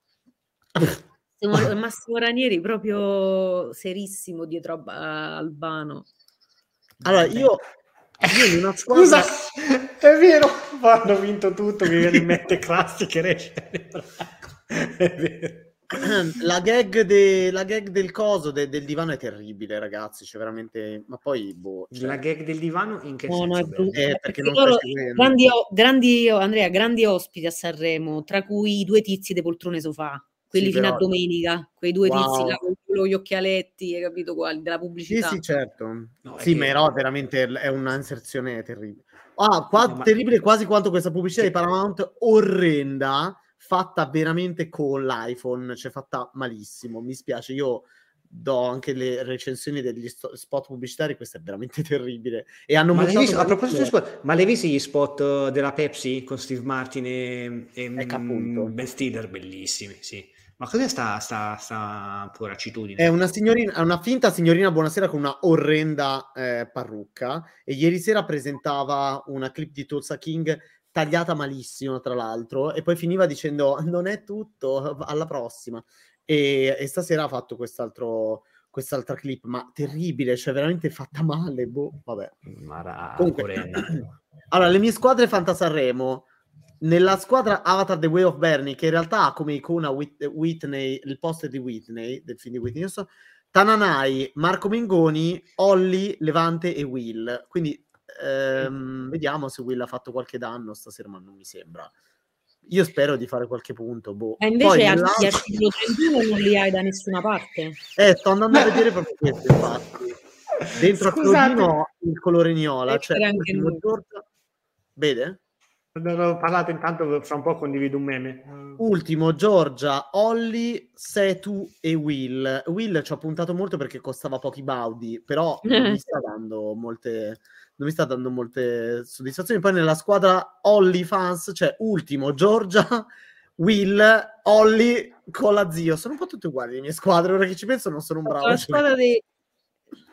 Massimo Ranieri proprio serissimo dietro a Albano. Allora, io in una squadra... Scusa, è vero, hanno vinto tutto, mi viene in mente classiche recente. È vero. La gag del coso, del divano è terribile, ragazzi, c'è veramente... Ma poi, boh... Cioè... La gag del divano in che senso? No, è brutto. Perché non loro, grandi ospiti a Sanremo, tra cui i 2 tizi dei poltrone sofà, quelli fino a domenica, quei 2 tizi là, con gli occhialetti, hai capito, quali, della pubblicità. Sì, certo. No, sì, ma no, veramente è un'inserzione terribile. Ah, terribile quasi quanto questa pubblicità di Paramount orrenda, fatta veramente con l'iPhone, cioè fatta malissimo, mi spiace, io do anche le recensioni degli spot pubblicitari, questo è veramente terribile. E hanno a proposito di spot, ma le visi gli spot della Pepsi con Steve Martin e Ben Stiller, bellissimi, sì. Ma cos'è sta poracitudine? È una finta signorina buonasera con una orrenda parrucca, e ieri sera presentava una clip di Tulsa King tagliata malissimo, tra l'altro, e poi finiva dicendo non è tutto, alla prossima. E stasera ha fatto quest'altra clip, ma terribile, cioè veramente fatta male, boh, vabbè. Comunque, allora, le mie squadre Fanta Sanremo. Nella squadra Avatar The Way of Bernie, che in realtà ha come icona Whitney, il poster di Whitney, del film di Whitney Houston, Tananai, Marco Mengoni, Olly, Levante e Will. Quindi vediamo se Will ha fatto qualche danno stasera, ma non mi sembra. Io spero di fare qualche punto, boh. E invece gli articoli 31 non li hai da nessuna parte. Sto andando a vedere proprio questo, infatti. Dentro a Clodino il colore Niola, cioè... Vede? No, parlate intanto, fra un po' condivido un meme. Ultimo, Giorgia, Olli, Setu e Will. Will ci ho puntato molto perché costava pochi baudi, però non mi sta dando molte, non mi sta dando molte soddisfazioni. Poi nella squadra Olli fans c'è cioè Ultimo, Giorgia, Will, Olli con la zio. Sono un po' tutte uguali le mie squadre, ora che ci penso non sono un bravo. La squadra dei...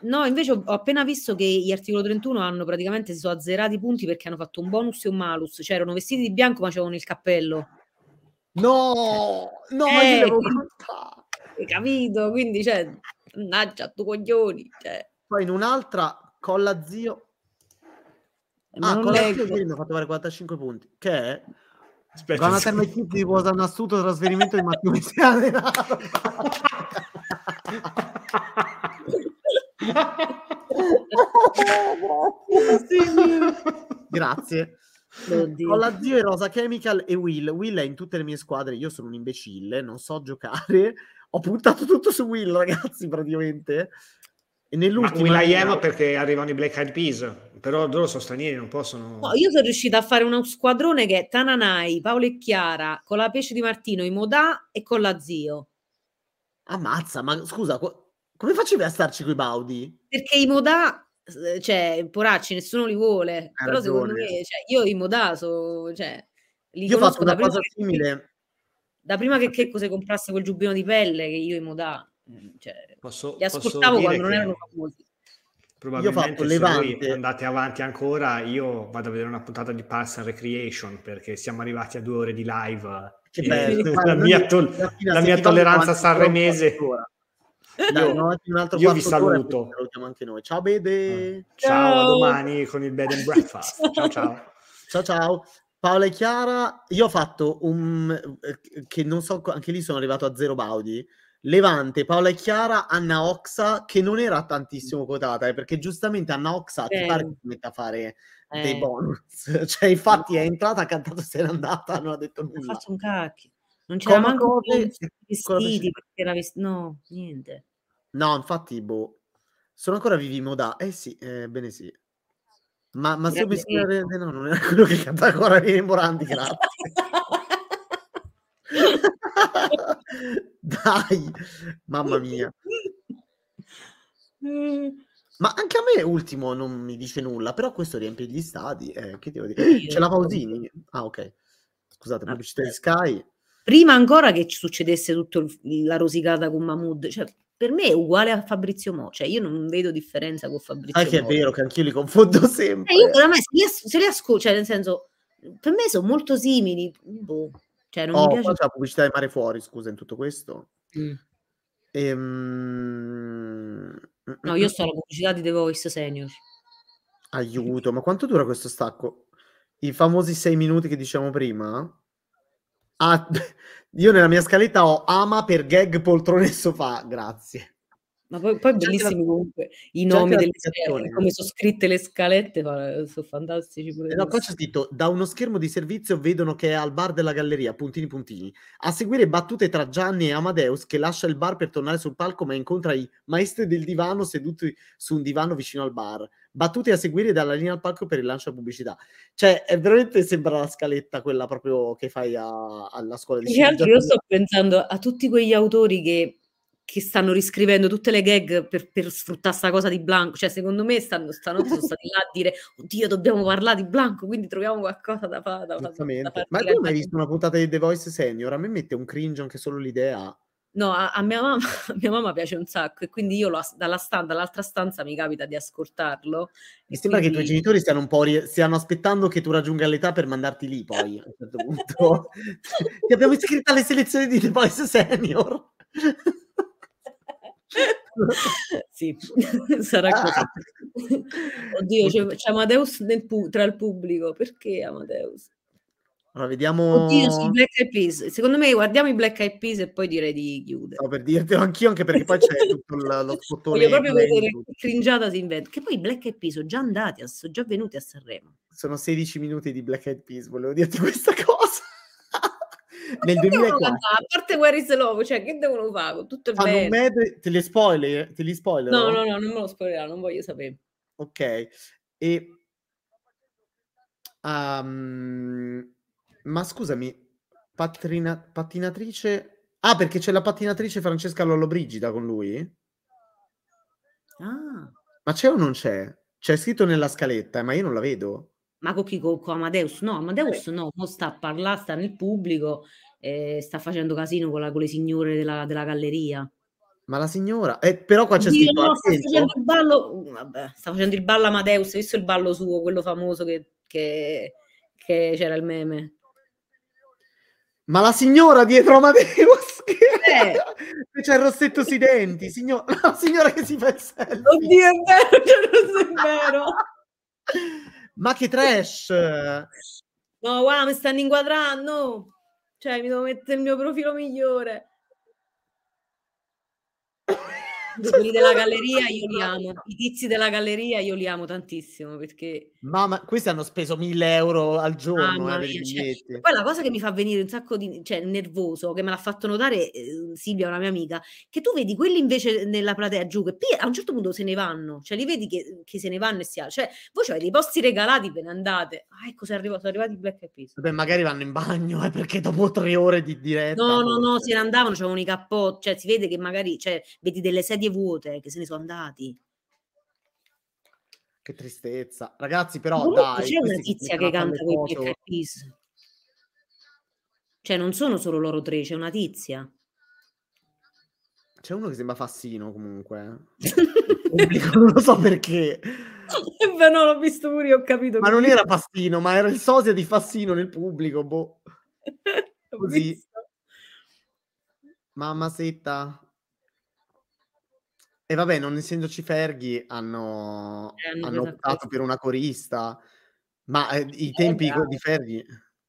No, invece ho appena visto che gli articoli 31 hanno praticamente, si sono azzerati i punti perché hanno fatto un bonus e un malus, cioè erano vestiti di bianco ma c'avevano il cappello. No, ma io l'avevo fatta. Hai capito? Quindi, cioè, mannaggia, tu coglioni. Cioè. Poi in un'altra, con la zio... con la zio mi hanno fatto fare 45 punti, che è... Aspetta, con la terma di tutti può un astuto trasferimento di Matteo Messiane. Grazie. Oddio. Ho la zio e Rosa Chemical e Will è in tutte le mie squadre. Io sono un imbecille, non so giocare, ho puntato tutto su Will, ragazzi, praticamente. E nell'ultimo Will I Am perché arrivano i Black Eyed Peas, però loro sono stranieri, non possono. No, io sono riuscita a fare uno squadrone che è Tananai, Paola e Chiara, con la Pesce di Martino, i Modà e con la zio. Ammazza, ma scusa, come facevi a starci coi baudi? Perché i Modà, cioè, poracci, nessuno li vuole. Però ragione. Secondo me, cioè, io i Modà so, cioè, li io ho fatto una cosa simile. Da prima che Checco si comprasse quel giubbino di pelle, che io i Modà, cioè, li ascoltavo quando non erano famosi. Probabilmente se voi andate avanti ancora, io vado a vedere una puntata di Parks and Recreation, perché siamo arrivati a 2 ore di live. Che bello. La mia tolleranza sanremese... Io vi saluto. Anche noi. Ciao Bede. Ciao, a domani con il Bed and Breakfast. Ciao. Paola e Chiara. Io ho fatto un che non so, anche lì sono arrivato a 0 baudi. Levante, Paola e Chiara, Anna Oxa, che non era tantissimo quotata, perché giustamente Anna Oxa ti pare che si metta a fare dei bonus. Cioè, infatti è entrata, ha cantato, se n'è andata, non ha detto nulla. Ha fatto un cacchio. Non c'era manco vestiti perché era no, niente. No, infatti, boh. Sono ancora vivi in Modà. Sì, bene sì. Ma se no, non era quello che canta ancora Gianni Morandi, grazie. Dai, mamma mia. Ma anche a me Ultimo non mi dice nulla, però questo riempie gli stadi. Che devo dire? C'è la Pausini. Ah, ok. Scusate, pubblicità di Sky. Prima ancora che ci succedesse tutta la rosicata con Mahmood, cioè, per me è uguale a Fabrizio Mo, cioè, io non vedo differenza con Fabrizio Mo. Anche è vero che anch'io li confondo sempre. Io da me se li ascolto, cioè, nel senso, per me sono molto simili. Boh. Cioè, non mi piace la pubblicità di Mare Fuori, scusa, in tutto questo. No, io sto alla pubblicità di The Voice Senior. Aiuto, ma quanto dura questo stacco? I famosi 6 minuti che dicevamo prima? Ah, io nella mia scaletta ho ama per gag poltrone sofà, grazie. Ma poi bellissimi comunque i nomi delle scalette, come sono scritte le scalette, ma sono fantastici pure. No, qua c'è scritto, da uno schermo di servizio vedono che è al bar della galleria, puntini puntini. A seguire battute tra Gianni e Amadeus, che lascia il bar per tornare sul palco ma incontra i maestri del divano seduti su un divano vicino al bar. Battute a seguire dalla linea al palco per il lancio a pubblicità. Cioè, è veramente, sembra la scaletta quella proprio che fai alla scuola di scienza. Io sto pensando a tutti quegli autori che stanno riscrivendo tutte le gag per sfruttare sta cosa di Blanco. Cioè, secondo me stanotte sono stati là a dire oddio, dobbiamo parlare di Blanco, quindi troviamo qualcosa da fare. Ma tu hai mai visto una puntata di The Voice Senior? A me mette un cringe anche solo l'idea. No, a mia mamma piace un sacco e quindi io dall'altra stanza mi capita di ascoltarlo. Mi sembra quindi... che i tuoi genitori stiano aspettando che tu raggiunga l'età per mandarti lì poi, a un certo punto. Ti abbiamo iscritto alle selezioni di The Voice Senior. Sì, sarà così. Oddio, c'è Amadeus tra il pubblico, perché Amadeus? Allora, vediamo. Oddio, sui Black Eyed Peas. Secondo me guardiamo i Black Eyed Peas e poi direi di chiudere. No, per dirtelo anch'io, anche perché poi c'è tutto lo spottone. Voglio proprio vedere che cringiata si inventa. Che poi i Black Eyed Peas sono già andati, sono già venuti a Sanremo. Sono 16 minuti di Black Eyed Peas, volevo dirti questa cosa. Nel 2004. A parte Where is the Love, cioè che devono fare? Tutto il bene. Te li spoiler? No, non me lo spoilerò, non voglio sapere. Ok. E Ma scusami, pattinatrice... Ah, perché c'è la pattinatrice Francesca Lollobrigida con lui? Ah. Ma c'è o non c'è? C'è scritto nella scaletta, ma io non la vedo. Ma con chi? Con Amadeus? No, Amadeus no, mo sta a parlare, sta nel pubblico, sta facendo casino con le signore della galleria. Ma la signora... però qua c'è scritto... No, sta facendo il ballo... Vabbè, sta facendo il ballo Amadeus, visto il ballo suo, quello famoso che c'era il meme. Ma la signora dietro Amadeus c'è il rossetto sui denti, la signora che si fa il selfie. Oddio, è vero, è vero. Ma che trash! No, guarda, mi stanno inquadrando. Cioè, mi devo mettere il mio profilo migliore. Quelli della galleria io li amo, i tizi della galleria io li amo tantissimo, perché mamma, questi hanno speso 1.000 euro al giorno per i biglietti. Cioè, poi la cosa che mi fa venire un sacco di nervoso, che me l'ha fatto notare Silvia, una mia amica, che tu vedi quelli invece nella platea giù che a un certo punto se ne vanno, cioè li vedi che se ne vanno e si alzano. Cioè voi avete i posti regalati, ve ne andate. Ah, ecco, sono arrivati i Black Eyed Peas. Beh, magari vanno in bagno, perché dopo 3 ore di diretta no, se ne andavano, c'erano i cappotti, cioè si vede che magari, cioè vedi delle sedie vuote che se ne sono andati. Che tristezza, ragazzi. Però dai, c'è una tizia che canta con i Black Eyed Peas, cioè non sono solo loro tre, c'è una tizia, c'è uno che sembra Fassino comunque non lo so perché. Beh, no, l'ho visto pure io, ho capito, ma non era Fassino, ma era il sosia di Fassino nel pubblico, boh. Così. Mamma setta. E vabbè, non essendoci Ferghi, hanno optato per una corista, ma i tempi di Ferghi,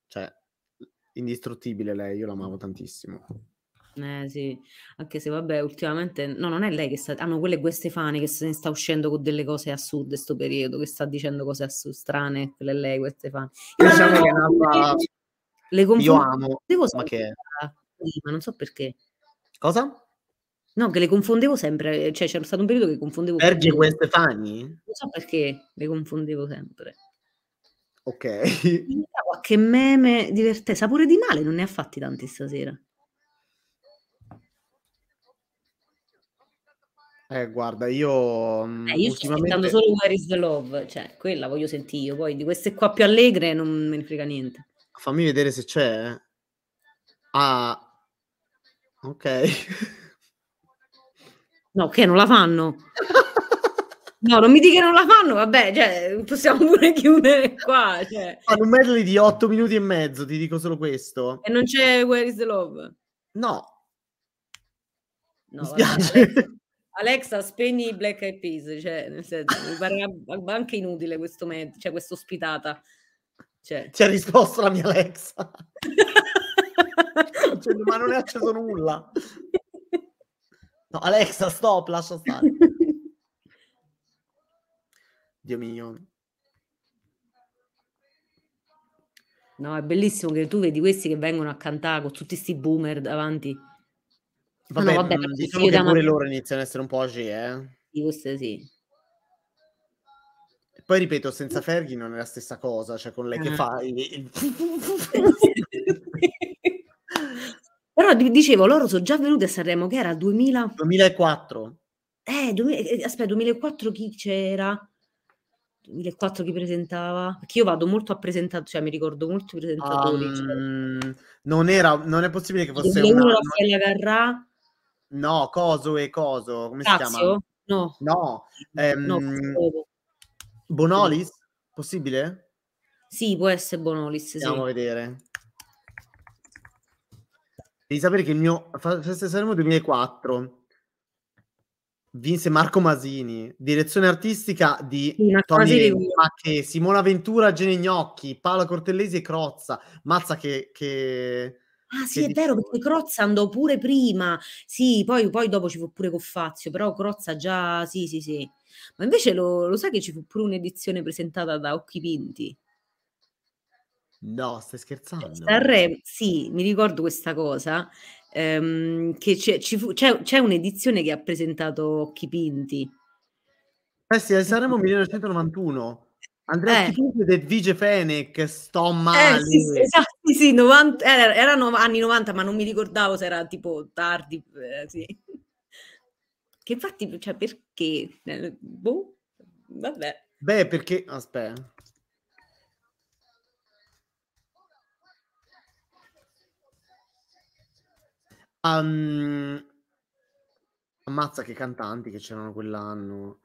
cioè, indistruttibile lei, io l'amavo tantissimo. Sì, anche se vabbè, ultimamente, no, non è lei che sta, hanno quelle Guestefani che se ne sta uscendo con delle cose assurde sto periodo, che sta dicendo cose strane, quelle lei, Guestefani. Diciamo che le confondo. Io amo, ma che... Ma non so perché. Cosa? No, che le confondevo sempre, cioè c'era stato un periodo che confondevo Sergi e Guestefani? Non so perché, le confondevo sempre. Ok. Qualche meme divertente, sapore di male, non ne ha fatti tanti stasera. Guarda, io... io ultimamente... sto aspettando solo Where is the Love, cioè quella voglio sentire io, poi di queste qua più allegre non me ne frega niente. Fammi vedere se c'è. Ah, ok. No, che non la fanno. No, non mi dica che non la fanno, vabbè, cioè, possiamo pure chiudere qua. Cioè. Fanno un medley di 8 minuti e mezzo, ti dico solo questo. E non c'è Where is the Love? No. No, vabbè, Alexa, spegni i Black Eyed Peas, cioè, nel senso, mi pare anche inutile questo medley, cioè, questa ospitata. Cioè. Ci ha risposto la mia Alexa. Cioè, ma non è acceso nulla. No, Alexa, stop, lascia stare. Dio mio. No, è bellissimo che tu vedi questi che vengono a cantare con tutti questi boomer davanti. Vabbè, no, vabbè, diciamo che pure loro iniziano a essere un po' agì, Di queste sì. E poi ripeto, senza Fergie non è la stessa cosa, cioè con lei che fa... Però dicevo, loro sono già venuti a Sanremo, che era 2004. 2004 chi c'era? 2004 chi presentava? Perché io vado molto a presentato, cioè mi ricordo molto i presentatori. Cioè. Non è possibile che fosse una... Raffaella Carrà? No, Coso, come si chiama? No. No. Bonolis? Possibile? Sì, può essere Bonolis, andiamo a vedere. Devi sapere che il mio Festa Sanremo 2004 vinse Marco Masini, direzione artistica di Tony, che Simona Ventura, Gene Gnocchi, Paola Cortellesi e Crozza. Mazza che... Ah sì, che è vero, perché Crozza andò pure prima. Sì, poi dopo ci fu pure Coffazio, però Crozza già... Sì. Ma invece lo sai che ci fu pure un'edizione presentata da Occhi Pinti? No, stai scherzando? Sì, mi ricordo questa cosa, che c'è un'edizione che ha presentato Occhi Pinti. Sì, al Sanremo 1991. Andrea Chiuso del Vice Fenech, sto male. Sì, 90, erano anni 90, ma non mi ricordavo se era tipo tardi. Sì. Che infatti, cioè, perché? Boh, vabbè. Beh, perché... Aspetta. Ammazza che cantanti che c'erano quell'anno.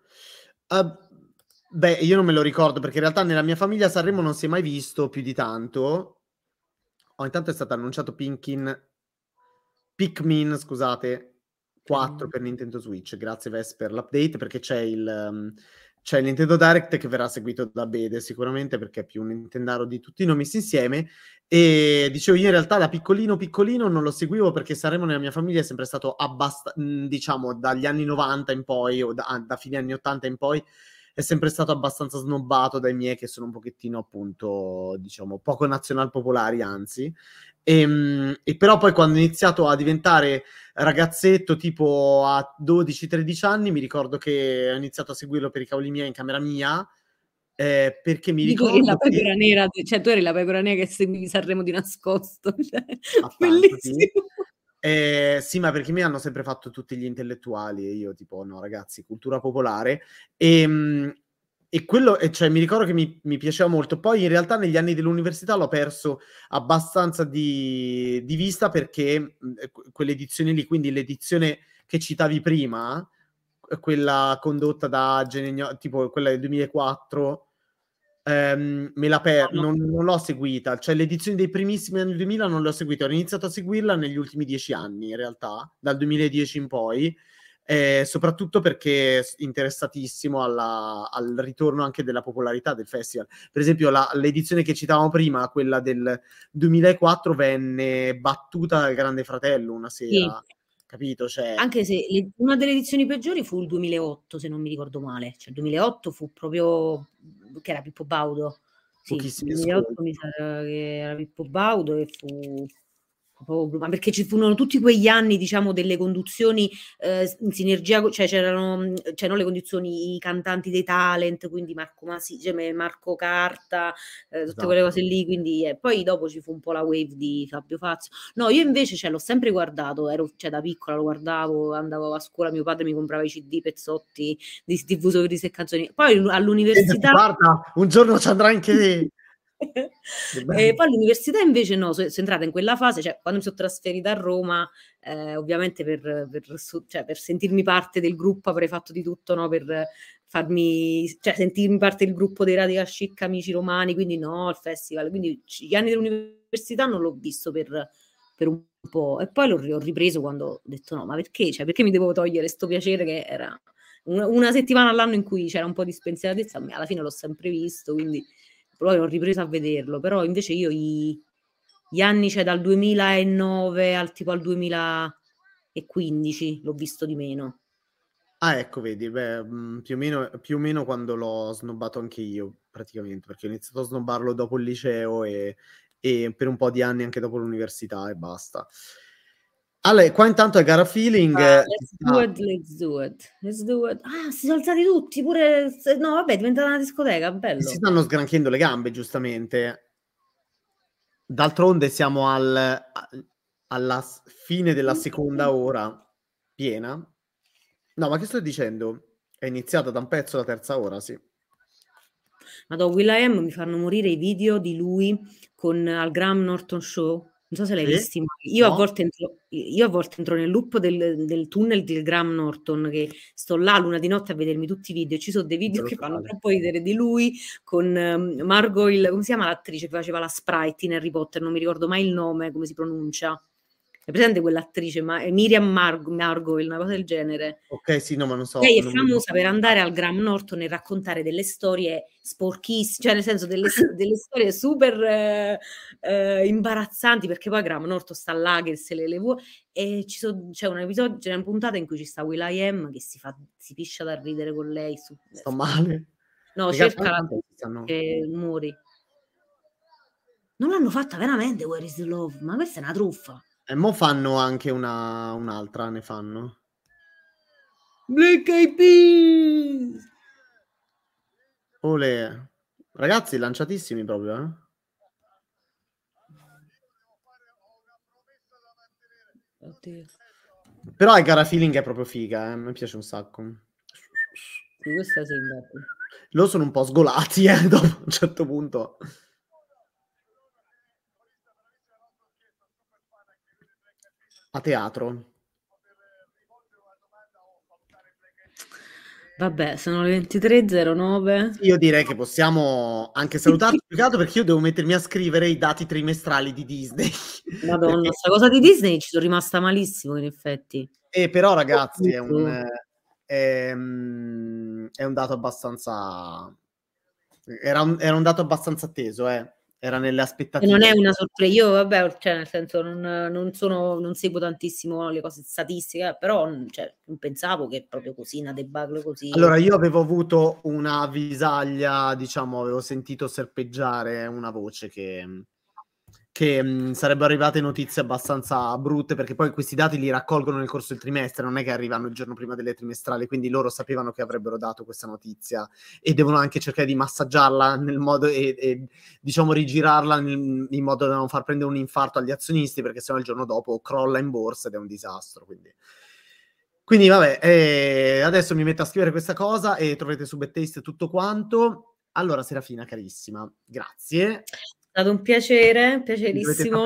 Beh, io non me lo ricordo, perché in realtà nella mia famiglia Sanremo non si è mai visto più di tanto. Ogni tanto è stato annunciato Pikmin, scusate, 4 per Nintendo Switch. Grazie Ves per l'update, perché c'è il Nintendo Direct che verrà seguito da Bede sicuramente, perché è più un Nintendaro di tutti noi messi insieme. E dicevo, io in realtà da piccolino non lo seguivo, perché Sanremo nella mia famiglia è sempre stato diciamo dagli anni 90 in poi, o da fine anni 80 in poi, è sempre stato abbastanza snobbato dai miei, che sono un pochettino, appunto, diciamo, poco nazional popolari, anzi. E però poi quando ho iniziato a diventare ragazzetto, tipo a 12-13 anni, mi ricordo che ho iniziato a seguirlo per i cavoli miei in camera mia, perché mi ricordo la pecora nera, cioè tu eri la pecora nera che seguivi Sanremo di nascosto. Bellissimo. Sì, ma perché mi hanno sempre fatto tutti gli intellettuali e io tipo no ragazzi, cultura popolare, e quello, cioè, mi ricordo che mi piaceva molto. Poi in realtà negli anni dell'università l'ho perso abbastanza di vista, perché quelle edizioni lì, quindi l'edizione che citavi prima, quella condotta da tipo quella del 2004, me la non l'ho seguita, cioè l'edizione dei primissimi anni 2000 non l'ho seguita, ho iniziato a seguirla negli ultimi 10 anni in realtà, dal 2010 in poi, soprattutto perché interessatissimo al ritorno anche della popolarità del festival. Per esempio l'edizione che citavamo prima, quella del 2004, venne battuta dal Grande Fratello una sera, sì. Capito? Cioè... Anche se una delle edizioni peggiori fu il 2008, se non mi ricordo male. Cioè il 2008 fu proprio... che era Pippo Baudo. Sì, il 2008 mi sa che era Pippo Baudo, e fu... Ma perché ci furono tutti quegli anni, diciamo, delle conduzioni in sinergia, cioè c'erano le conduzioni, i cantanti dei talent, quindi Marco Masige, Marco Carta, tutte esatto. Quelle cose lì, quindi poi dopo ci fu un po' la wave di Fabio Fazio. No, io invece l'ho sempre guardato, cioè da piccola lo guardavo, andavo a scuola, mio padre mi comprava i CD, pezzotti di diffusori e canzoni. Poi all'università... Guarda, un giorno ci andrà anche... E poi all'università invece no, sono entrata in quella fase, cioè quando mi sono trasferita a Roma, ovviamente per sentirmi parte del gruppo avrei fatto di tutto, no? Per farmi, cioè, sentirmi parte del gruppo dei Radical Chic Amici Romani, quindi no, il festival, quindi gli anni dell'università non l'ho visto per un po', e poi l'ho ripreso quando ho detto no, ma perché? Cioè, perché mi devo togliere sto piacere che era una settimana all'anno in cui c'era un po' di spensieratezza? Alla fine l'ho sempre visto, quindi poi ho ripreso a vederlo. Però invece io gli anni, cioè dal 2009 al 2015 l'ho visto di meno. Ah, ecco, vedi, beh, più o meno quando l'ho snobbato anche io, praticamente, perché ho iniziato a snobbarlo dopo il liceo e per un po' di anni anche dopo l'università e basta. Allora, qua intanto è gara feeling. Let's do it. Ah, si sono alzati tutti, pure... No, vabbè, è diventata una discoteca, bello. Si stanno sgranchiando le gambe, giustamente. D'altronde siamo alla fine della seconda ora piena. No, ma che sto dicendo? È iniziata da un pezzo la terza ora, sì. Madonna, Will.i.am, mi fanno morire i video di lui con al Graham Norton Show. Non so se l'hai visto, io, no. Io a volte entro nel loop del tunnel di Graham Norton, che sto là l'una di notte a vedermi tutti i video. Ci sono dei video che fanno troppo ridere di lui con Margot, come si chiama l'attrice che faceva la Sprite in Harry Potter, non mi ricordo mai il nome, come si pronuncia. È presente quell'attrice, Miriam Margoyle, una cosa del genere. Ok, sì, no, ma non so. Lei è famosa per andare al Graham Norton e raccontare delle storie sporchissime, cioè nel senso delle storie super imbarazzanti, perché poi Graham Norton sta là che se le vuole. E c'è un episodio, c'è una puntata in cui ci sta Will.i.am che si piscia da ridere con lei. Sto male. No, cerca che muori. Non l'hanno fatta veramente, Where is the Love? Ma questa è una truffa. E mo fanno anche un'altra, ne fanno. Black Eyed Peas! Olè. Ragazzi, lanciatissimi proprio, eh? Oddio. Però il Gara Feeling è proprio figa, eh? Mi piace un sacco. Questa sembra. Loro sono un po' sgolati, dopo a un certo punto. A teatro. Vabbè, sono le 23.09. Io direi che possiamo anche salutarti, perché io devo mettermi a scrivere i dati trimestrali di Disney. Madonna, perché... sta cosa di Disney ci sono rimasta malissimo, in effetti. E però, ragazzi, è un dato abbastanza... Era un dato abbastanza atteso, eh. Era nelle aspettative. E non è una sorpresa. Io, vabbè, cioè, nel senso, non seguo tantissimo le cose statistiche, però cioè, non pensavo che proprio così, una debacle così. Allora, io avevo avuto una visaglia, diciamo, avevo sentito serpeggiare una voce che sarebbero arrivate notizie abbastanza brutte, perché poi questi dati li raccolgono nel corso del trimestre, non è che arrivano il giorno prima delle trimestrali, quindi loro sapevano che avrebbero dato questa notizia e devono anche cercare di massaggiarla nel modo e diciamo rigirarla in modo da non far prendere un infarto agli azionisti, perché sennò il giorno dopo crolla in borsa ed è un disastro, quindi vabbè, adesso mi metto a scrivere questa cosa e troverete su Bettaste tutto quanto. Allora, Serafina carissima, grazie. È stato un piacere, piacerissimo.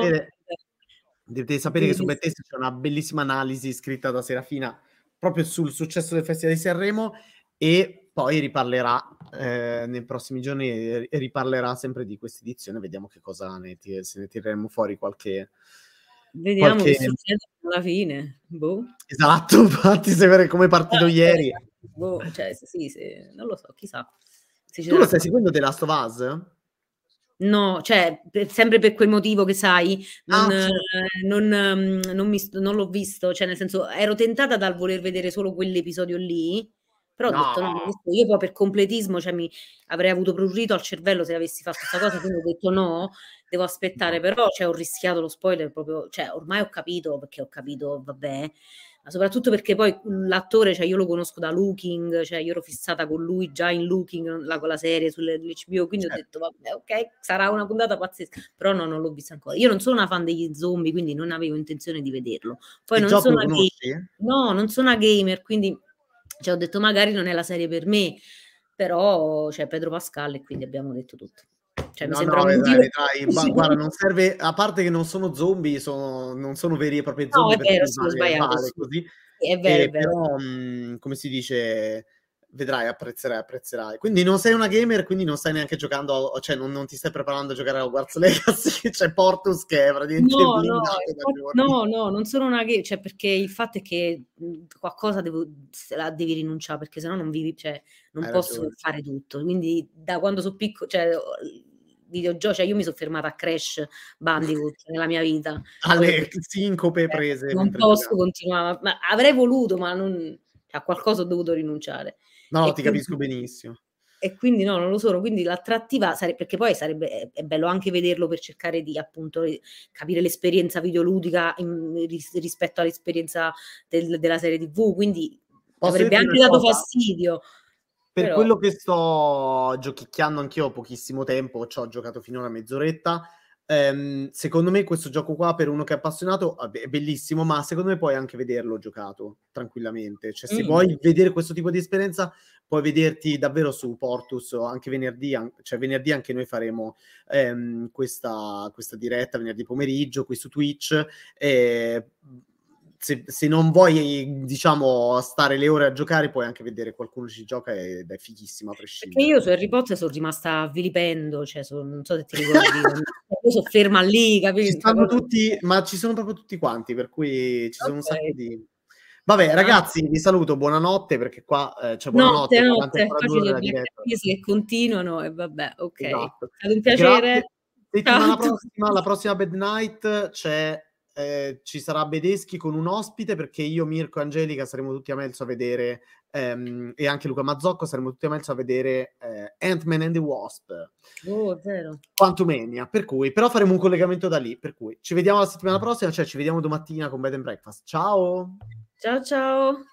Dovete sapere che su Bettaste c'è una bellissima analisi scritta da Serafina proprio sul successo del Festival di Sanremo, e poi riparlerà nei prossimi giorni, riparlerà sempre di questa edizione. Vediamo che cosa se ne tireremo fuori qualche... Vediamo che succede alla fine. Boh. Esatto, infatti, sapere come è partito ieri. Boh, cioè, sì, non lo so, chissà. Tu lo stai seguendo The Last of Us? No, cioè, sempre per quel motivo che sai, non l'ho visto, cioè nel senso ero tentata dal voler vedere solo quell'episodio lì, però ho detto no, io poi per completismo, cioè, avrei avuto prurito al cervello se avessi fatto questa cosa, quindi ho detto no, devo aspettare, però cioè, ho rischiato lo spoiler proprio, cioè ormai ho capito, vabbè, ma soprattutto perché poi l'attore, cioè io lo conosco da Looking, cioè io ero fissata con lui già in Looking, con la serie sull'HBO, quindi certo. Ho detto vabbè, ok, sarà una puntata pazzesca, però no, non l'ho vista ancora. Io non sono una fan degli zombie, quindi non avevo intenzione di vederlo. Poi non sono una gamer, quindi cioè, ho detto magari non è la serie per me, però c'è Pedro Pascal e quindi abbiamo detto tutto. Cioè, no, mi sembra dai, guarda, non serve, a parte che non sono zombie, non sono veri e propri zombie. No, è vero, sono sbagliato. Male, così. È vero, però, come si dice, vedrai, apprezzerai. Quindi non sei una gamer, quindi non stai neanche giocando, cioè non ti stai preparando a giocare a Hogwarts Legacy, cioè Portus che è praticamente no, non sono una gamer, cioè perché il fatto è che qualcosa devi rinunciare, perché sennò non vivi, cioè non posso fare tutto. Quindi da quando sono piccolo, cioè videogiochi, cioè io mi sono fermata a Crash Bandicoot nella mia vita. Alle sincope prese. Non posso continuare, ma avrei voluto, ma non... a qualcosa ho dovuto rinunciare. No, ti capisco benissimo. E quindi no, non lo sono. Quindi l'attrattiva, perché poi è bello anche vederlo per cercare di appunto capire l'esperienza videoludica rispetto all'esperienza della serie TV, quindi avrebbe anche dato fastidio. Per quello che sto giochicchiando anch'io pochissimo tempo, ci ho giocato finora mezz'oretta, secondo me questo gioco qua per uno che è appassionato è bellissimo, ma secondo me puoi anche vederlo giocato tranquillamente, cioè se vuoi vedere questo tipo di esperienza puoi vederti davvero su Portus anche venerdì, cioè venerdì anche noi faremo questa diretta venerdì pomeriggio qui su Twitch, se non vuoi diciamo stare le ore a giocare puoi anche vedere qualcuno ci gioca ed è fighissimo a prescindere. Perché io su Harry Potter sono rimasta vilipendo, cioè non so se ti ricordi. Io sono ferma lì, capito? Ci stanno tutti, ma ci sono proprio tutti quanti, per cui ci sono un sacco di... Vabbè, ragazzi, vi saluto, buonanotte, perché qua c'è buonanotte. Che continuano e vabbè, ok. Esatto. È stato un piacere. La prossima Bad Night ci sarà Bedeschi con un ospite, perché io, Mirko e Angelica saremo tutti a Melzo a vedere, e anche Luca Mazzocco saremo tutti a Melzo a vedere Ant-Man and the Wasp, Quantumania, per cui però faremo un collegamento da lì, per cui ci vediamo la settimana prossima, cioè ci vediamo domattina con Bed and Breakfast. Ciao ciao ciao.